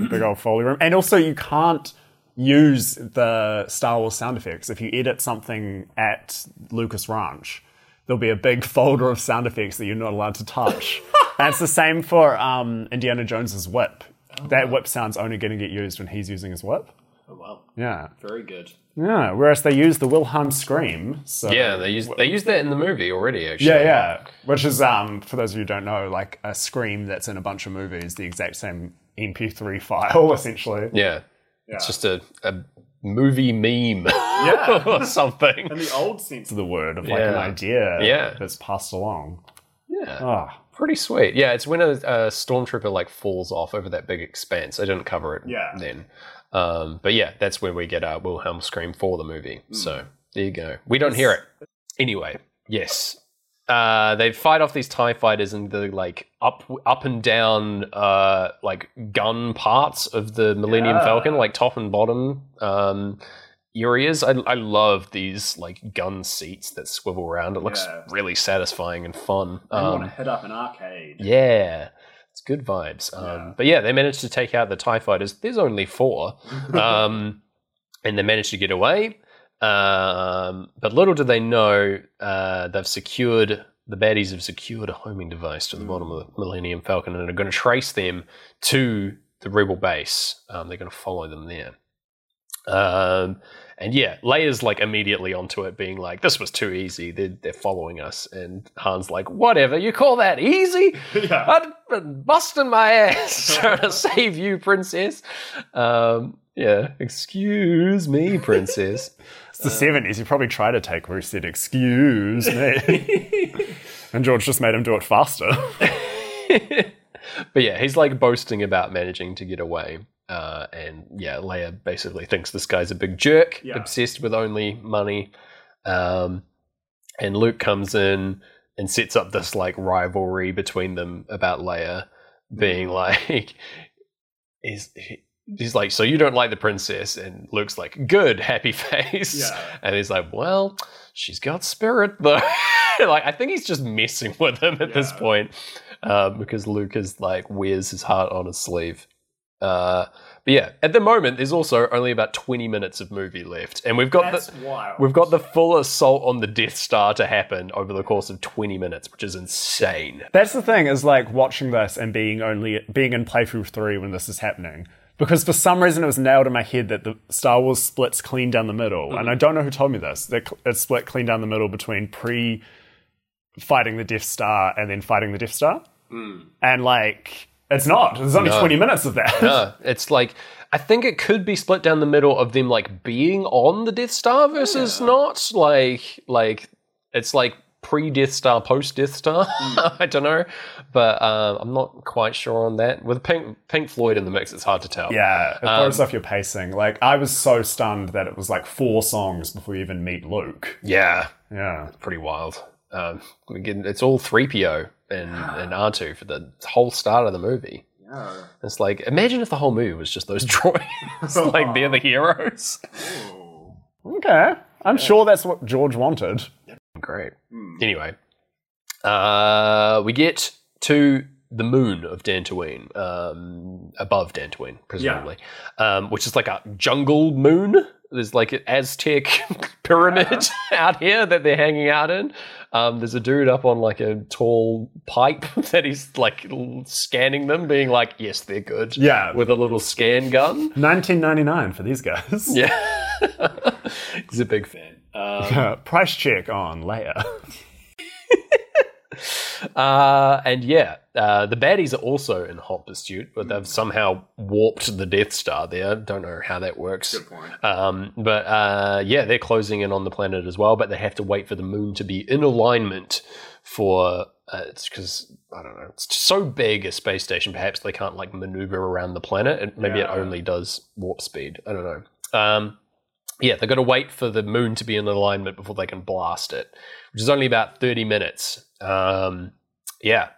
Big old Foley room. And also you can't use the Star Wars sound effects if you edit something at Lucas Ranch. there'll be a big folder of sound effects that you're not allowed to touch. And it's the same for um, Indiana Jones's whip. Oh, that wow. whip sound's only going to get used when he's using his whip. Oh, wow. Yeah. Very good. Yeah, whereas they use the Wilhelm scream. So yeah, they use they use that in the movie already, actually. Yeah, yeah. Which is, um, for those of you who don't know, like a scream that's in a bunch of movies, the exact same M P three file, essentially. Yeah. yeah. It's just a, a movie meme yeah. or something. In the old sense of the word, of like yeah. an idea yeah. that's passed along. Yeah. Oh. Pretty sweet. Yeah, it's when a, a stormtrooper like falls off over that big expanse. I didn't cover it yeah. then. Um, but yeah, that's when we get our Wilhelm scream for the movie. Mm. So there you go. We don't hear it. Anyway, yes. Uh, they fight off these TIE fighters in the like up up and down uh, like gun parts of the Millennium yeah. Falcon, like top and bottom um, areas. I, I love these like gun seats that swivel around. It looks yeah. really satisfying and fun. I um, want to hit up an arcade. Yeah. It's good vibes. Um, yeah. But yeah, they managed to take out the TIE fighters. There's only four. Um, and they managed to get away. Um, but little do they know, uh, they've secured, the baddies have secured a homing device to the bottom of the Millennium Falcon and are going to trace them to the Rebel base. Um, they're going to follow them there. Um, and yeah, Leia's like immediately onto it, being like, "This was too easy. They're, they're following us." And Han's like, "Whatever, you call that easy? Yeah. I'd been busting my ass trying to save you, princess." Um, yeah, excuse me, princess. It's the seventies. You probably tried to take where he said, "Excuse me," and George just made him do it faster. But yeah, he's like boasting about managing to get away. Uh, and yeah, Leia basically thinks this guy's a big jerk, yeah. obsessed with only money. Um, and Luke comes in and sets up this like rivalry between them about Leia being like, he's, he's like, "So you don't like the princess?" And Luke's like, "Good, happy face." Yeah. And he's like, "Well, she's got spirit though." Like, I think he's just messing with him at yeah. this point, uh, because Luke is like, wears his heart on his sleeve. Uh, but yeah, at the moment, there's also only about twenty minutes of movie left, and we've got That's the wild. we've got the full assault on the Death Star to happen over the course of twenty minutes, which is insane. That's the thing, is like watching this and being only being in playthrough three when this is happening, because for some reason it was nailed in my head that the Star Wars splits clean down the middle, mm-hmm. and I don't know who told me this. That it split clean down the middle between pre fighting the Death Star and then fighting the Death Star, mm. and like. It's not. There's only no. twenty minutes of that. No, it's like, I think it could be split down the middle of them like being on the Death Star versus yeah. not. Like, like it's like pre-Death Star, post-Death Star. Mm. I don't know, but um, I'm not quite sure on that. With Pink, Pink Floyd in the mix, it's hard to tell. Yeah, it throws um, off your pacing. Like, I was so stunned that it was like four songs before you even meet Luke. Yeah, yeah, it's pretty wild. Um, again, it's all three P O. And, and R two for the whole start of the movie. Yeah. It's like, imagine if the whole movie was just those droids. Like, they're the heroes. Ooh. Okay. I'm yeah. sure that's what George wanted. Great. Mm. Anyway, uh, we get to the moon of Dantooine, um, above Dantooine, presumably, yeah. um, which is like a jungle moon. There's like an Aztec pyramid yeah. out here that they're hanging out in. Um, there's a dude up on like a tall pipe that he's like scanning them, being like, "Yes, they're good." Yeah. With a little scan gun. nineteen ninety-nine for these guys. Yeah. He's a big fan. Um, yeah, price check on Leia. Uh, and yeah, uh, the baddies are also in hot pursuit, but they've somehow warped the Death Star there. Don't know how that works. Good point. Um, but uh, yeah, they're closing in on the planet as well, but they have to wait for the moon to be in alignment for... Uh, it's because, I don't know, it's so big a space station, perhaps they can't like maneuver around the planet. It, maybe yeah. it only does warp speed. I don't know. Um, yeah, they've got to wait for the moon to be in alignment before they can blast it, which is only about thirty minutes. Um, yeah,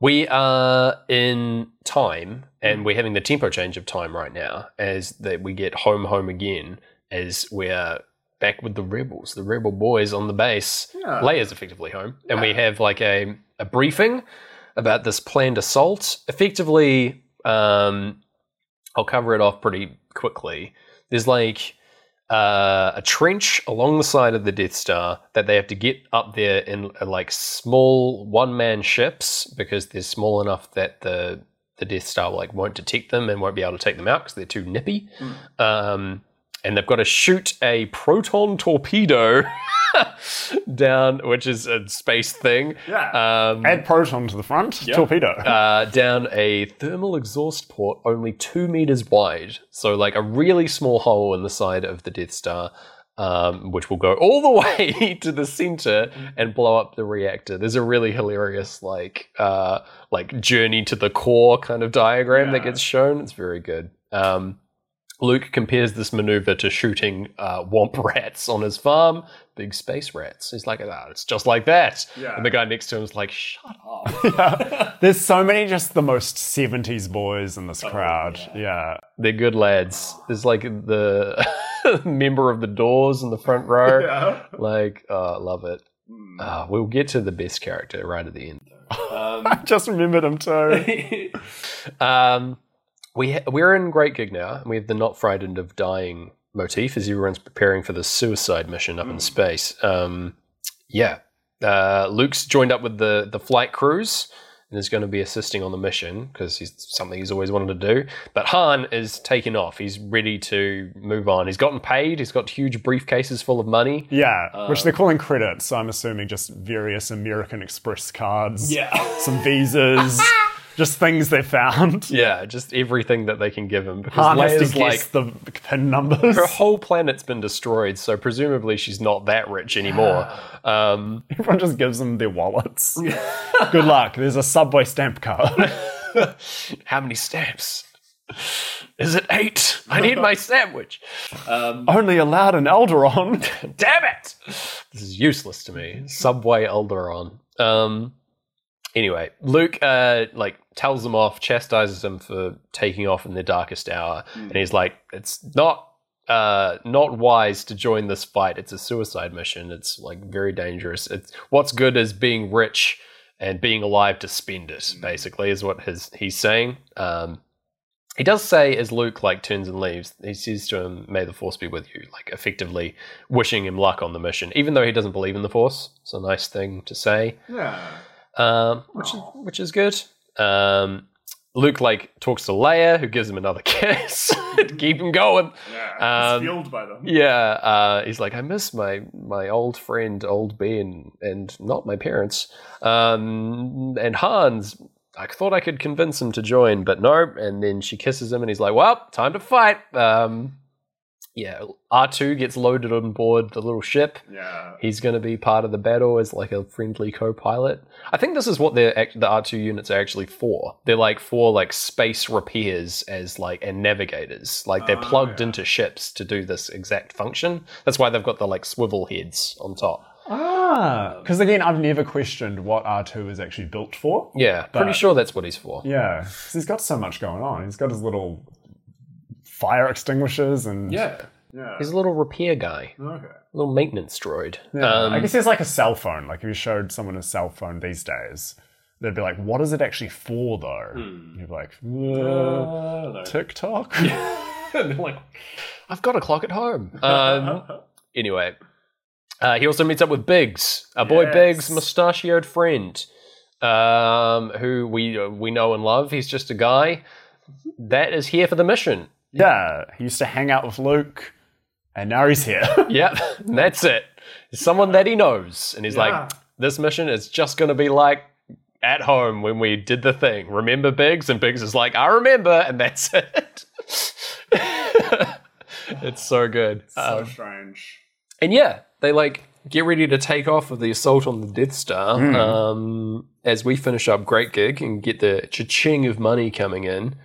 we are in time, and we're having the tempo change of time right now as that we get home, home again, as we're back with the rebels, the rebel boys on the base. Yeah. Leia's effectively home, and yeah. we have like a, a briefing about this planned assault. Effectively, um, I'll cover it off pretty quickly. There's like uh, a trench along the side of the Death Star that they have to get up there in uh, like small one-man ships, because they're small enough that the the Death Star like won't detect them and won't be able to take them out because they're too nippy. Mm. Um, and they've got to shoot a proton torpedo down, which is a space thing. Yeah. Um, Add proton to the front, yeah. Torpedo. Uh, down a thermal exhaust port only two meters wide. So like a really small hole in the side of the Death Star, um, which will go all the way to the center and blow up the reactor. There's a really hilarious like uh, like journey to the core kind of diagram yeah. that gets shown. It's very good. Um, Luke compares this maneuver to shooting uh, womp rats on his farm, big space rats. He's like, ah, it's just like that. Yeah. And the guy next to him is like, shut up. Yeah. There's so many just the most seventies boys in this oh, crowd. Yeah. yeah. They're good lads. There's like the member of the Doors in the front row. Yeah. Like, oh, love it. Mm. Uh, we'll get to the best character right at the end. Um, I just remembered him too. um... We ha- we're in Great Gig now, and we have the not frightened of dying motif as everyone's preparing for the suicide mission up mm. in space. Um, yeah. Uh, Luke's joined up with the, the flight crews and is going to be assisting on the mission because he's something he's always wanted to do. But Han is taking off. He's ready to move on. He's gotten paid. He's got huge briefcases full of money. Yeah, um, which they're calling credits. So I'm assuming just various American Express cards. Yeah. Some visas. Just things they found. Yeah, just everything that they can give him. Because Leia's like the pin numbers. Her whole planet's been destroyed, so presumably she's not that rich anymore. Um, Everyone just gives them their wallets. Good luck. There's a Subway stamp card. How many stamps? Is it eight? I need my sandwich. Um, Only allowed in Alderaan. Damn it! This is useless to me. Subway Alderaan. Um... Anyway, Luke uh, like tells him off, chastises him for taking off in the darkest hour, mm. and he's like, "It's not uh, not wise to join this fight. It's a suicide mission. It's like very dangerous. It's what's good is being rich and being alive to spend it." Mm. Basically, is what his he's saying. Um, he does say, as Luke like turns and leaves, he says to him, "May the Force be with you," like effectively wishing him luck on the mission, even though he doesn't believe in the Force. It's a nice thing to say. Yeah. Um, which is, which is good. Um, Luke like talks to Leia, who gives him another kiss to keep him going. Yeah, um, he's fueled by them. Yeah, uh, he's like, I miss my my old friend, old Ben, and not my parents. Um, and Han's, I thought I could convince him to join, but no. And then she kisses him, and he's like, well, time to fight. Um, yeah, R two gets loaded on board the little ship. Yeah, he's going to be part of the battle as like a friendly co-pilot. I think this is what the the R two units are actually for. They're like for like space repairs as like and navigators. Like they're oh, plugged yeah. into ships to do this exact function. That's why they've got the like swivel heads on top. Ah, because again, I've never questioned what R two is actually built for. Yeah, pretty sure that's what he's for. Yeah, because he's got so much going on. He's got his little fire extinguishers and yeah. yeah, he's a little repair guy, okay, a little maintenance droid. Yeah. Um, I guess he's like a cell phone. Like if you showed someone a cell phone these days, they'd be like, "What is it actually for, though?" Hmm. You'd be like, uh, uh, "TikTok." Yeah. They're like, "I've got a clock at home." Um, anyway, uh, he also meets up with Biggs, our boy yes. Biggs, mustachioed friend, um, who we uh, we know and love. He's just a guy that is here for the mission. Yeah, he used to hang out with Luke, and now he's here. Yep, and that's it. Someone that he knows, and he's yeah. like, this mission is just going to be like at home when we did the thing. Remember Biggs? And Biggs is like, I remember, and that's it. It's so good. It's so um, strange. And yeah, they like get ready to take off of the assault on the Death Star mm. um, as we finish up Great Gig and get the cha-ching of money coming in.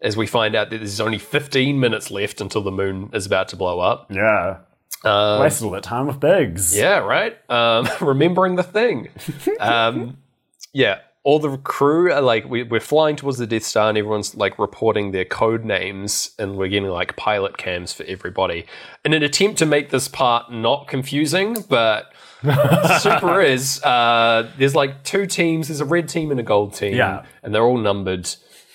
As we find out that there's only fifteen minutes left until the moon is about to blow up. Yeah. Um, Wasted all that time with Biggs. Yeah, right? Um, remembering the thing. um, yeah. All the crew are like, we, we're flying towards the Death Star and everyone's like reporting their code names and we're getting like pilot cams for everybody. In an attempt to make this part not confusing, but super is, uh, there's like two teams. There's a red team and a gold team. Yeah. And they're all numbered.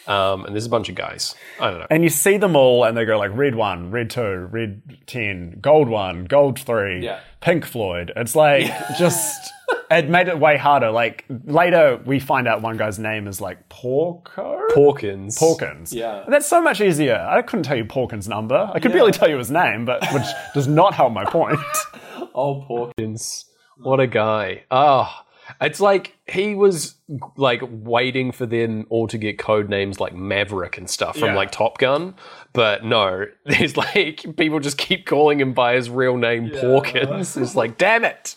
Um, and there's a bunch of guys. I don't know. And you see them all and they go like red one, red two, red ten, gold one, gold three, yeah. Pink Floyd. It's like yeah. just... It made it way harder. Like, later we find out one guy's name is like Porco? Porkins. Porkins. Yeah. That's so much easier. I couldn't tell you Porkins' number. I could yeah. barely tell you his name, but which does not help my point. Oh, Porkins. What a guy. Oh, it's like he was like waiting for them all to get code names like Maverick and stuff from yeah. like Top Gun. But no, there's like people just keep calling him by his real name, yeah. Porkins. It's like, damn it.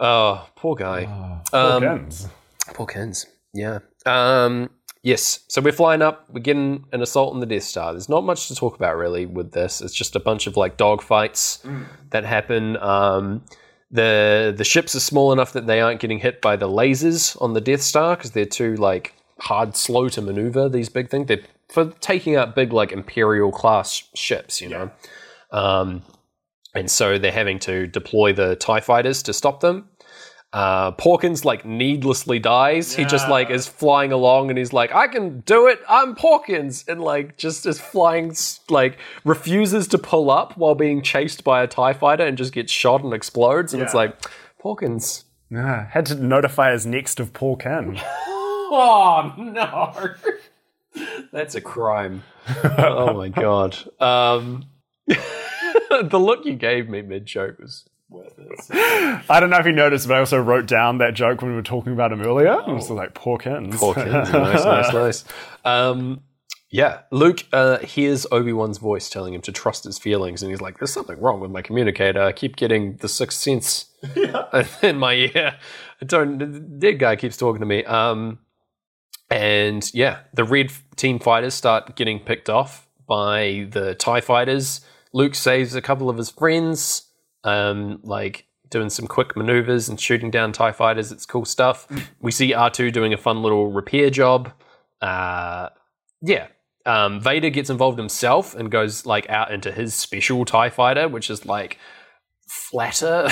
Oh, poor guy. Oh, Porkins. Um, Porkins, yeah. Um, yes, so we're flying up. We're getting an assault on the Death Star. There's not much to talk about, really, with this. It's just a bunch of, like, dogfights mm. that happen. Um, the the ships are small enough that they aren't getting hit by the lasers on the Death Star because they're too, like, hard, slow to maneuver, these big things. They're for taking out big, like, Imperial-class ships, you know. Yeah. Um And so they're having to deploy the TIE fighters to stop them. Uh, Porkins, like, needlessly dies. Yeah. He just, like, is flying along and he's like, I can do it, I'm Porkins! And, like, just is flying, like, refuses to pull up while being chased by a TIE fighter and just gets shot and explodes. And yeah. it's like, Porkins. Yeah, had to notify his next of Porkin. Oh, no! That's a crime. Oh, my God. Um... The look you gave me mid-joke was worth it. So. I don't know if you noticed, but I also wrote down that joke when we were talking about him earlier. Oh. I was like, Porkins. Porkins. Nice, nice, nice. Um, yeah. Luke uh, hears Obi-Wan's voice telling him to trust his feelings, and he's like, there's something wrong with my communicator. I keep getting the sixth sense yeah. in my ear. I don't, the dead guy keeps talking to me. Um, and, yeah, the red team fighters start getting picked off by the TIE fighters. Luke saves a couple of his friends, um, like doing some quick maneuvers and shooting down TIE fighters. It's cool stuff. We see R two doing a fun little repair job. Uh, yeah. Um, Vader gets involved himself and goes like out into his special TIE fighter, which is like flatter.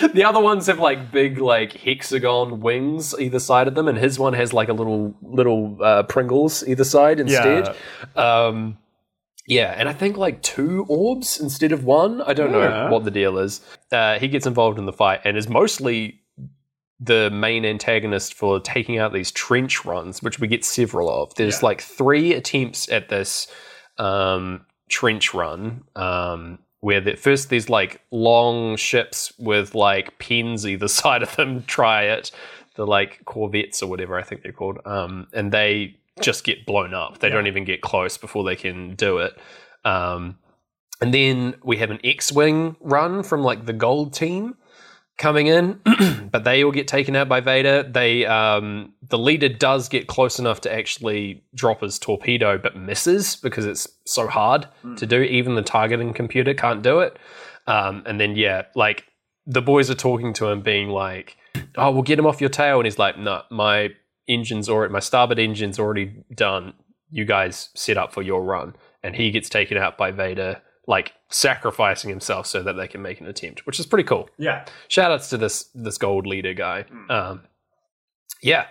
The other ones have like big like hexagon wings either side of them, and his one has like a little little uh, Pringles either side instead. Yeah. Um, Yeah, and I think like two orbs instead of one. I don't yeah. know what the deal is. Uh, he gets involved in the fight and is mostly the main antagonist for taking out these trench runs, which we get several of. There's yeah. like three attempts at this um, trench run, um, where the, first there's like long ships with like pens either side of them try it. The like Corvettes or whatever I think they're called. Um, and they... just get blown up. They yeah. don't even get close before they can do it. Um, and then we have an X-Wing run from like the gold team coming in, but they all get taken out by Vader. They um, the leader does get close enough to actually drop his torpedo, but misses because it's so hard mm. to do. Even the targeting computer can't do it. Um, and then, yeah, like the boys are talking to him being like, oh, we'll get him off your tail. And he's like, no, my... engines or my starboard engine's already done, you guys set up for your run. And he gets taken out by Vader, like sacrificing himself so that they can make an attempt, which is pretty cool. Yeah, shout outs to this this gold leader guy. mm. Um yeah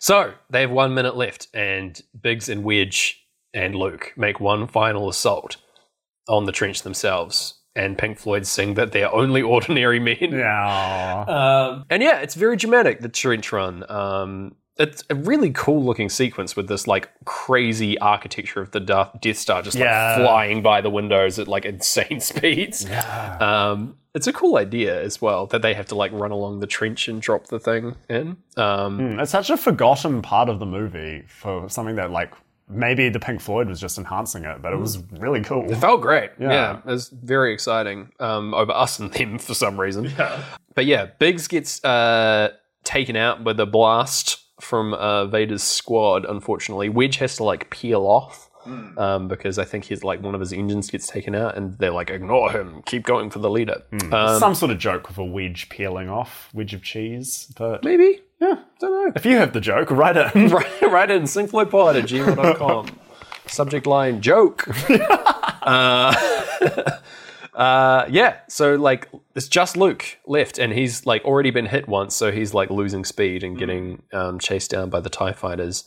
so they have one minute left, and Biggs and Wedge and Luke make one final assault on the trench themselves, and Pink Floyd sing that they're only ordinary men. Yeah. Um, and yeah, it's very dramatic, the trench run. Um, it's a really cool looking sequence with this like crazy architecture of the Death Star just yeah. like flying by the windows at like insane speeds. Yeah. Um, it's a cool idea as well that they have to like run along the trench and drop the thing in. Um, mm, it's such a forgotten part of the movie for something that like maybe the Pink Floyd was just enhancing it, but it was really cool. It felt great. Yeah, yeah, it was very exciting um, over us and them for some reason. Yeah. But yeah, Biggs gets uh, taken out with a blast from uh, Vader's squad, unfortunately. Wedge has to like peel off mm. um, because I think he's like one of his engines gets taken out, and they're like, ignore him, keep going for the leader. Mm. Um, some sort of joke with a wedge peeling off, wedge of cheese. But maybe. Yeah, don't know. If you have the joke, write it. write, write in singfloydpod at gmail dot com. Subject line, joke. uh, uh, yeah, so like it's just Luke left, and he's like already been hit once, so he's like losing speed and mm. getting um, chased down by the TIE fighters.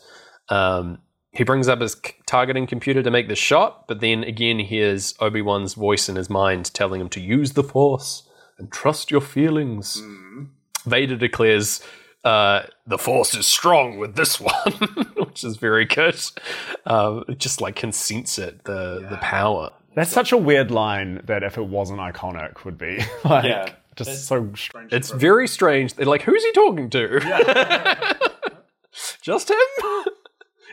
Um, he brings up his targeting computer to make the shot, but then again hears Obi-Wan's voice in his mind telling him to use the Force and trust your feelings. Mm. Vader declares, uh, the Force is strong with this one, which is very good. Uh, it just like consents it, the, yeah. the power. That's such a weird line that if it wasn't iconic would be like yeah, just so strange. It's very strange. They're like, who's he talking to? Yeah. Just him?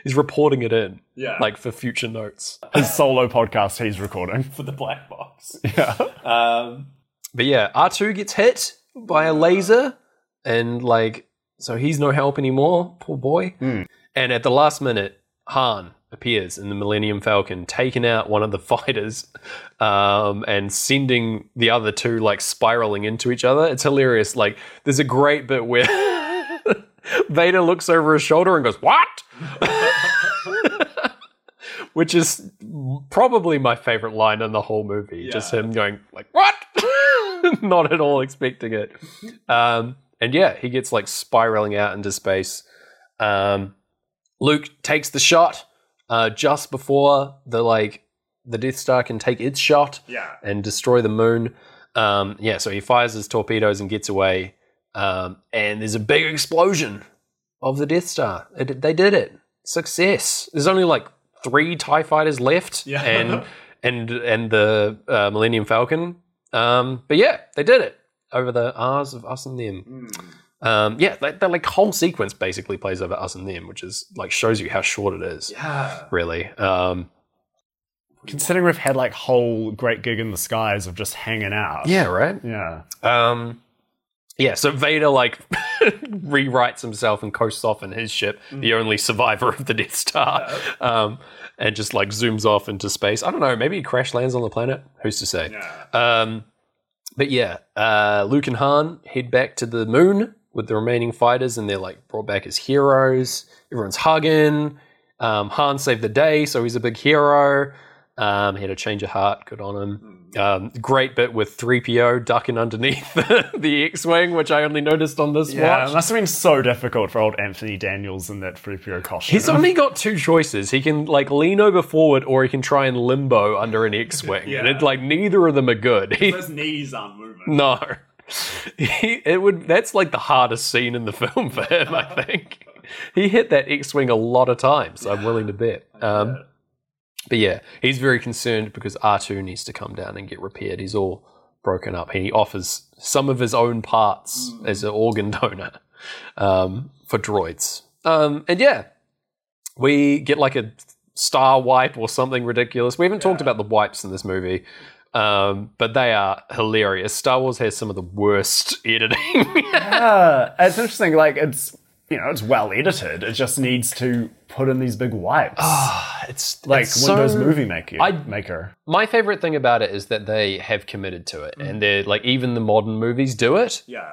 He's reporting it in. Yeah. Like for future notes. His solo podcast he's recording. For the black box. Yeah. Um, but yeah, R two gets hit by a laser and like, so he's no help anymore. Poor boy. Mm. And at the last minute, Han appears in the Millennium Falcon, taking out one of the fighters um, and sending the other two like spiraling into each other. It's hilarious. Like there's a great bit where Vader looks over his shoulder and goes, what? Which is probably my favorite line in the whole movie. Yeah. Just him going like, what? Not at all expecting it. Um, and yeah, he gets like spiraling out into space. Um, Luke takes the shot. Uh, just before the like the Death Star can take its shot yeah. and destroy the moon. Um, yeah, so he fires his torpedoes and gets away. Um, and there's a big explosion of the Death Star. It, they did it. Success. There's only like three TIE fighters left yeah. and and and the uh, Millennium Falcon. Um, but yeah, they did it over the R's of us and them. Mm. Um, yeah, that, that like whole sequence basically plays over us and them, which is like shows you how short it is. Yeah, really. Um, Considering we've had like whole great gig in the skies of just hanging out. Yeah, right. Yeah. Um, yeah. So Vader like rewrites himself and coasts off in his ship, mm. the only survivor of the Death Star, yeah. um, and just like zooms off into space. I don't know. Maybe he crash lands on the planet. Who's to say? Yeah. Um, but yeah, uh, Luke and Han head back to the moon with the remaining fighters, and they're like brought back as heroes. Everyone's hugging. Um, Han saved the day, so he's a big hero. Um, he had a change of heart. Good on him. Um, great bit with three P O ducking underneath the, the X-Wing, which I only noticed on this yeah, watch. It must have been so difficult for old Anthony Daniels in that three P O costume. He's only got two choices. He can like lean over forward, or he can try and limbo under an X-Wing. yeah. And it, like neither of them are good. He, his knees aren't moving. No. He, it would that's like the hardest scene in the film for him. I think he hit that X-Wing a lot of times. Yeah, I'm willing to bet um, but yeah, he's very concerned because R two needs to come down and get repaired. He's all broken up. He offers some of his own parts mm. as an organ donor um, for droids um, and yeah, we get like a star wipe or something ridiculous. We haven't yeah. talked about the wipes in this movie. Um, but they are hilarious. Star Wars has some of the worst editing. yeah, it's interesting. Like it's you know it's well edited. It just needs to put in these big wipes. Oh, it's like it's Windows so, Movie Maker. I, maker. My favorite thing about it is that they have committed to it, mm. and they're like even the modern movies do it. Yeah,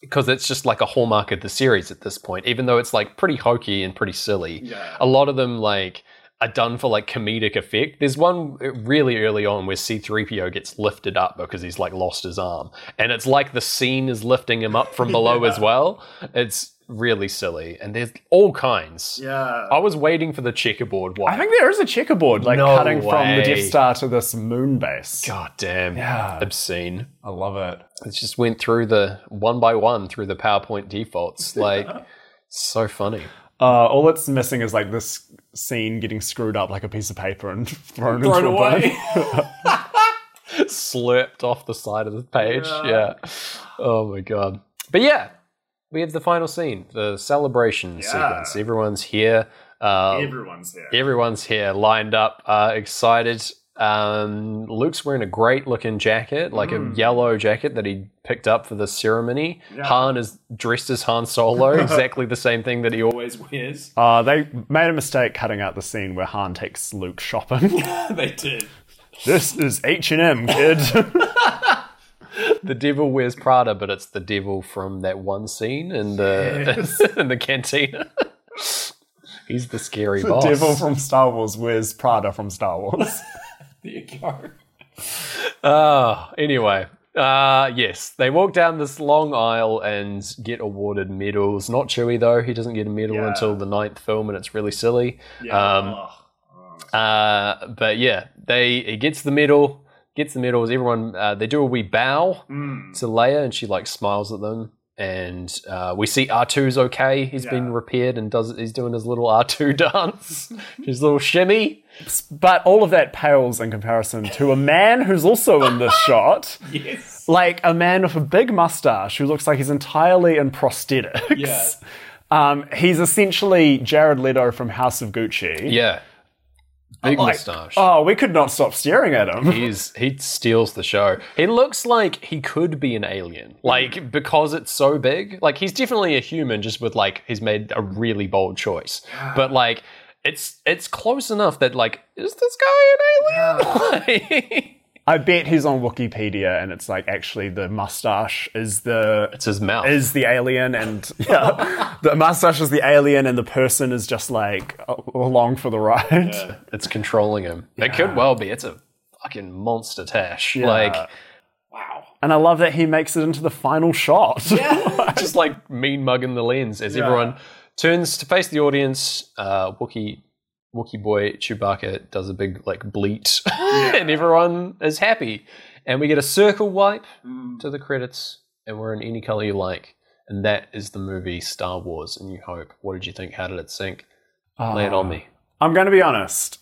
because it's just like a hallmark of the series at this point. Even though it's like pretty hokey and pretty silly. Yeah. A lot of them like. Are done for like comedic effect. There's one really early on where C three P O gets lifted up because he's like lost his arm, and it's like the scene is lifting him up from below yeah. as well. It's really silly, and there's all kinds. Yeah, I was waiting for the checkerboard wipe. I think there is a checkerboard like no cutting way. From the Death Star to this moon base. God damn, yeah, obscene. I love it. It just went through the one by one through the PowerPoint defaults. Like so funny. Uh, all it's missing is like this scene getting screwed up like a piece of paper and thrown, thrown into away. A bin. Slurped off the side of the page. Yeah. yeah. Oh my God. But yeah, we have the final scene, the celebration yeah. sequence. Everyone's here. Uh, everyone's here. Everyone's here, lined up, uh, excited. Um, Luke's wearing a great looking jacket, like mm. a yellow jacket that he picked up for the ceremony. Yeah. Han is dressed as Han Solo, exactly the same thing that he always wears. Uh, they made a mistake cutting out the scene where Han takes Luke shopping. They did. This is H and M, kid. The devil wears Prada, but it's the devil from that one scene in the yes. in the cantina. He's the scary the boss. The devil from Star Wars wears Prada from Star Wars. There you go. Oh, anyway, Uh, yes, they walk down this long aisle and get awarded medals. Not Chewie, though. He doesn't get a medal yeah. until the ninth film, and it's really silly. Yeah. Um, uh, but yeah, they he gets the medal, gets the medals. Everyone, uh, they do a wee bow mm. to Leia, and she like smiles at them. And uh, we see R two's okay. He's yeah. been repaired and does he's doing his little R two dance, his little shimmy. But all of that pales in comparison to a man who's also in this shot. Yes. Like a man with a big mustache who looks like he's entirely in prosthetics. Yeah. Um, he's essentially Jared Leto from House of Gucci. Yeah. Big like, mustache. Oh, we could not stop staring at him. He's he steals the show. He looks like he could be an alien, like because it's so big. Like he's definitely a human, just with like he's made a really bold choice. But like it's it's close enough that like is this guy an alien? Yeah. Like, I bet he's on Wikipedia, and it's like actually the mustache is the it's his mouth is the alien, and yeah, the mustache is the alien, and the person is just like along for the ride. Yeah. It's controlling him. Yeah. It could well be. It's a fucking monster tash. Yeah. Like wow. And I love that he makes it into the final shot. Yeah. Just like mean mugging the lens as yeah. everyone turns to face the audience. Uh, Wookiee. Wookiee boy Chewbacca does a big like bleat yeah. and everyone is happy, and we get a circle wipe mm. to the credits, and we're in any color you like, and that is the movie Star Wars: A New Hope. What did you think? How did it sink? Uh, Lay it on me. I'm going to be honest.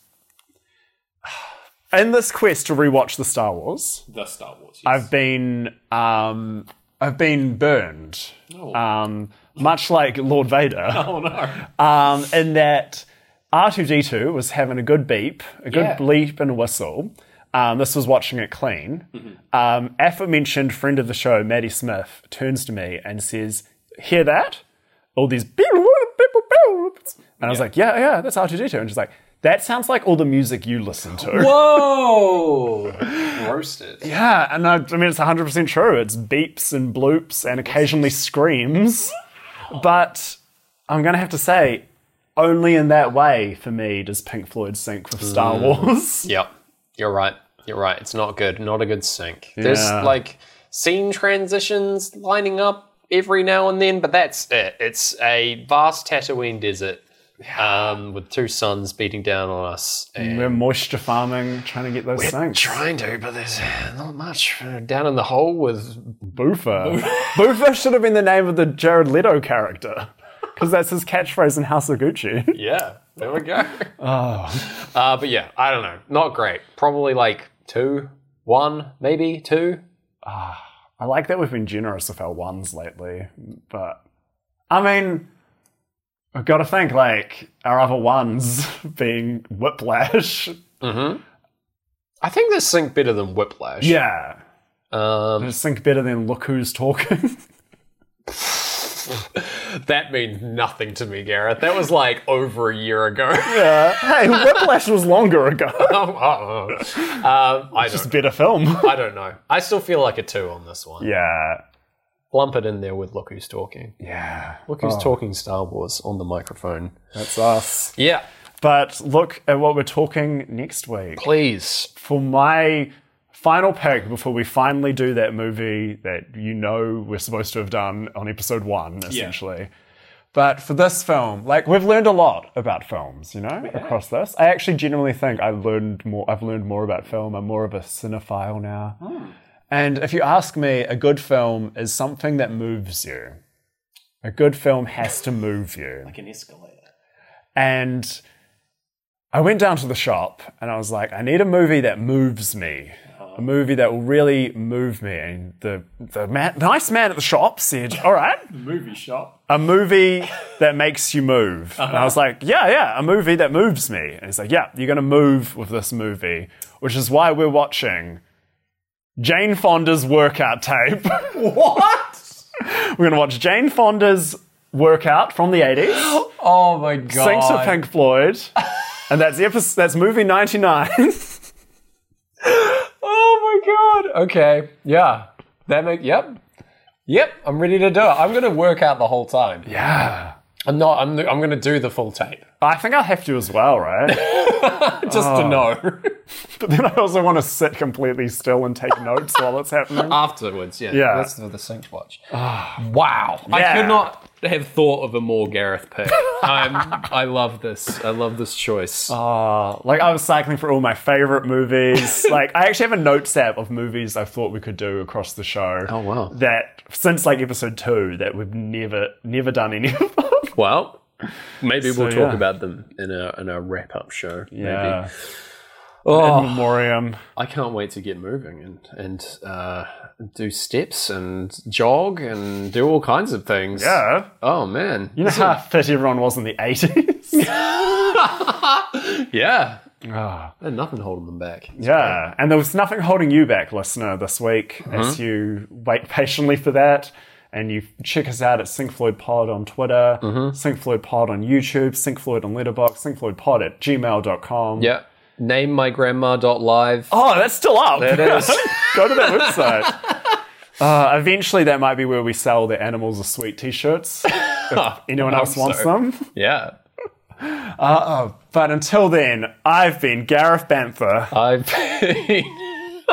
In this quest to rewatch the Star Wars, the Star Wars, yes. I've been um, I've been burned, oh. um, much like Lord Vader. Oh no! Um, in that. R two D two was having a good beep, a good yeah. bleep and whistle. Um, this was watching it clean. Mm-hmm. Um, aforementioned friend of the show, Maddie Smith, turns to me and says, hear that? All these beep, beep, beep, beep. And I was yeah. like, yeah, yeah, that's R two D two. And she's like, that sounds like all the music you listen to. Whoa! Roasted. Yeah, and I, I mean, it's one hundred percent true. It's beeps and bloops and occasionally screams. But I'm going to have to say, only in that way, for me, does Pink Floyd sync with Star mm. Wars. Yep, you're right. You're right. It's not good. Not a good sync. Yeah. There's, like, scene transitions lining up every now and then, but that's it. It's a vast Tatooine desert um, with two suns beating down on us. And we're moisture farming, trying to get those we're sinks. trying to, but there's not much. Down in the hole with... Boofer. Boofer should have been the name of the Jared Leto character. Because that's his catchphrase in House of Gucci. Yeah, there we go. Oh. Uh, but yeah, I don't know. Not great. Probably like two, one, maybe two. Uh, I like that we've been generous with our ones lately. But, I mean, I've got to think like our other ones being Whiplash. Mm-hmm. I think they sync better than Whiplash. Yeah. Um, they sync better than Look Who's Talking. That means nothing to me, Gareth. That was like over a year ago. Yeah. Hey, Whiplash was longer ago. Oh, oh, oh. Um, I it's just better film. I don't know. I still feel like a two on this one. Yeah. Lump it in there with Look Who's Talking. Yeah. Look Who's oh. Talking Star Wars on the microphone. That's us. Yeah. But look at what we're talking next week. Please. For my... final pick before we finally do that movie that you know we're supposed to have done on episode one, essentially. Yeah. But for this film, like we've learned a lot about films, you know, yeah. across this. I actually genuinely think I learned more. I've learned more about film. I'm more of a cinephile now. Oh. And if you ask me, a good film is something that moves you. A good film has to move you, like an escalator. And I went down to the shop and I was like, I need a movie that moves me. A movie that will really move me. And the the man, the nice man at the shop said, all right. The movie shop. A movie that makes you move. Uh-huh. And I was like, yeah, yeah, a movie that moves me. And he's like, yeah, you're going to move with this movie, which is why we're watching Jane Fonda's workout tape. What? We're going to watch Jane Fonda's workout from the eighties. Oh, my God. Syncs of Pink Floyd. And that's episode, that's movie ninety-nine. Oh my god. Okay. Yeah. That make yep. Yep. I'm ready to do it. I'm gonna work out the whole time. Yeah. I'm not. I'm. I'm going to do the full tape. I think I'll have to as well, right? Just oh. to know. But then I also want to sit completely still and take notes while it's happening. Afterwards, yeah. yeah. That's the synced watch. Oh, wow. Yeah. I could not have thought of a more Gareth pick. I'm, I love this. I love this choice. Oh, like I was cycling for all my favorite movies. Like I actually have a notes app of movies I thought we could do across the show. Oh, wow. That since like episode two that we've never, never done any of them. Well, maybe we'll so, talk yeah. about them in a in a wrap up show. Yeah. Maybe. Oh, in memoriam. I can't wait to get moving and and uh, do steps and jog and do all kinds of things. Yeah. Oh man. You know this how fit everyone was in the eighties. Yeah. Oh. There's nothing holding them back. It's yeah. Great. And there was nothing holding you back, listener, this week, mm-hmm. as you wait patiently for that. And you check us out at Sync Floyd Pod on Twitter, mm-hmm. Sync Floyd Pod on YouTube, Sync Floyd on Letterboxd, Sync Floyd Pod at gmail dot com. Yeah. name my grandma dot live. Oh, that's still up. There it is. Go to that website. Uh, eventually, that might be where we sell the Animals Are Sweet t-shirts. If anyone else wants so. them. Yeah. Uh, oh, but until then, I've been Gareth Banther. I've been...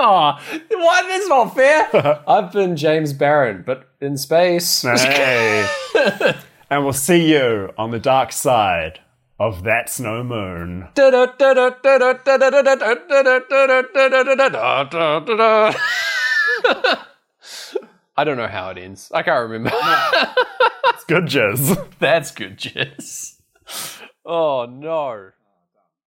Oh, why? That's not fair. I've been James Barron, but in space. Hey. And we'll see you on the dark side of That's No Moon. I don't know how it ends. I can't remember. It's good jizz. That's good jizz. Oh, no.